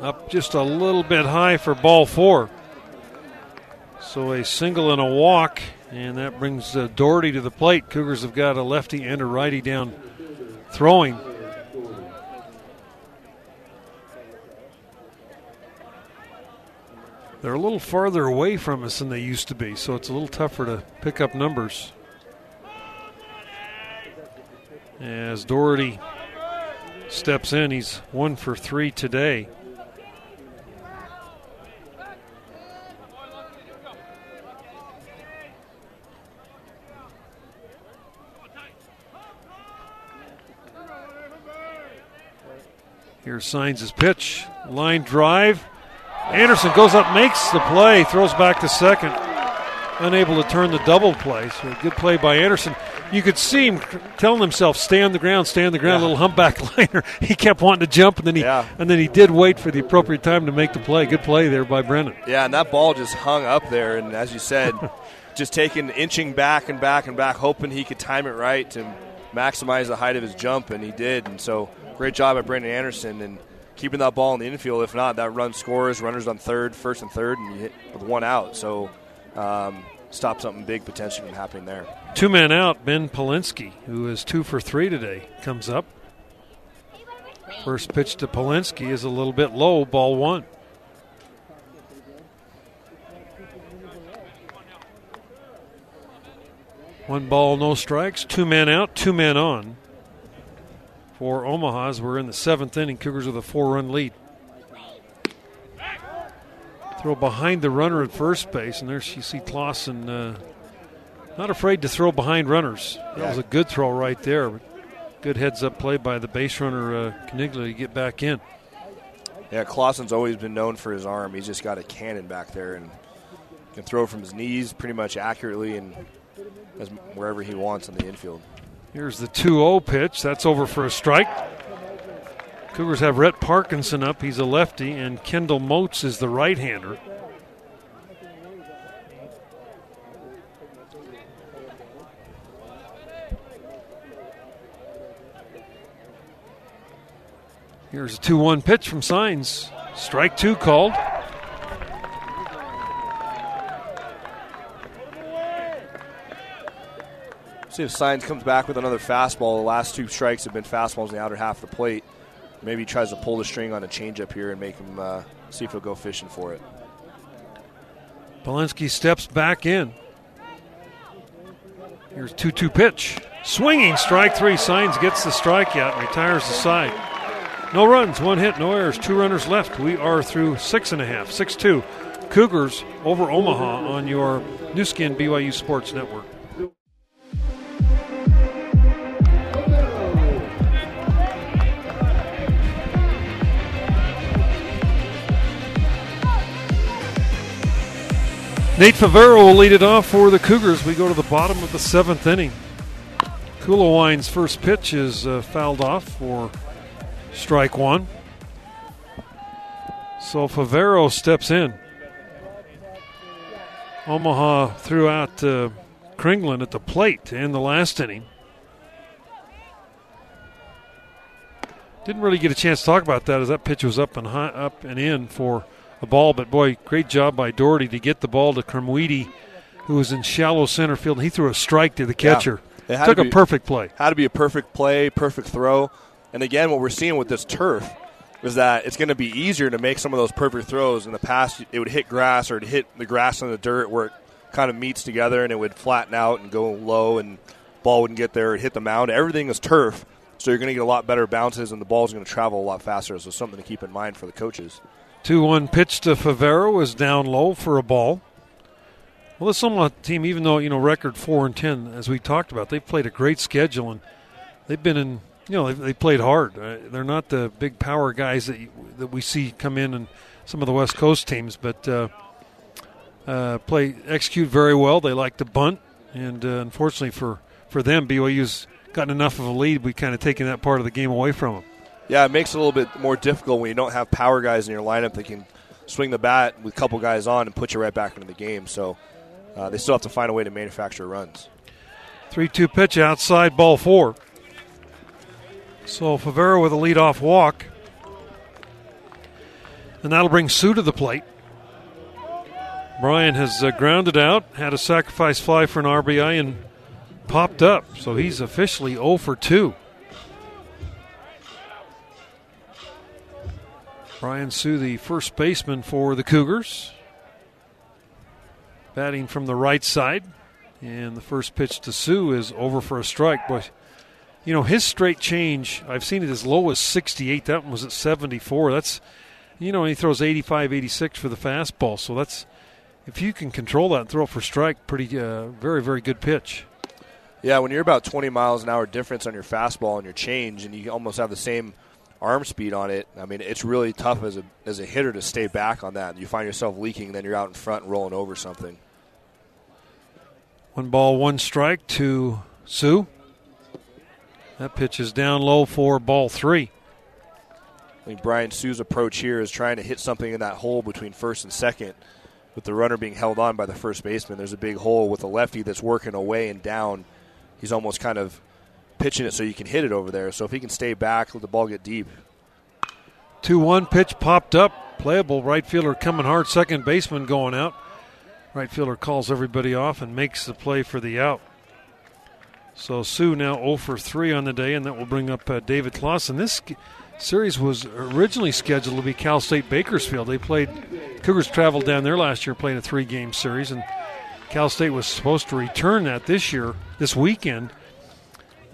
Up just a little bit high for ball four. So a single and a walk. And that brings uh, Doherty to the plate. Cougars have got a lefty and a righty down throwing. They're a little farther away from us than they used to be, so it's a little tougher to pick up numbers. As Doherty steps in, he's one for three today. Here's Sines' pitch. Line drive. Anderson goes up, makes the play, throws back to second. Unable to turn the double play. So a good play by Anderson. You could see him telling himself, stay on the ground, stay on the ground, yeah. Little humpback liner. He kept wanting to jump, and then he yeah. and then he did wait for the appropriate time to make the play. Good play there by Brennan. Yeah, and that ball just hung up there, and as you said, just taking, inching back and back and back, hoping he could time it right to maximize the height of his jump, and he did, and so great job at Brendan Anderson, and keeping that ball in the infield. If not, that run scores, runners on third, first and third, and you hit with one out. So um, stop something big potentially from happening there. Two men out, Ben Polinsky, who is two for three today, comes up. First pitch to Polinsky is a little bit low, ball one. One ball, no strikes, two men out, two men on. For Omaha's, we're in the seventh inning. Cougars with a four-run lead. Throw behind the runner at first base, and there you see Claussen uh, not afraid to throw behind runners. That was a good throw right there. Good heads-up play by the base runner, uh, Knigla, to get back in. Yeah, Claussen's always been known for his arm. He's just got a cannon back there and can throw from his knees pretty much accurately and as wherever he wants in the infield. Here's the two oh pitch. That's over for a strike. Cougars have Rhett Parkinson up. He's a lefty, and Kendall Motes is the right-hander. Here's a two one pitch from Sines. Strike two called. See if Sines comes back with another fastball. The last two strikes have been fastballs in the outer half of the plate. Maybe he tries to pull the string on a changeup here and make him uh, see if he'll go fishing for it. Polinsky steps back in. Here's two two pitch. Swinging strike three. Sines gets the strikeout and retires the side. No runs, one hit, no errors, two runners left. We are through six and a half, six two. Cougars over Omaha on your new skin B Y U Sports Network. Nate Favero will lead it off for the Cougars. We go to the bottom of the seventh inning. Kulawine's first pitch is uh, fouled off for strike one. So Favero steps in. Omaha threw out uh, Kringlen at the plate in the last inning. Didn't really get a chance to talk about that as that pitch was up and high, up and in for the ball, but boy, great job by Doherty to get the ball to Kermwidi, who was in shallow center field. He threw a strike to the catcher. Yeah, took to be, a perfect play. Had to be a perfect play, perfect throw. And again, what we're seeing with this turf is that it's going to be easier to make some of those perfect throws. In the past, it would hit grass or it hit the grass on the dirt where it kind of meets together and it would flatten out and go low and ball wouldn't get there. It hit the mound. Everything is turf, so you're going to get a lot better bounces and the ball's going to travel a lot faster. So something to keep in mind for the coaches. two one pitch to Favero is down low for a ball. Well, this Omaha team, even though, you know, record four and ten, as we talked about, they've played a great schedule, and they've been in, you know, they played hard. Uh, they're not the big power guys that you, that we see come in and some of the West Coast teams, but uh, uh, play execute very well. They like to bunt, and uh, unfortunately for, for them, B Y U's gotten enough of a lead. We've kind of taken that part of the game away from them. Yeah, it makes it a little bit more difficult when you don't have power guys in your lineup that can swing the bat with a couple guys on and put you right back into the game. So uh, they still have to find a way to manufacture runs. three two pitch outside, ball four. So Favero with a leadoff walk. And that'll bring Sue to the plate. Brian has uh, grounded out, had a sacrifice fly for an R B I and popped up. So he's officially oh for two. Brian Sue, the first baseman for the Cougars, batting from the right side. And the first pitch to Sue is over for a strike. But, you know, his straight change, I've seen it as low as sixty-eight. That one was at seventy-four. That's, you know, he throws eighty-five, eighty-six for the fastball. So that's, if you can control that and throw for strike, pretty, uh, very, very good pitch. Yeah, when you're about twenty miles an hour difference on your fastball and your change, and you almost have the same arm speed on it, I mean, it's really tough as a as a hitter to stay back on that. You find yourself leaking, then you're out in front and rolling over something. One ball, one strike to Sue. That pitch is down low for ball three. I think Brian Sue's approach here is trying to hit something in that hole between first and second. With the runner being held on by the first baseman, there's a big hole with a lefty that's working away and down. He's almost kind of pitching it so you can hit it over there. So if he can stay back, let the ball get deep. two one pitch popped up. Playable, right fielder coming hard, second baseman going out. Right fielder calls everybody off and makes the play for the out. So Sue now oh for three on the day, and that will bring up uh, David Claussen. This series was originally scheduled to be Cal State Bakersfield. They played, Cougars traveled down there last year, played a three-game series, and Cal State was supposed to return that this year, this weekend.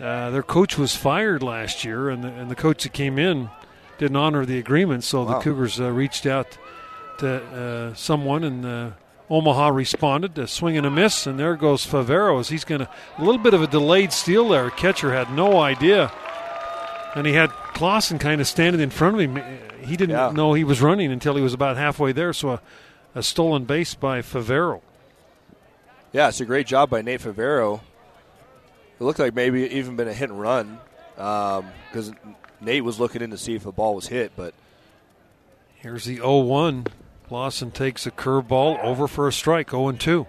Uh, their coach was fired last year, and the, and the coach that came in didn't honor the agreement, so wow. The Cougars uh, reached out to uh, someone, and uh, Omaha responded, a swing and a miss, and there goes Favero. He's going to, a little bit of a delayed steal there. Catcher had no idea, and he had Claussen kind of standing in front of him. He didn't yeah. know he was running until he was about halfway there, so a, a stolen base by Favero. Yeah, it's a great job by Nate Favero. It looked like maybe even been a hit and run because um, Nate was looking in to see if the ball was hit. But here's the oh one. Claussen takes a curveball over for a strike, oh and two.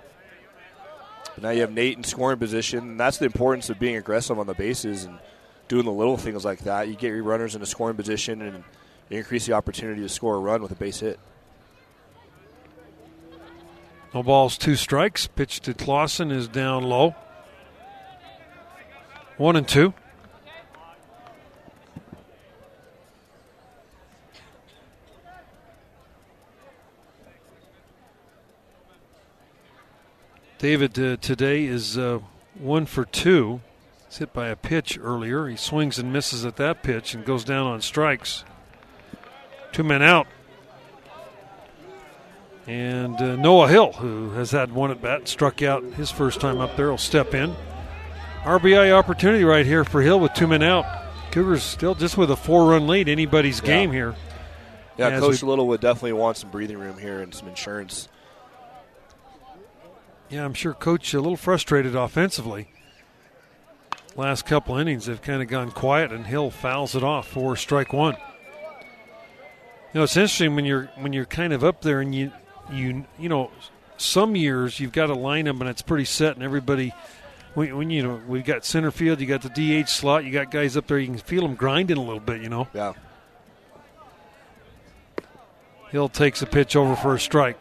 Now you have Nate in scoring position, and that's the importance of being aggressive on the bases and doing the little things like that. You get your runners in a scoring position and you increase the opportunity to score a run with a base hit. No balls, two strikes. Pitch to Claussen is down low. One and two. David uh, today is uh, one for two. He's hit by a pitch earlier. He swings and misses at that pitch and goes down on strikes. Two men out. And uh, Noah Hill, who has had one at bat, struck out his first time up there, will step in. R B I opportunity right here for Hill with two men out. Cougars still just with a four-run lead. Anybody's yeah. game here. Yeah, as Coach we, Littlewood definitely wants some breathing room here and some insurance. Yeah, I'm sure Coach a little frustrated offensively. Last couple innings, they've kind of gone quiet, and Hill fouls it off for strike one. You know, it's interesting when you're when you're kind of up there, and you you you know, some years you've got a lineup and it's pretty set, and everybody. When, when you know we've got center field, you got the D H slot, you got guys up there, you can feel them grinding a little bit, you know. Yeah. Hill takes a pitch over for a strike.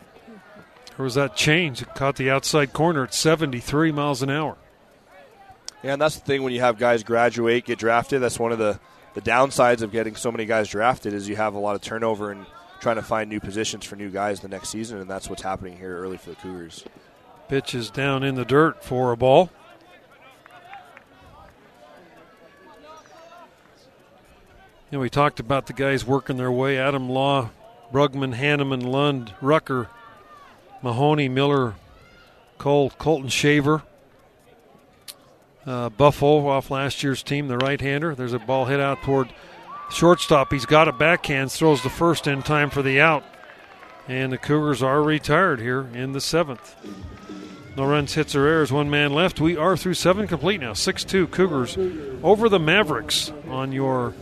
Or was that change? It caught the outside corner at seventy-three miles an hour. Yeah, and that's the thing when you have guys graduate, get drafted. That's one of the, the downsides of getting so many guys drafted is you have a lot of turnover and trying to find new positions for new guys the next season, and that's what's happening here early for the Cougars. Pitch is down in the dirt for a ball. You know, we talked about the guys working their way. Adam Law, Brugman, Hanneman, Lund, Rucker, Mahoney, Miller, Cole, Colton Shaver, uh, Buffo off last year's team, the right-hander. There's a ball hit out toward shortstop. He's got a backhand, throws the first in time for the out. And the Cougars are retired here in the seventh. No runs, hits, or errors. One man left. We are through seven complete now. six two Cougars over the Mavericks on your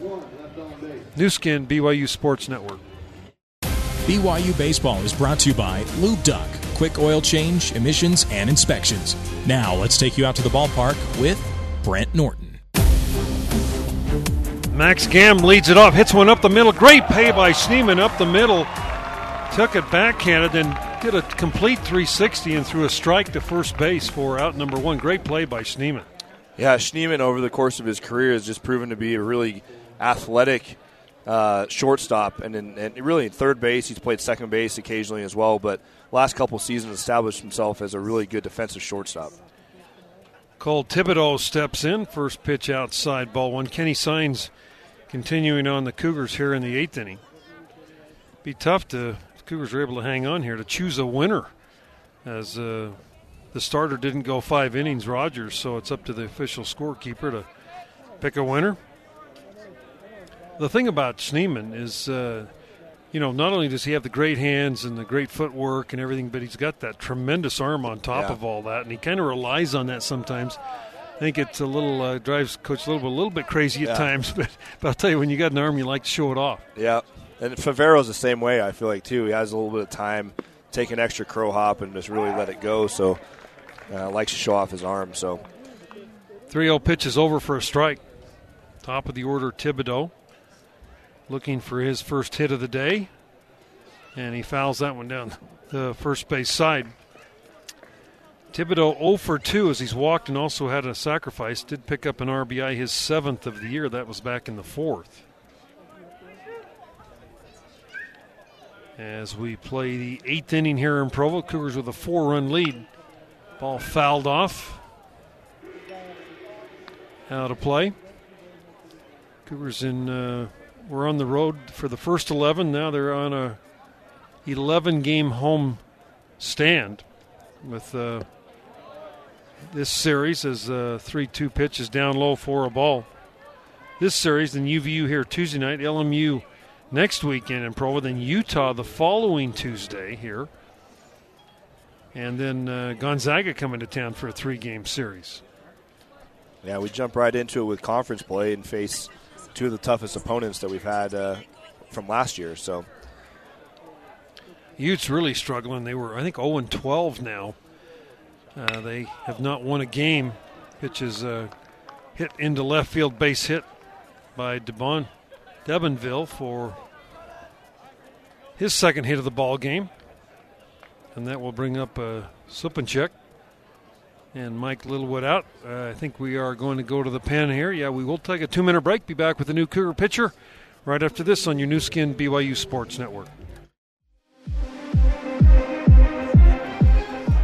new skin B Y U Sports Network. B Y U Baseball is brought to you by Lube Duck. Quick oil change, emissions, and inspections. Now let's take you out to the ballpark with Brent Norton. Max Gamm leads it off. Hits one up the middle. Great pay by Schneeman up the middle. Took it backhanded and did a complete three sixty and threw a strike to first base for out number one. Great play by Schneeman. Yeah, Schneeman over the course of his career has just proven to be a really athletic Uh, shortstop, and, in, and really in third base. He's played second base occasionally as well, but last couple seasons established himself as a really good defensive shortstop. Cole Thibodeau steps in, first pitch outside, ball one. Kenny Sines continuing on the Cougars here in the eighth inning. Be tough to, if the Cougars are able to hang on here, to choose a winner as uh, the starter didn't go five innings, Rogers, so it's up to the official scorekeeper to pick a winner. The thing about Schneeman is, uh, you know, not only does he have the great hands and the great footwork and everything, but he's got that tremendous arm on top yeah. of all that, and he kind of relies on that sometimes. I think it's a little uh, drives Coach Littlewood a little bit crazy yeah. at times, but, but I'll tell you, when you got an arm, you like to show it off. Yeah, and Favero's the same way, I feel like, too. He has a little bit of time, take an extra crow hop, and just really let it go, so uh, likes to show off his arm. So three oh pitch is over for a strike. Top of the order, Thibodeau. looking for his first hit of the day. And he fouls that one down the first base side. Thibodeau oh for two as he's walked and also had a sacrifice. Did pick up an R B I, his seventh of the year. That was back in the fourth. As we play the eighth inning here in Provo, Cougars with a four-run lead. Ball fouled off. Out of play. Cougars in, uh, were on the road for the first eleven. Now they're on a eleven-game home stand with uh, this series as a three two pitch is down low for a ball. This series, then U V U here Tuesday night, L M U next weekend in Provo, then Utah the following Tuesday here. And then uh, Gonzaga coming to town for a three-game series. Yeah, we jump right into it with conference play and face two of the toughest opponents that we've had uh, from last year. So Utes really struggling. They were, I think, oh and twelve now. Uh, they have not won a game. Pitch is uh, hit into left field, base hit by Debon Debonville for his second hit of the ball game. And that will bring up uh, Supanchek and Mike Littlewood out. Uh, I think we are going to go to the pen here. Yeah, we will take a two-minute break. Be back with the new Cougar pitcher right after this on your new skin B Y U Sports Network.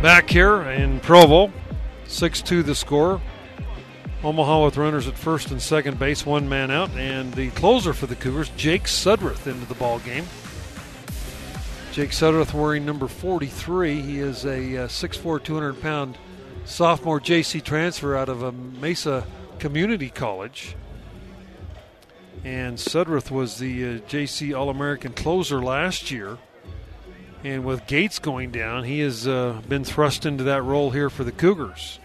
Back here in Provo, six two the score. Omaha with runners at first and second base, one man out, and the closer for the Cougars, Jake Suddreth, into the ball game. Jake Suddreth wearing number forty-three. He is a uh, six four, two hundred pound sophomore J C transfer out of a Mesa Community College. And Suddreth was the uh, J C All-American closer last year. And with Gates going down, he has uh, been thrust into that role here for the Cougars.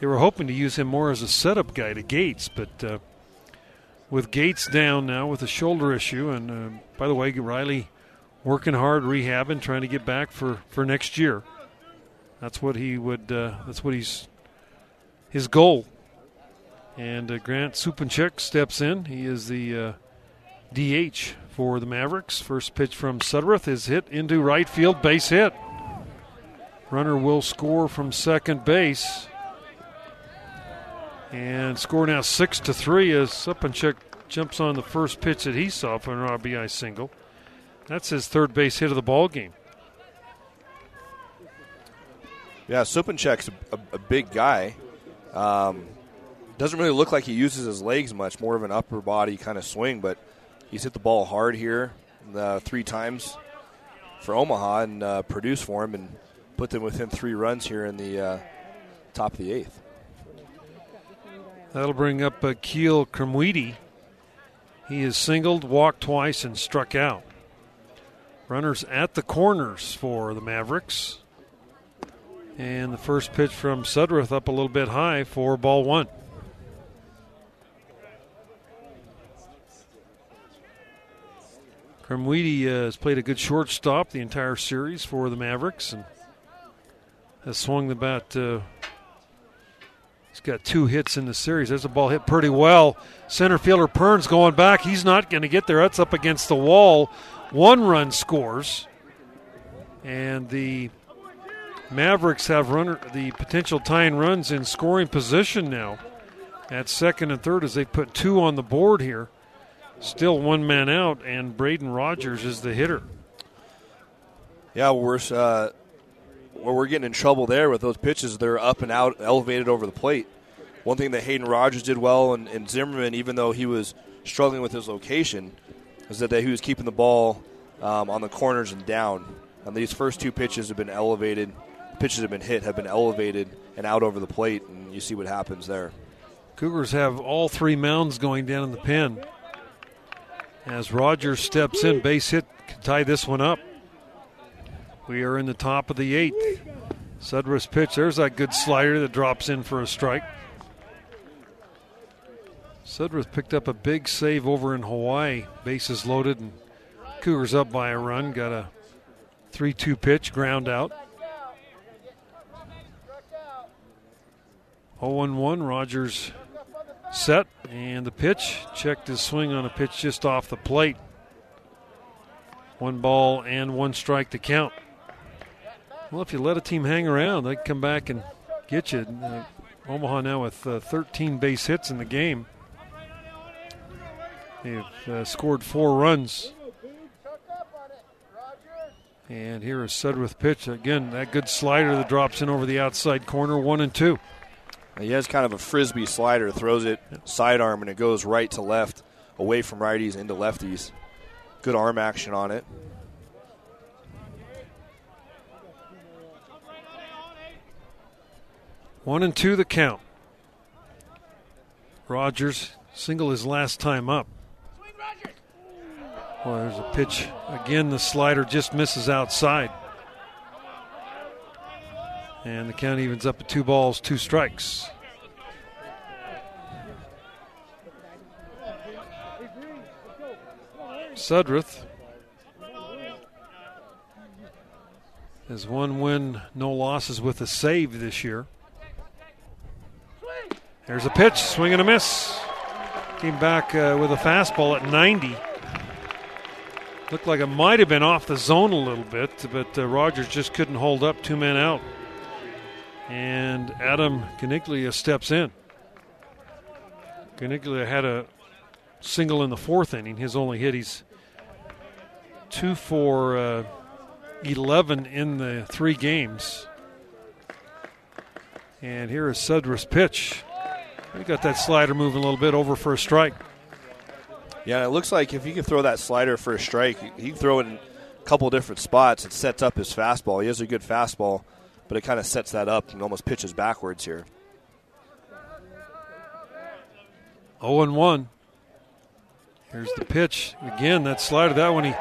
They were hoping to use him more as a setup guy to Gates, but uh, with Gates down now with a shoulder issue, and uh, by the way, Riley working hard, rehabbing, trying to get back for, for next year. That's what he would. Uh, that's what he's his goal. And uh, Grant Supanchek steps in. He is the uh, D H for the Mavericks. First pitch from Suddreth is hit into right field, base hit. Runner will score from second base. And score now six to three as Supanchek jumps on the first pitch that he saw for an R B I single. That's his third base hit of the ball game. Yeah, Supanchek's a, a, a big guy. Um, doesn't really look like he uses his legs much. More of an upper body kind of swing, but he's hit the ball hard here uh, three times for Omaha and uh, produced for him and put them within three runs here in the uh, top of the eighth. That'll bring up uh, Keel Kremwidi. He is singled, walked twice, and struck out. Runners at the corners for the Mavericks. And the first pitch from Suddreth up a little bit high for ball one. Kremwidi uh, has played a good shortstop the entire series for the Mavericks and has swung the bat. Uh, he's got two hits in the series. There's a ball hit pretty well. Center fielder Perns going back. He's not going to get there. That's up against the wall. One run scores. And the Mavericks have runner, the potential tying runs in scoring position now at second and third as they put two on the board here. Still one man out, and Braden Rogers is the hitter. Yeah, we're uh, well, we're getting in trouble there with those pitches. They're up and out, elevated over the plate. One thing that Hayden Rogers did well, and, and Zimmerman, even though he was struggling with his location, is that he was keeping the ball um, on the corners and down. And these first two pitches have been elevated. Pitches have been hit, have been elevated and out over the plate, and you see what happens there. Cougars have all three mounds going down in the pen. As Rogers steps in, base hit can tie this one up. We are in the top of the eighth. Suddreth's pitch, there's that good slider that drops in for a strike. Suddreth picked up a big save over in Hawaii. Bases loaded and Cougars up by a run. Got a three two pitch, ground out. oh one one, Rogers set, and the pitch. Checked his swing on a pitch just off the plate. One ball and one strike to count. Well, if you let a team hang around, they can come back and get you. Uh, Omaha now with uh, thirteen base hits in the game. They've uh, scored four runs. And here is Suddreth pitch. Again, that good slider that drops in over the outside corner, one and two. He has kind of a frisbee slider, throws it sidearm, and it goes right to left, away from righties into lefties. Good arm action on it. One and two the count. Rogers single his last time up. Well, there's a pitch. Again, the slider just misses outside. And the count evens up at two balls, two strikes. Suddreth has one win, no losses with a save this year. There's a pitch, swing and a miss. Came back uh, with a fastball at ninety. Looked like it might have been off the zone a little bit, but uh, Rogers just couldn't hold up, two men out. And Adam Coniglia steps in. Coniglia had a single in the fourth inning, his only hit. He's two for uh, eleven in the three games. And here is Suddreth's pitch. He got that slider moving a little bit over for a strike. Yeah, it looks like if you can throw that slider for a strike, he can throw it in a couple different spots. It sets up his fastball. He has a good fastball, but it kind of sets that up and almost pitches backwards here. oh and one. Here's the pitch. Again, that slider, that one he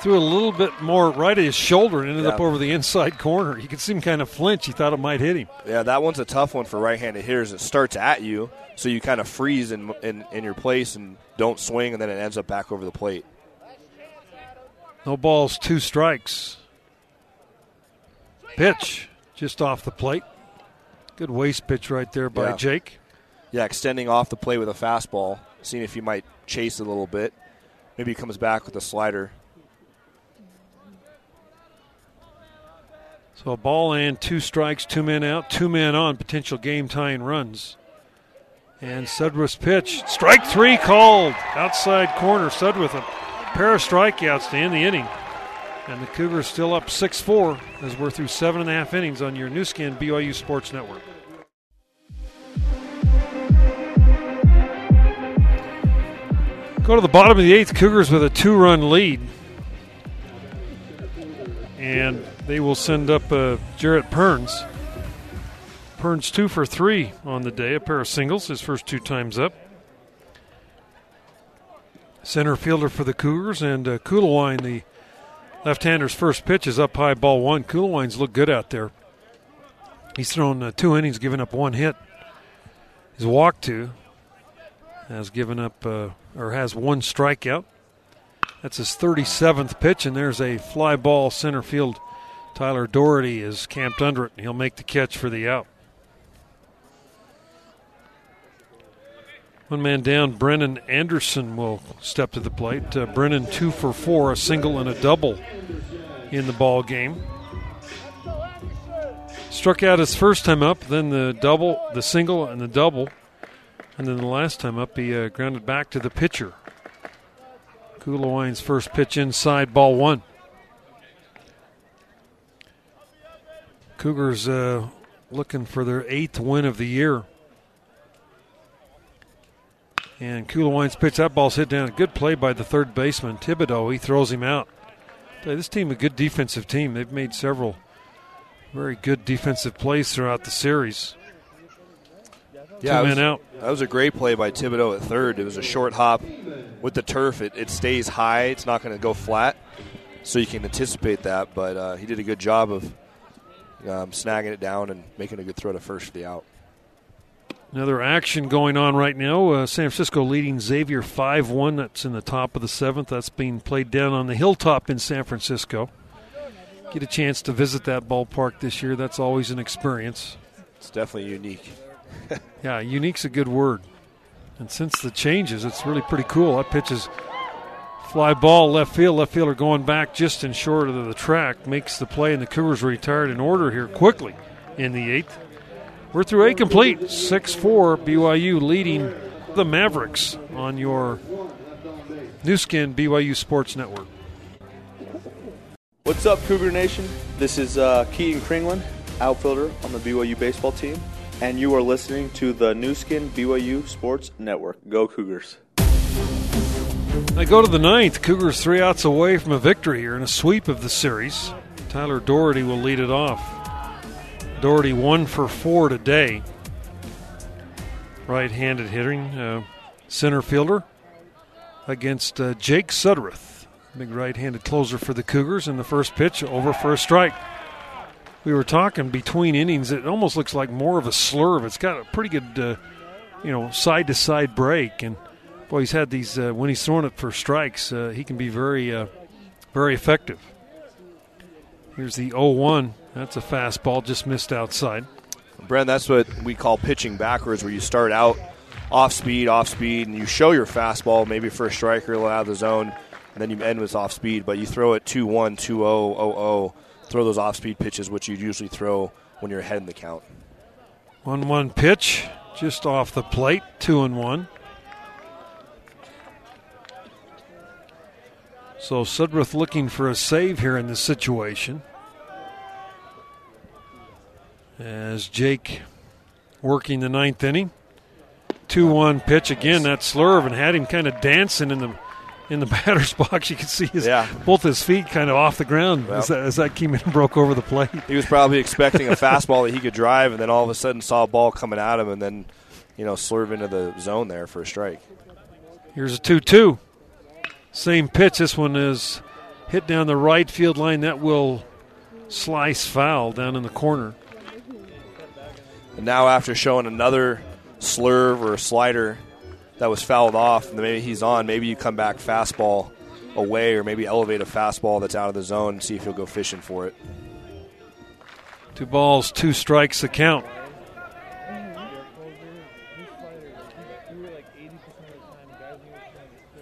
threw a little bit more right at his shoulder and ended yeah. up over the inside corner. You could see him kind of flinch. He thought it might hit him. Yeah, that one's a tough one for right-handed hitters. It starts at you, so you kind of freeze in, in, in your place and don't swing, and then it ends up back over the plate. No balls, two strikes. Pitch just off the plate. Good waist pitch right there by yeah. Jake. Yeah, extending off the plate with a fastball, seeing if he might chase a little bit. Maybe he comes back with a slider. So a ball and two strikes, two men out, two men on, potential game-tying runs. And Suddreth's pitch, strike three called. Outside corner, Suddreth a pair of strikeouts to end the inning. And the Cougars still up six four as we're through seven and a half innings on your new skin, B Y U Sports Network. Go to the bottom of the eighth, Cougars with a two-run lead. And they will send up uh, Jarrett Perns. Perns two for three on the day, a pair of singles, his first two times up. Center fielder for the Cougars, and uh, Kulawine, the left-hander's first pitch is up high, ball one. Kulawine's looked good out there. He's thrown uh, two innings, given up one hit. He's walked two, has given up uh, or has one strikeout. That's his thirty-seventh pitch, and there's a fly ball center field. Tyler Doherty is camped under it, and he'll make the catch for the out. One man down, Brennan Anderson will step to the plate. Uh, Brennan two for four, a single and a double in the ball game. Struck out his first time up, then the double, the single, and the double. And then the last time up, he uh, grounded back to the pitcher. Kulawine's first pitch inside, ball one. Cougars uh, looking for their eighth win of the year. And Kulawine's pitch, that ball's hit down. Good play by the third baseman, Thibodeau. He throws him out. This team, a good defensive team. They've made several very good defensive plays throughout the series. Yeah, Two men was, out. That was a great play by Thibodeau at third. It was a short hop. With the turf, it, it stays high. It's not going to go flat, so you can anticipate that. But uh, he did a good job of um, snagging it down and making a good throw to first for the out. Another action going on right now. Uh, San Francisco leading Xavier five one. That's in the top of the seventh. That's being played down on the hilltop in San Francisco. Get a chance to visit that ballpark this year. That's always an experience. It's definitely unique. Yeah, unique's a good word. And since the changes, it's really pretty cool. That pitch is fly ball left field. Left fielder going back just and short of the track. Makes the play, and the Cougars retired in order here quickly in the eighth. We're through eight complete. six four, B Y U leading the Mavericks on your new skin, B Y U Sports Network. What's up, Cougar Nation? This is uh, Keaton Kringlen, outfielder on the B Y U baseball team, and you are listening to the new skin B Y U Sports Network. Go Cougars. They go to the ninth. Cougars three outs away from a victory here in a sweep of the series. Tyler Doherty will lead it off. Doherty one for four today. Right-handed hitting uh, center fielder against uh, Jake Suddreth, big right-handed closer for the Cougars. In the first pitch, over for a strike. We were talking between innings. It almost looks like more of a slurve. It's got a pretty good, uh, you know, side-to-side break. And, boy, he's had these, uh, when he's throwing it for strikes, uh, he can be very, uh, very effective. Here's the oh one. That's a fastball, just missed outside. Brent, that's what we call pitching backwards, where you start out off-speed, off-speed, and you show your fastball maybe for a strike or out of the zone, and then you end with off-speed, but you throw it two one, two oh, oh oh. Throw those off-speed pitches, which you usually throw when you're ahead in the count. one one pitch, just off the plate, two and one. So Suddreth looking for a save here in this situation, as Jake working the ninth inning. two one pitch again, that slurve, and had him kind of dancing in the in the batter's box. You can see his yeah. both his feet kind of off the ground well, as, that, as that came in and broke over the plate. He was probably expecting a fastball that he could drive, and then all of a sudden saw a ball coming at him and then, you know, slurve into the zone there for a strike. Here's a two two. Same pitch. This one is hit down the right field line. That will slice foul down in the corner. And now after showing another slurve or a slider that was fouled off, and maybe he's on, maybe you come back fastball away, or maybe elevate a fastball that's out of the zone and see if he'll go fishing for it. Two balls, two strikes, the count.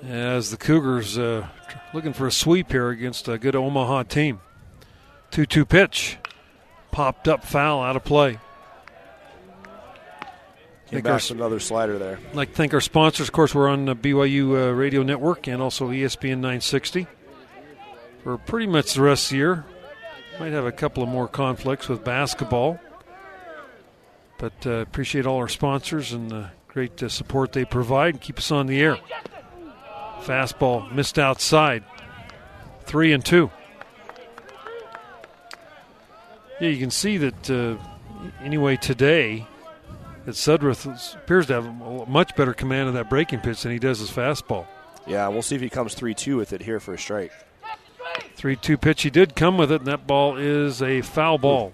As the Cougars uh, looking for a sweep here against a good Omaha team. two two pitch. Popped up foul, out of play. Think our, another slider there. I'd like to thank our sponsors. Of course, we're on the B Y U uh, Radio Network and also E S P N nine sixty for pretty much the rest of the year. Might have a couple of more conflicts with basketball. But uh, appreciate all our sponsors and the great uh, support they provide. Keep us on the air. Fastball missed outside. Three and two. Yeah, you can see that uh, anyway today, that Suddreth appears to have a much better command of that breaking pitch than he does his fastball. Yeah, we'll see if he comes three two with it here for a strike. three two pitch, he did come with it, and that ball is a foul ball.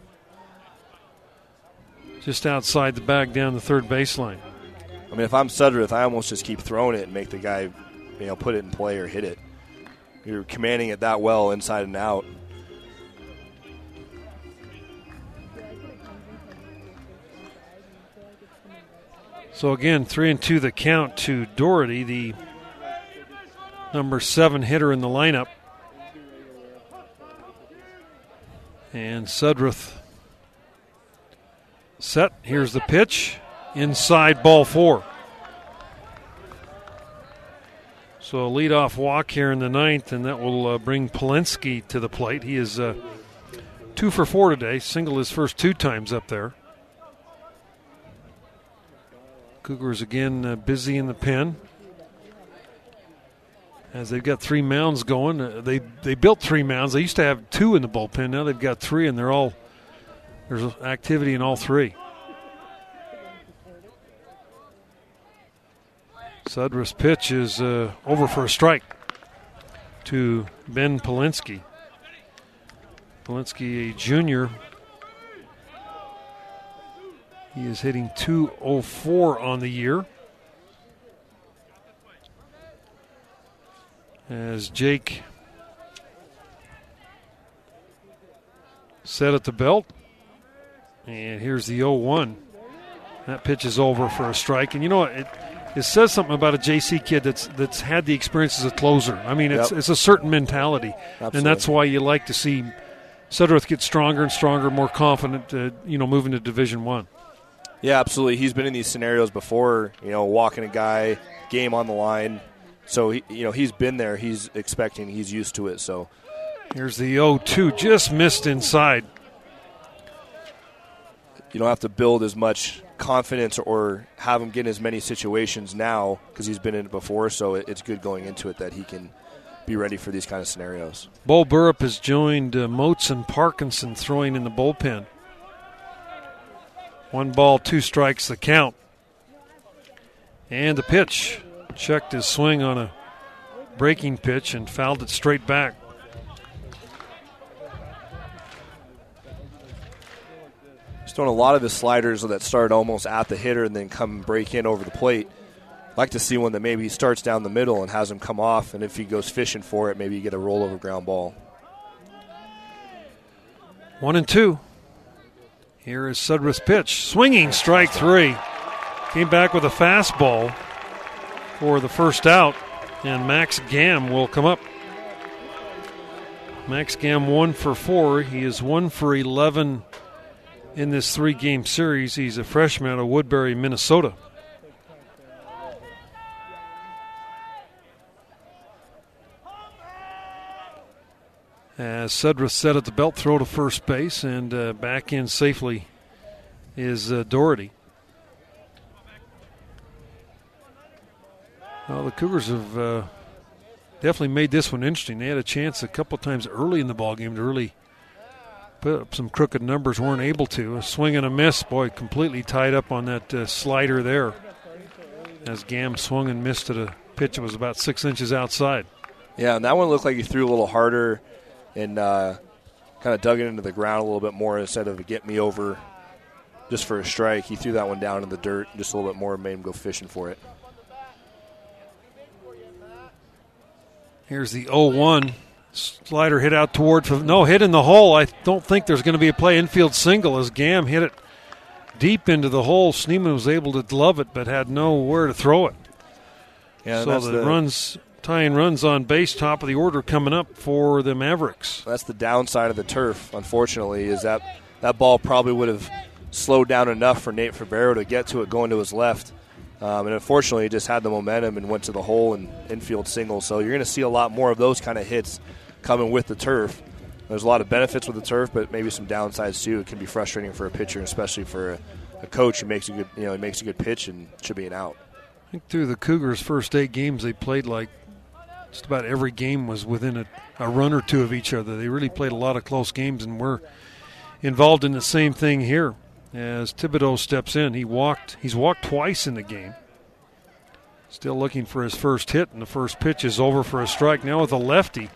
Just outside the bag down the third baseline. I mean, if I'm Suddreth, I almost just keep throwing it and make the guy, you know, put it in play or hit it. You're commanding it that well inside and out. So again, three and two the count to Doherty, the number seven hitter in the lineup. And Suddreth set. Here's the pitch. Inside, ball four. So a leadoff walk here in the ninth, and that will uh, bring Polensky to the plate. He is uh, two for four today, singled his first two times up there. Cougars again uh, busy in the pen, as they've got three mounds going. Uh, they they built three mounds. They used to have two in the bullpen. Now they've got three, and they're all there's activity in all three. Suddreth's pitch is uh, over for a strike to Ben Polensky. Polensky, a junior. He is hitting two oh four on the year. As Jake set at the belt. And here's the oh one. That pitch is over for a strike. And you know what? It, it says something about a J C kid that's that's had the experience as a closer. I mean, it's yep. it's a certain mentality, Absolutely. and that's why you like to see Suddreth get stronger and stronger, more confident, uh, you know, moving to Division One. Yeah, absolutely. He's been in these scenarios before, you know, walking a guy, game on the line. So, he, you know, he's been there. He's expecting. He's used to it. So here's the oh two. Just missed inside. You don't have to build as much confidence or have him get in as many situations now because he's been in it before. So it, it's good going into it that he can be ready for these kind of scenarios. Bo Burrup has joined uh, Motes and Parkinson throwing in the bullpen. One ball, two strikes, the count. And the pitch. Checked his swing on a breaking pitch and fouled it straight back. He's throwing a lot of his sliders that start almost at the hitter and then come break in over the plate. I'd like to see one that maybe he starts down the middle and has him come off, and if he goes fishing for it, maybe you get a rollover ground ball. One and two. Here is Suddreth's pitch. Swinging strike three. Came back with a fastball for the first out, and Max Gamm will come up. Max Gamm one for four. He is one for eleven in this three-game series. He's a freshman out of Woodbury, Minnesota. As Suddreth said at the belt, throw to first base, and uh, back in safely is uh, Doherty. Well, the Cougars have uh, definitely made this one interesting. They had a chance a couple times early in the ballgame to really put up some crooked numbers, weren't able to. A swing and a miss. Boy, completely tied up on that uh, slider there as Gamm swung and missed at a pitch that was about six inches outside. Yeah, and that one looked like he threw a little harder and uh, kind of dug it into the ground a little bit more instead of a get me over just for a strike. He threw that one down in the dirt just a little bit more and made him go fishing for it. Here's the oh one. Slider hit out toward, no, hit in the hole. I don't think there's going to be a play. Infield single as Gamm hit it deep into the hole. Schneeman was able to glove it but had nowhere to throw it. Yeah, so that's the runs... Tying runs on base, top of the order coming up for the Mavericks. That's the downside of the turf, unfortunately, is that that ball probably would have slowed down enough for Nate Favero to get to it going to his left. Um, and unfortunately, he just had the momentum and went to the hole and infield single. So you're going to see a lot more of those kind of hits coming with the turf. There's a lot of benefits with the turf, but maybe some downsides too. It can be frustrating for a pitcher, especially for a, a coach who makes a good, you know, he makes a good pitch and should be an out. I think through the Cougars' first eight games, they played like just about every game was within a, a run or two of each other. They really played a lot of close games, and we're involved in the same thing here as Thibodeau steps in. He walked. He's walked twice in the game. Still looking for his first hit, and the first pitch is over for a strike. Now with a lefty,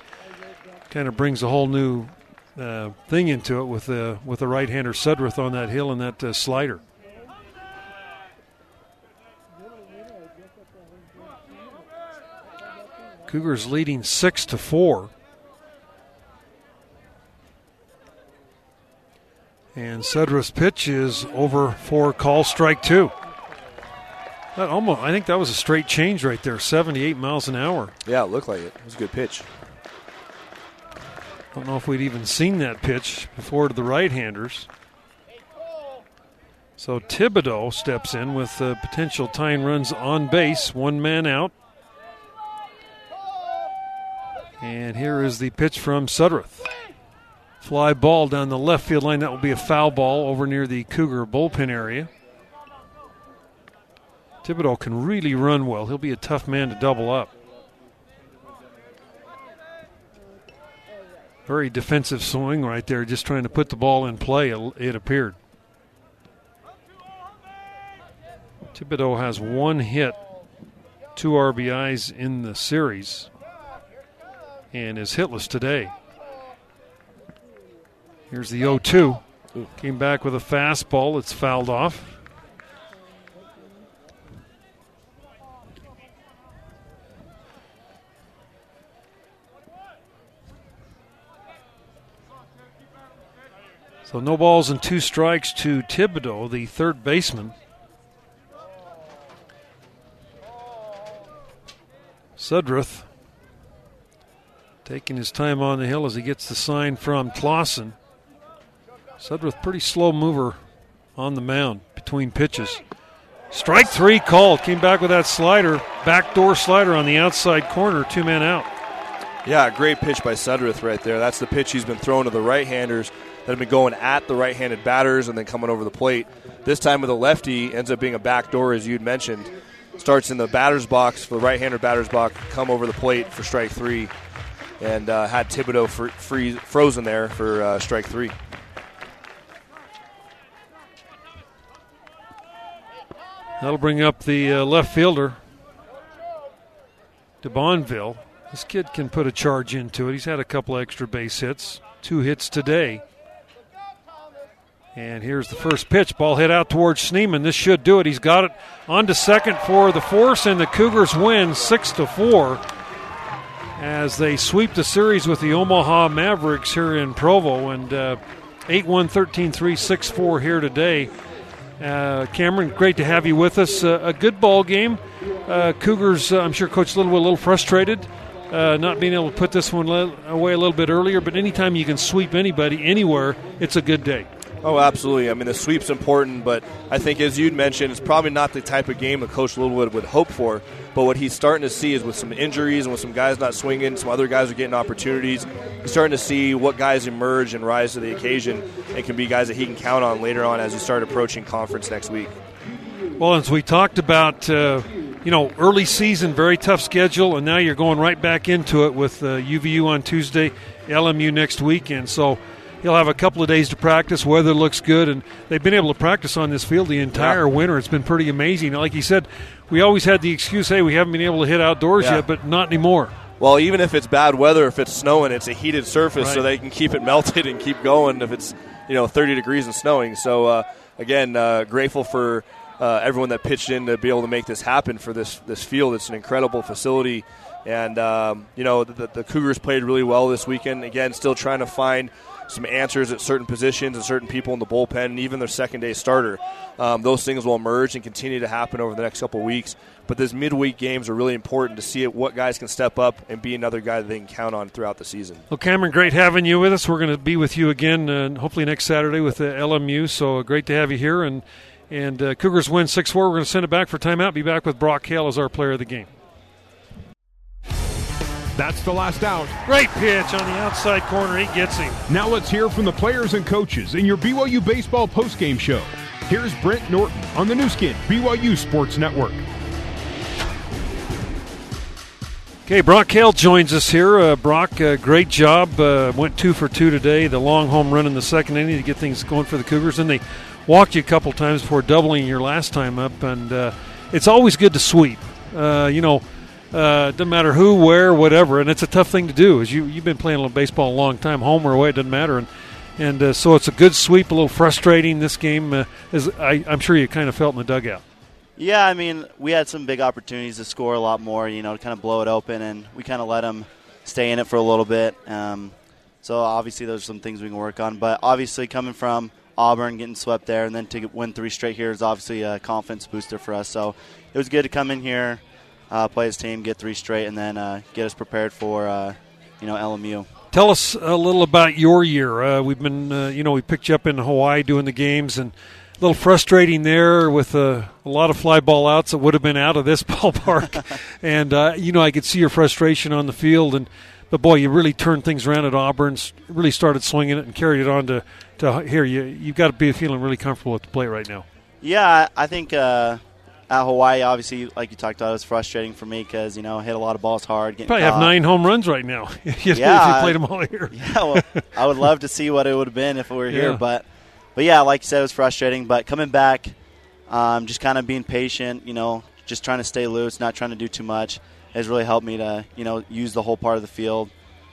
kind of brings a whole new uh, thing into it with the, with the right-hander Suddreth on that hill and that uh, slider. Cougars leading six to four. And Suddreth's pitch is over for call strike two. That almost, I think that was a straight change right there, seventy-eight miles an hour. Yeah, it looked like it. It was a good pitch. Don't know if we'd even seen that pitch before to the right-handers. So Thibodeau steps in with uh, potential tying runs on base, one man out. And here is the pitch from Suddreth. Fly ball down the left field line. That will be a foul ball over near the Cougar bullpen area. Thibodeau can really run well. He'll be a tough man to double up. Very defensive swing right there, just trying to put the ball in play, it appeared. Thibodeau has one hit, two R B Is in the series, and is hitless today. Here's the oh two. Came back with a fastball. It's fouled off. So no balls and two strikes to Thibodeau, the third baseman. Suddreth taking his time on the hill as he gets the sign from Claussen. Suddreth, pretty slow mover on the mound between pitches. Strike three called. Came back with that slider, backdoor slider on the outside corner, two men out. Yeah, great pitch by Suddreth right there. That's the pitch he's been throwing to the right-handers that have been going at the right-handed batters and then coming over the plate. This time with a lefty, ends up being a backdoor, as you'd mentioned. Starts in the batter's box for the right-hander batter's box, come over the plate for strike three, and uh, had Thibodeau for, free, frozen there for uh, strike three. That'll bring up the uh, left fielder, DeBonville. This kid can put a charge into it. He's had a couple extra base hits, two hits today. And here's the first pitch. Ball hit out towards Schneeman. This should do it. He's got it on to second for the force, and the Cougars win six to four as they sweep the series with the Omaha Mavericks here in Provo. And uh, eight one, thirteen three, six four here today. Uh, Cameron, great to have you with us. Uh, a good ball game. Uh, Cougars, uh, I'm sure Coach Littlewood a little frustrated. Uh, not being able to put this one le- away a little bit earlier, but anytime you can sweep anybody anywhere, it's a good day. Oh, absolutely. I mean, the sweep's important, but I think, as you'd mentioned, it's probably not the type of game that Coach Littlewood would hope for, but what he's starting to see is with some injuries and with some guys not swinging, some other guys are getting opportunities, he's starting to see what guys emerge and rise to the occasion and can be guys that he can count on later on as you start approaching conference next week. Well, as we talked about, uh, you know, early season, very tough schedule, and now you're going right back into it with uh, U V U on Tuesday, L M U next weekend. So he'll have a couple of days to practice. Weather looks good, and they've been able to practice on this field the entire yeah. winter. It's been pretty amazing. Like you said, we always had the excuse, hey, we haven't been able to hit outdoors yeah. yet, but not anymore. Well, even if it's bad weather, if it's snowing, it's a heated surface, right. So they can keep it melted and keep going if it's, you know, thirty degrees and snowing. So, uh, again, uh, grateful for Uh, everyone that pitched in to be able to make this happen for this this field. It's an incredible facility, and um, you know the, the Cougars played really well this weekend. Again, still trying to find some answers at certain positions and certain people in the bullpen, and even their second day starter. Um, those things will emerge and continue to happen over the next couple of weeks. But these midweek games are really important to see what guys can step up and be another guy that they can count on throughout the season. Well, Cameron, great having you with us. We're going to be with you again, uh, hopefully next Saturday with the L M U. So great to have you here. And. And uh, Cougars win six four. We're going to send it back for timeout. Be back with Brock Hale as our player of the game. That's the last out. Great pitch on the outside corner. He gets him. Now let's hear from the players and coaches in your B Y U baseball postgame show. Here's Brent Norton on the new skin, B Y U Sports Network. Okay, Brock Hale joins us here. Uh, Brock, uh, great job. Uh, went two for two today. The long home run in the second inning to get things going for the Cougars. And they walked you a couple times before doubling your last time up, and uh, it's always good to sweep. Uh, you know, uh, doesn't matter who, where, whatever, and it's a tough thing to do. As you you've been playing a little baseball a long time, home or away, it doesn't matter, and and uh, so it's a good sweep. A little frustrating this game, uh, as I, I'm sure you kind of felt in the dugout. Yeah, I mean, we had some big opportunities to score a lot more. You know, to kind of blow it open, and we kind of let them stay in it for a little bit. Um, so obviously, those are some things we can work on. But obviously, coming from Auburn, getting swept there, and then to win three straight here is obviously a confidence booster for us. So it was good to come in here, uh, play as a team, get three straight, and then uh, get us prepared for uh, you know L M U. Tell us a little about your year. Uh, we've been, uh, you know, we picked you up in Hawaii doing the games, and a little frustrating there with uh, a lot of fly ball outs that would have been out of this ballpark. and uh, you know, I could see your frustration on the field, and but boy, you really turned things around at Auburn. Really started swinging it and carried it on to. To here, you you've got to be feeling really comfortable at the plate right now. Yeah, I think uh, at Hawaii, obviously, like you talked about, it was frustrating for me because you know hit a lot of balls hard. Probably caught. Have nine home runs right now. if you yeah, played them all here. Yeah, well, I would love to see what it would have been if we were yeah. here, but but yeah, like you said, it was frustrating. But coming back, um, just kind of being patient, you know, just trying to stay loose, not trying to do too much, has really helped me to you know use the whole part of the field.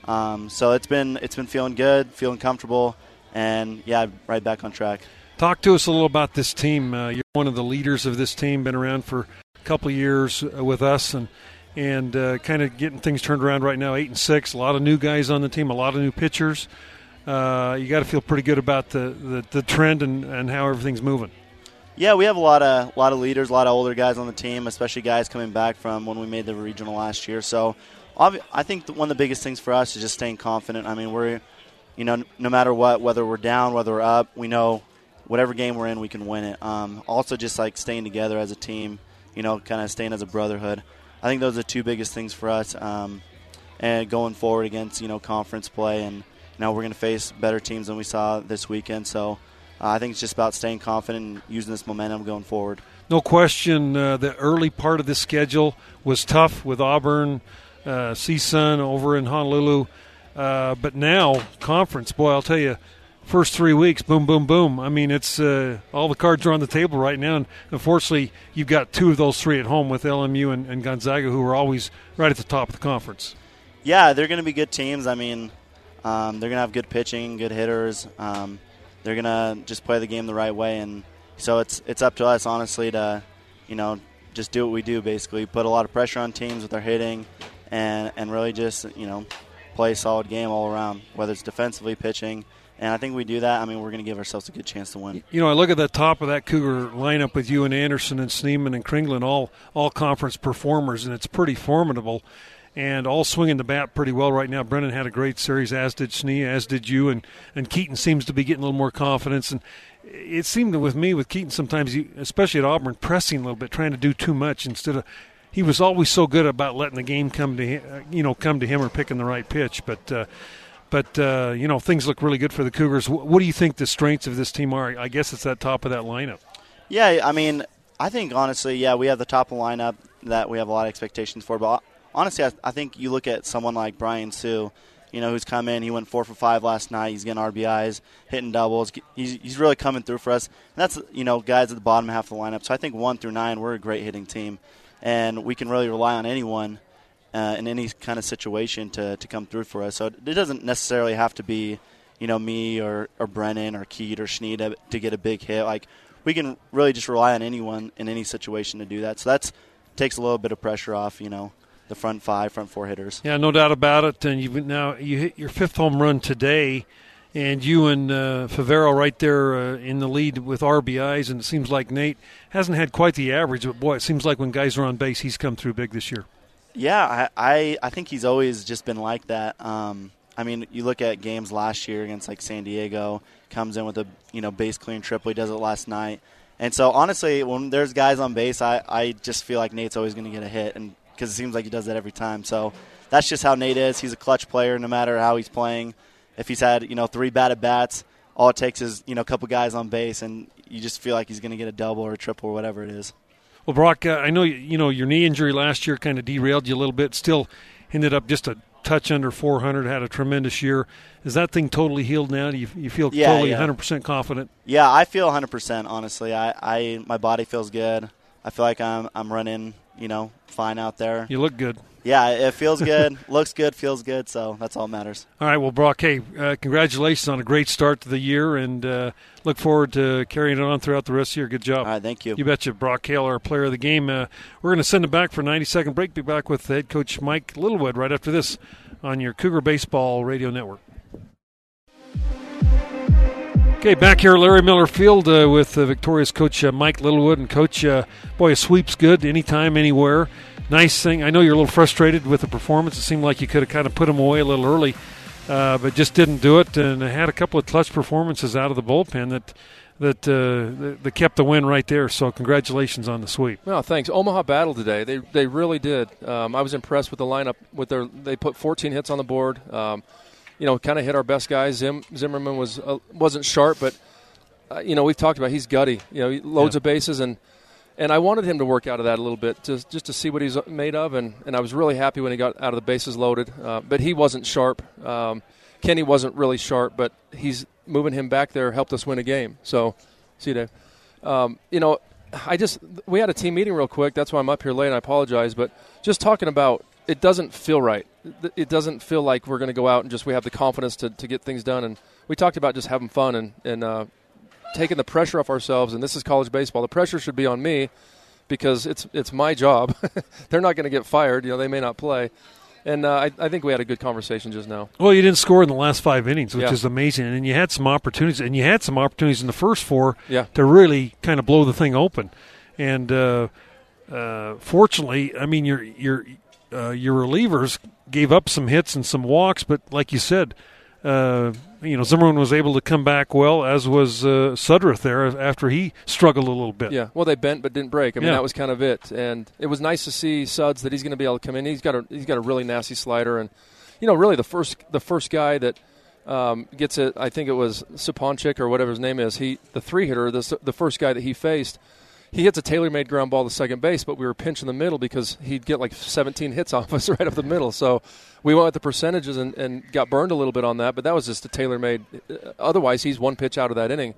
Um, so it's been it's been feeling good, feeling comfortable. And, yeah, right back on track. Talk to us a little about this team. Uh, you're one of the leaders of this team, been around for a couple of years with us and and uh, kind of getting things turned around right now, eight and six. A lot of new guys on the team, a lot of new pitchers. Uh, you got to feel pretty good about the, the, the trend and, and how everything's moving. Yeah, we have a lot of lot of leaders, a lot of older guys on the team, especially guys coming back from when we made the regional last year. So obvi- I think the, one of the biggest things for us is just staying confident. I mean, we're, you know, no matter what, whether we're down, whether we're up, we know whatever game we're in, we can win it. Um, also just like staying together as a team, you know, kind of staying as a brotherhood. I think those are the two biggest things for us. Um, and going forward against, you know, conference play, and now we're going to face better teams than we saw this weekend. So Uh, I think it's just about staying confident and using this momentum going forward. No question, uh, the early part of the schedule was tough with Auburn, uh, C S U N over in Honolulu. Uh, but now, conference, boy, I'll tell you, first three weeks, boom, boom, boom. I mean, it's uh, all the cards are on the table right now. And unfortunately, you've got two of those three at home with L M U and, and Gonzaga, who are always right at the top of the conference. Yeah, they're going to be good teams. I mean, um, they're going to have good pitching, good hitters. Um They're gonna just play the game the right way, and so it's it's up to us, honestly, to, you know, just do what we do. Basically, put a lot of pressure on teams with our hitting, and and really just, you know, play a solid game all around, whether it's defensively, pitching, and I think we do that. I mean, we're gonna give ourselves a good chance to win. You know, I look at the top of that Cougar lineup with you and Anderson and Schneeman and Kringlen, all all conference performers, and it's pretty formidable. And all swinging the bat pretty well right now. Brennan had a great series, as did Schnee, as did you. And, and Keaton seems to be getting a little more confidence. And it seemed with me, with Keaton sometimes, he, especially at Auburn, pressing a little bit, trying to do too much instead of – he was always so good about letting the game come to him, you know, come to him or picking the right pitch. But, uh, but uh, you know, things look really good for the Cougars. W- what do you think the strengths of this team are? I guess it's that top of that lineup. Yeah, I mean, I think honestly, yeah, we have the top of the lineup that we have a lot of expectations for, but – honestly, I, I think you look at someone like Brian Sue, you know, who's come in. He went four for five last night. He's getting R B Is, hitting doubles. He's, he's really coming through for us. And that's, you know, guys at the bottom half of the lineup. So I think one through nine, we're a great hitting team. And we can really rely on anyone uh, in any kind of situation to, to come through for us. So it doesn't necessarily have to be, you know, me or, or Brennan or Keat or Schnee to, to get a big hit. Like, we can really just rely on anyone in any situation to do that. So that's takes a little bit of pressure off, you know, the front five, front four hitters. Yeah, no doubt about it. And you now you hit your fifth home run today, and you and uh, Favero right there uh, in the lead with R B Is. And it seems like Nate hasn't had quite the average, but boy, it seems like when guys are on base, he's come through big this year. Yeah, I I, I think he's always just been like that. Um, I mean, you look at games last year against like San Diego, comes in with a you know base clean triple. He does it last night. And so honestly, when there's guys on base, I, I just feel like Nate's always going to get a hit, and because it seems like he does that every time. So that's just how Nate is. He's a clutch player no matter how he's playing. If he's had, you know, three bad at-bats, all it takes is, you know, a couple guys on base, and you just feel like he's going to get a double or a triple or whatever it is. Well, Brock, uh, I know, you, you know, your knee injury last year kind of derailed you a little bit. Still ended up just a touch under four hundred, had a tremendous year. Is that thing totally healed now? Do you, you feel yeah, totally yeah. one hundred percent confident? Yeah, I feel one hundred percent, honestly. I, I my body feels good. I feel like I'm I'm running – you know, fine out there. You look good. Yeah, it feels good, looks good, feels good, so that's all that matters. All right, well, Brock, hey, uh, congratulations on a great start to the year, and uh, look forward to carrying it on throughout the rest of the year. Good job. All right, thank you. You betcha. Brock Hale, our player of the game. Uh, we're going to send it back for a ninety-second break. Be back with head coach Mike Littlewood right after this on your Cougar Baseball Radio Network. Okay, back here at Larry Miller Field uh, with uh, Victoria's coach uh, Mike Littlewood. And, Coach, uh, boy, a sweep's good anytime, anywhere. Nice thing. I know you're a little frustrated with the performance. It seemed like you could have kind of put them away a little early, uh, but just didn't do it. And had a couple of clutch performances out of the bullpen that that, uh, that, that kept the win right there. So congratulations on the sweep. Well, thanks. Omaha battled today. They they really did. Um, I was impressed with the lineup. With their, they put fourteen hits on the board. Um You know, kind of hit our best guys. Zim, Zimmerman was uh, wasn't sharp, but uh, you know we've talked about he's gutty. You know, he loads yeah. of bases, and and I wanted him to work out of that a little bit, just just to see what he's made of. And, and I was really happy when he got out of the bases loaded, uh, but he wasn't sharp. Um, Kenny wasn't really sharp, but he's moving him back there helped us win a game. So, see you, Dave. Um, you know, I just we had a team meeting real quick. That's why I'm up here late. And I apologize, but just talking about. It doesn't feel right. It doesn't feel like we're going to go out and just we have the confidence to, to get things done. And we talked about just having fun and, and uh, taking the pressure off ourselves. And this is college baseball. The pressure should be on me because it's it's my job. They're not going to get fired. You know, they may not play. And uh, I, I think we had a good conversation just now. Well, you didn't score in the last five innings, which yeah. is amazing. And you had some opportunities, and you had some opportunities in the first four yeah. to really kind of blow the thing open. And uh, uh, fortunately, I mean, your your uh, your relievers gave up some hits and some walks, but like you said, uh, you know, Zimmerman was able to come back well, as was uh, Suddreth there after he struggled a little bit. Yeah, well, they bent but didn't break. I mean, yeah. that was kind of it. And it was nice to see Suds that he's going to be able to come in. He's got a he's got a really nasty slider, and you know, really the first the first guy that um, gets it, I think it was Saponchik or whatever his name is. He the three hitter, the the first guy that he faced. He hits a tailor-made ground ball to second base, but we were pinching the middle because he'd get like seventeen hits off us right up the middle. So we went with the percentages and, and got burned a little bit on that, but that was just a tailor-made. Otherwise, he's one pitch out of that inning.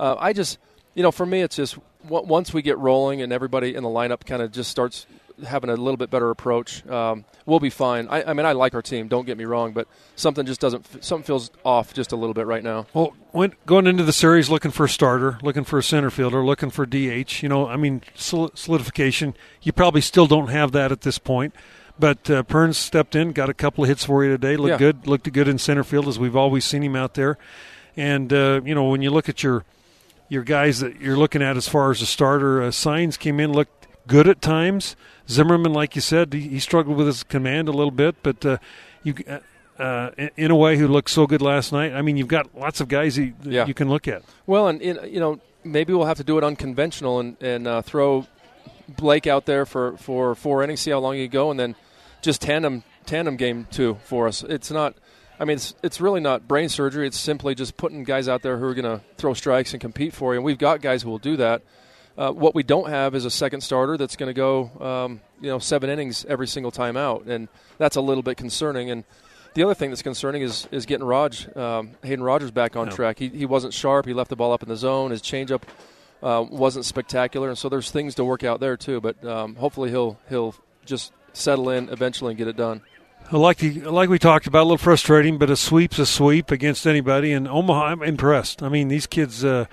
Uh, I just, you know, for me, it's just once we get rolling and everybody in the lineup kind of just starts having a little bit better approach, um, we'll be fine. I, I mean, I like our team, don't get me wrong, but something just doesn't, something feels off just a little bit right now. Well, when, going into the series, looking for a starter, looking for a center fielder, looking for D H, you know, I mean, solidification, you probably still don't have that at this point, but uh, Perns stepped in, got a couple of hits for you today, looked yeah. good, looked good in center field as we've always seen him out there. And, uh, you know, when you look at your your guys that you're looking at as far as a starter, uh, Sines came in, looked good at times. Zimmerman, like you said, he struggled with his command a little bit, but uh, you, uh, in a way, who looked so good last night. I mean, you've got lots of guys that yeah. you can look at. Well, and you know, maybe we'll have to do it unconventional and and uh, throw Blake out there for, for four innings, see how long you go, and then just tandem tandem game two for us. It's not. I mean, it's it's really not brain surgery. It's simply just putting guys out there who are going to throw strikes and compete for you. And we've got guys who will do that. Uh, what we don't have is a second starter that's going to go, um, you know, seven innings every single time out, and that's a little bit concerning. And the other thing that's concerning is is getting Raj, um, Hayden Rogers back on no. track. He he wasn't sharp. He left the ball up in the zone. His changeup uh, wasn't spectacular, and so there's things to work out there too. But um, hopefully he'll he'll just settle in eventually and get it done. Like the, like we talked about, a little frustrating, but a sweep's a sweep against anybody. And Omaha, I'm impressed. I mean, these kids. Uh,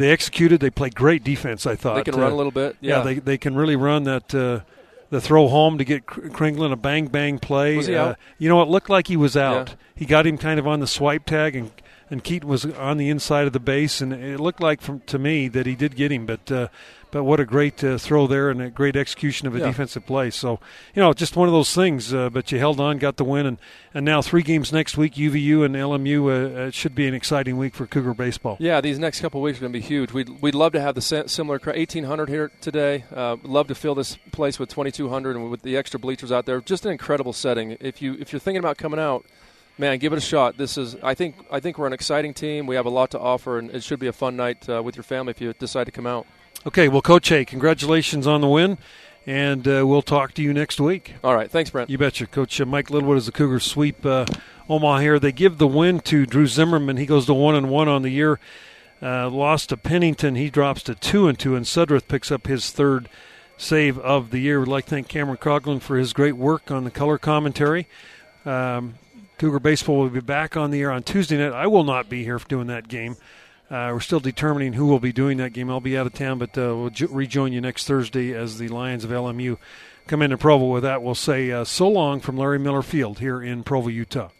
They executed. They played great defense, I thought. They can uh, run a little bit. Yeah, yeah they, they can really run that uh, the throw home to get Kringlen a bang-bang play. Was he uh, out? You know, it looked like he was out. Yeah. He got him kind of on the swipe tag, and, and Keaton was on the inside of the base, and it looked like from to me that he did get him. But uh, but what a great uh, throw there and a great execution of a yeah. defensive play. So, you know, just one of those things. Uh, but you held on, got the win, and, and now three games next week, U V U and L M U. Uh, it should be an exciting week for Cougar baseball. Yeah, these next couple of weeks are going to be huge. We'd, we'd love to have the similar crowd, eighteen hundred here today. Uh, love to fill this place with twenty-two hundred and with the extra bleachers out there. Just an incredible setting. If, you, if you're thinking about coming out, man, give it a shot. This is, I think, I think we're an exciting team. We have a lot to offer, and it should be a fun night uh, with your family if you decide to come out. Okay, well, Coach Hay, congratulations on the win, and uh, we'll talk to you next week. All right, thanks, Brent. You betcha. Coach uh, Mike Littlewood is the Cougars sweep uh, Omaha here. They give the win to Drew Zimmerman. He goes to one and one on the year. Uh, lost to Pennington. He drops to two and two, and Suddreth picks up his third save of the year. We'd like to thank Cameron Coughlin for his great work on the color commentary. Um, Cougar baseball will be back on the air on Tuesday night. I will not be here for doing that game. Uh, we're still determining who will be doing that game. I'll be out of town, but uh, we'll ju- rejoin you next Thursday as the Lions of L M U come into Provo. With that, we'll say uh, so long from Larry Miller Field here in Provo, Utah.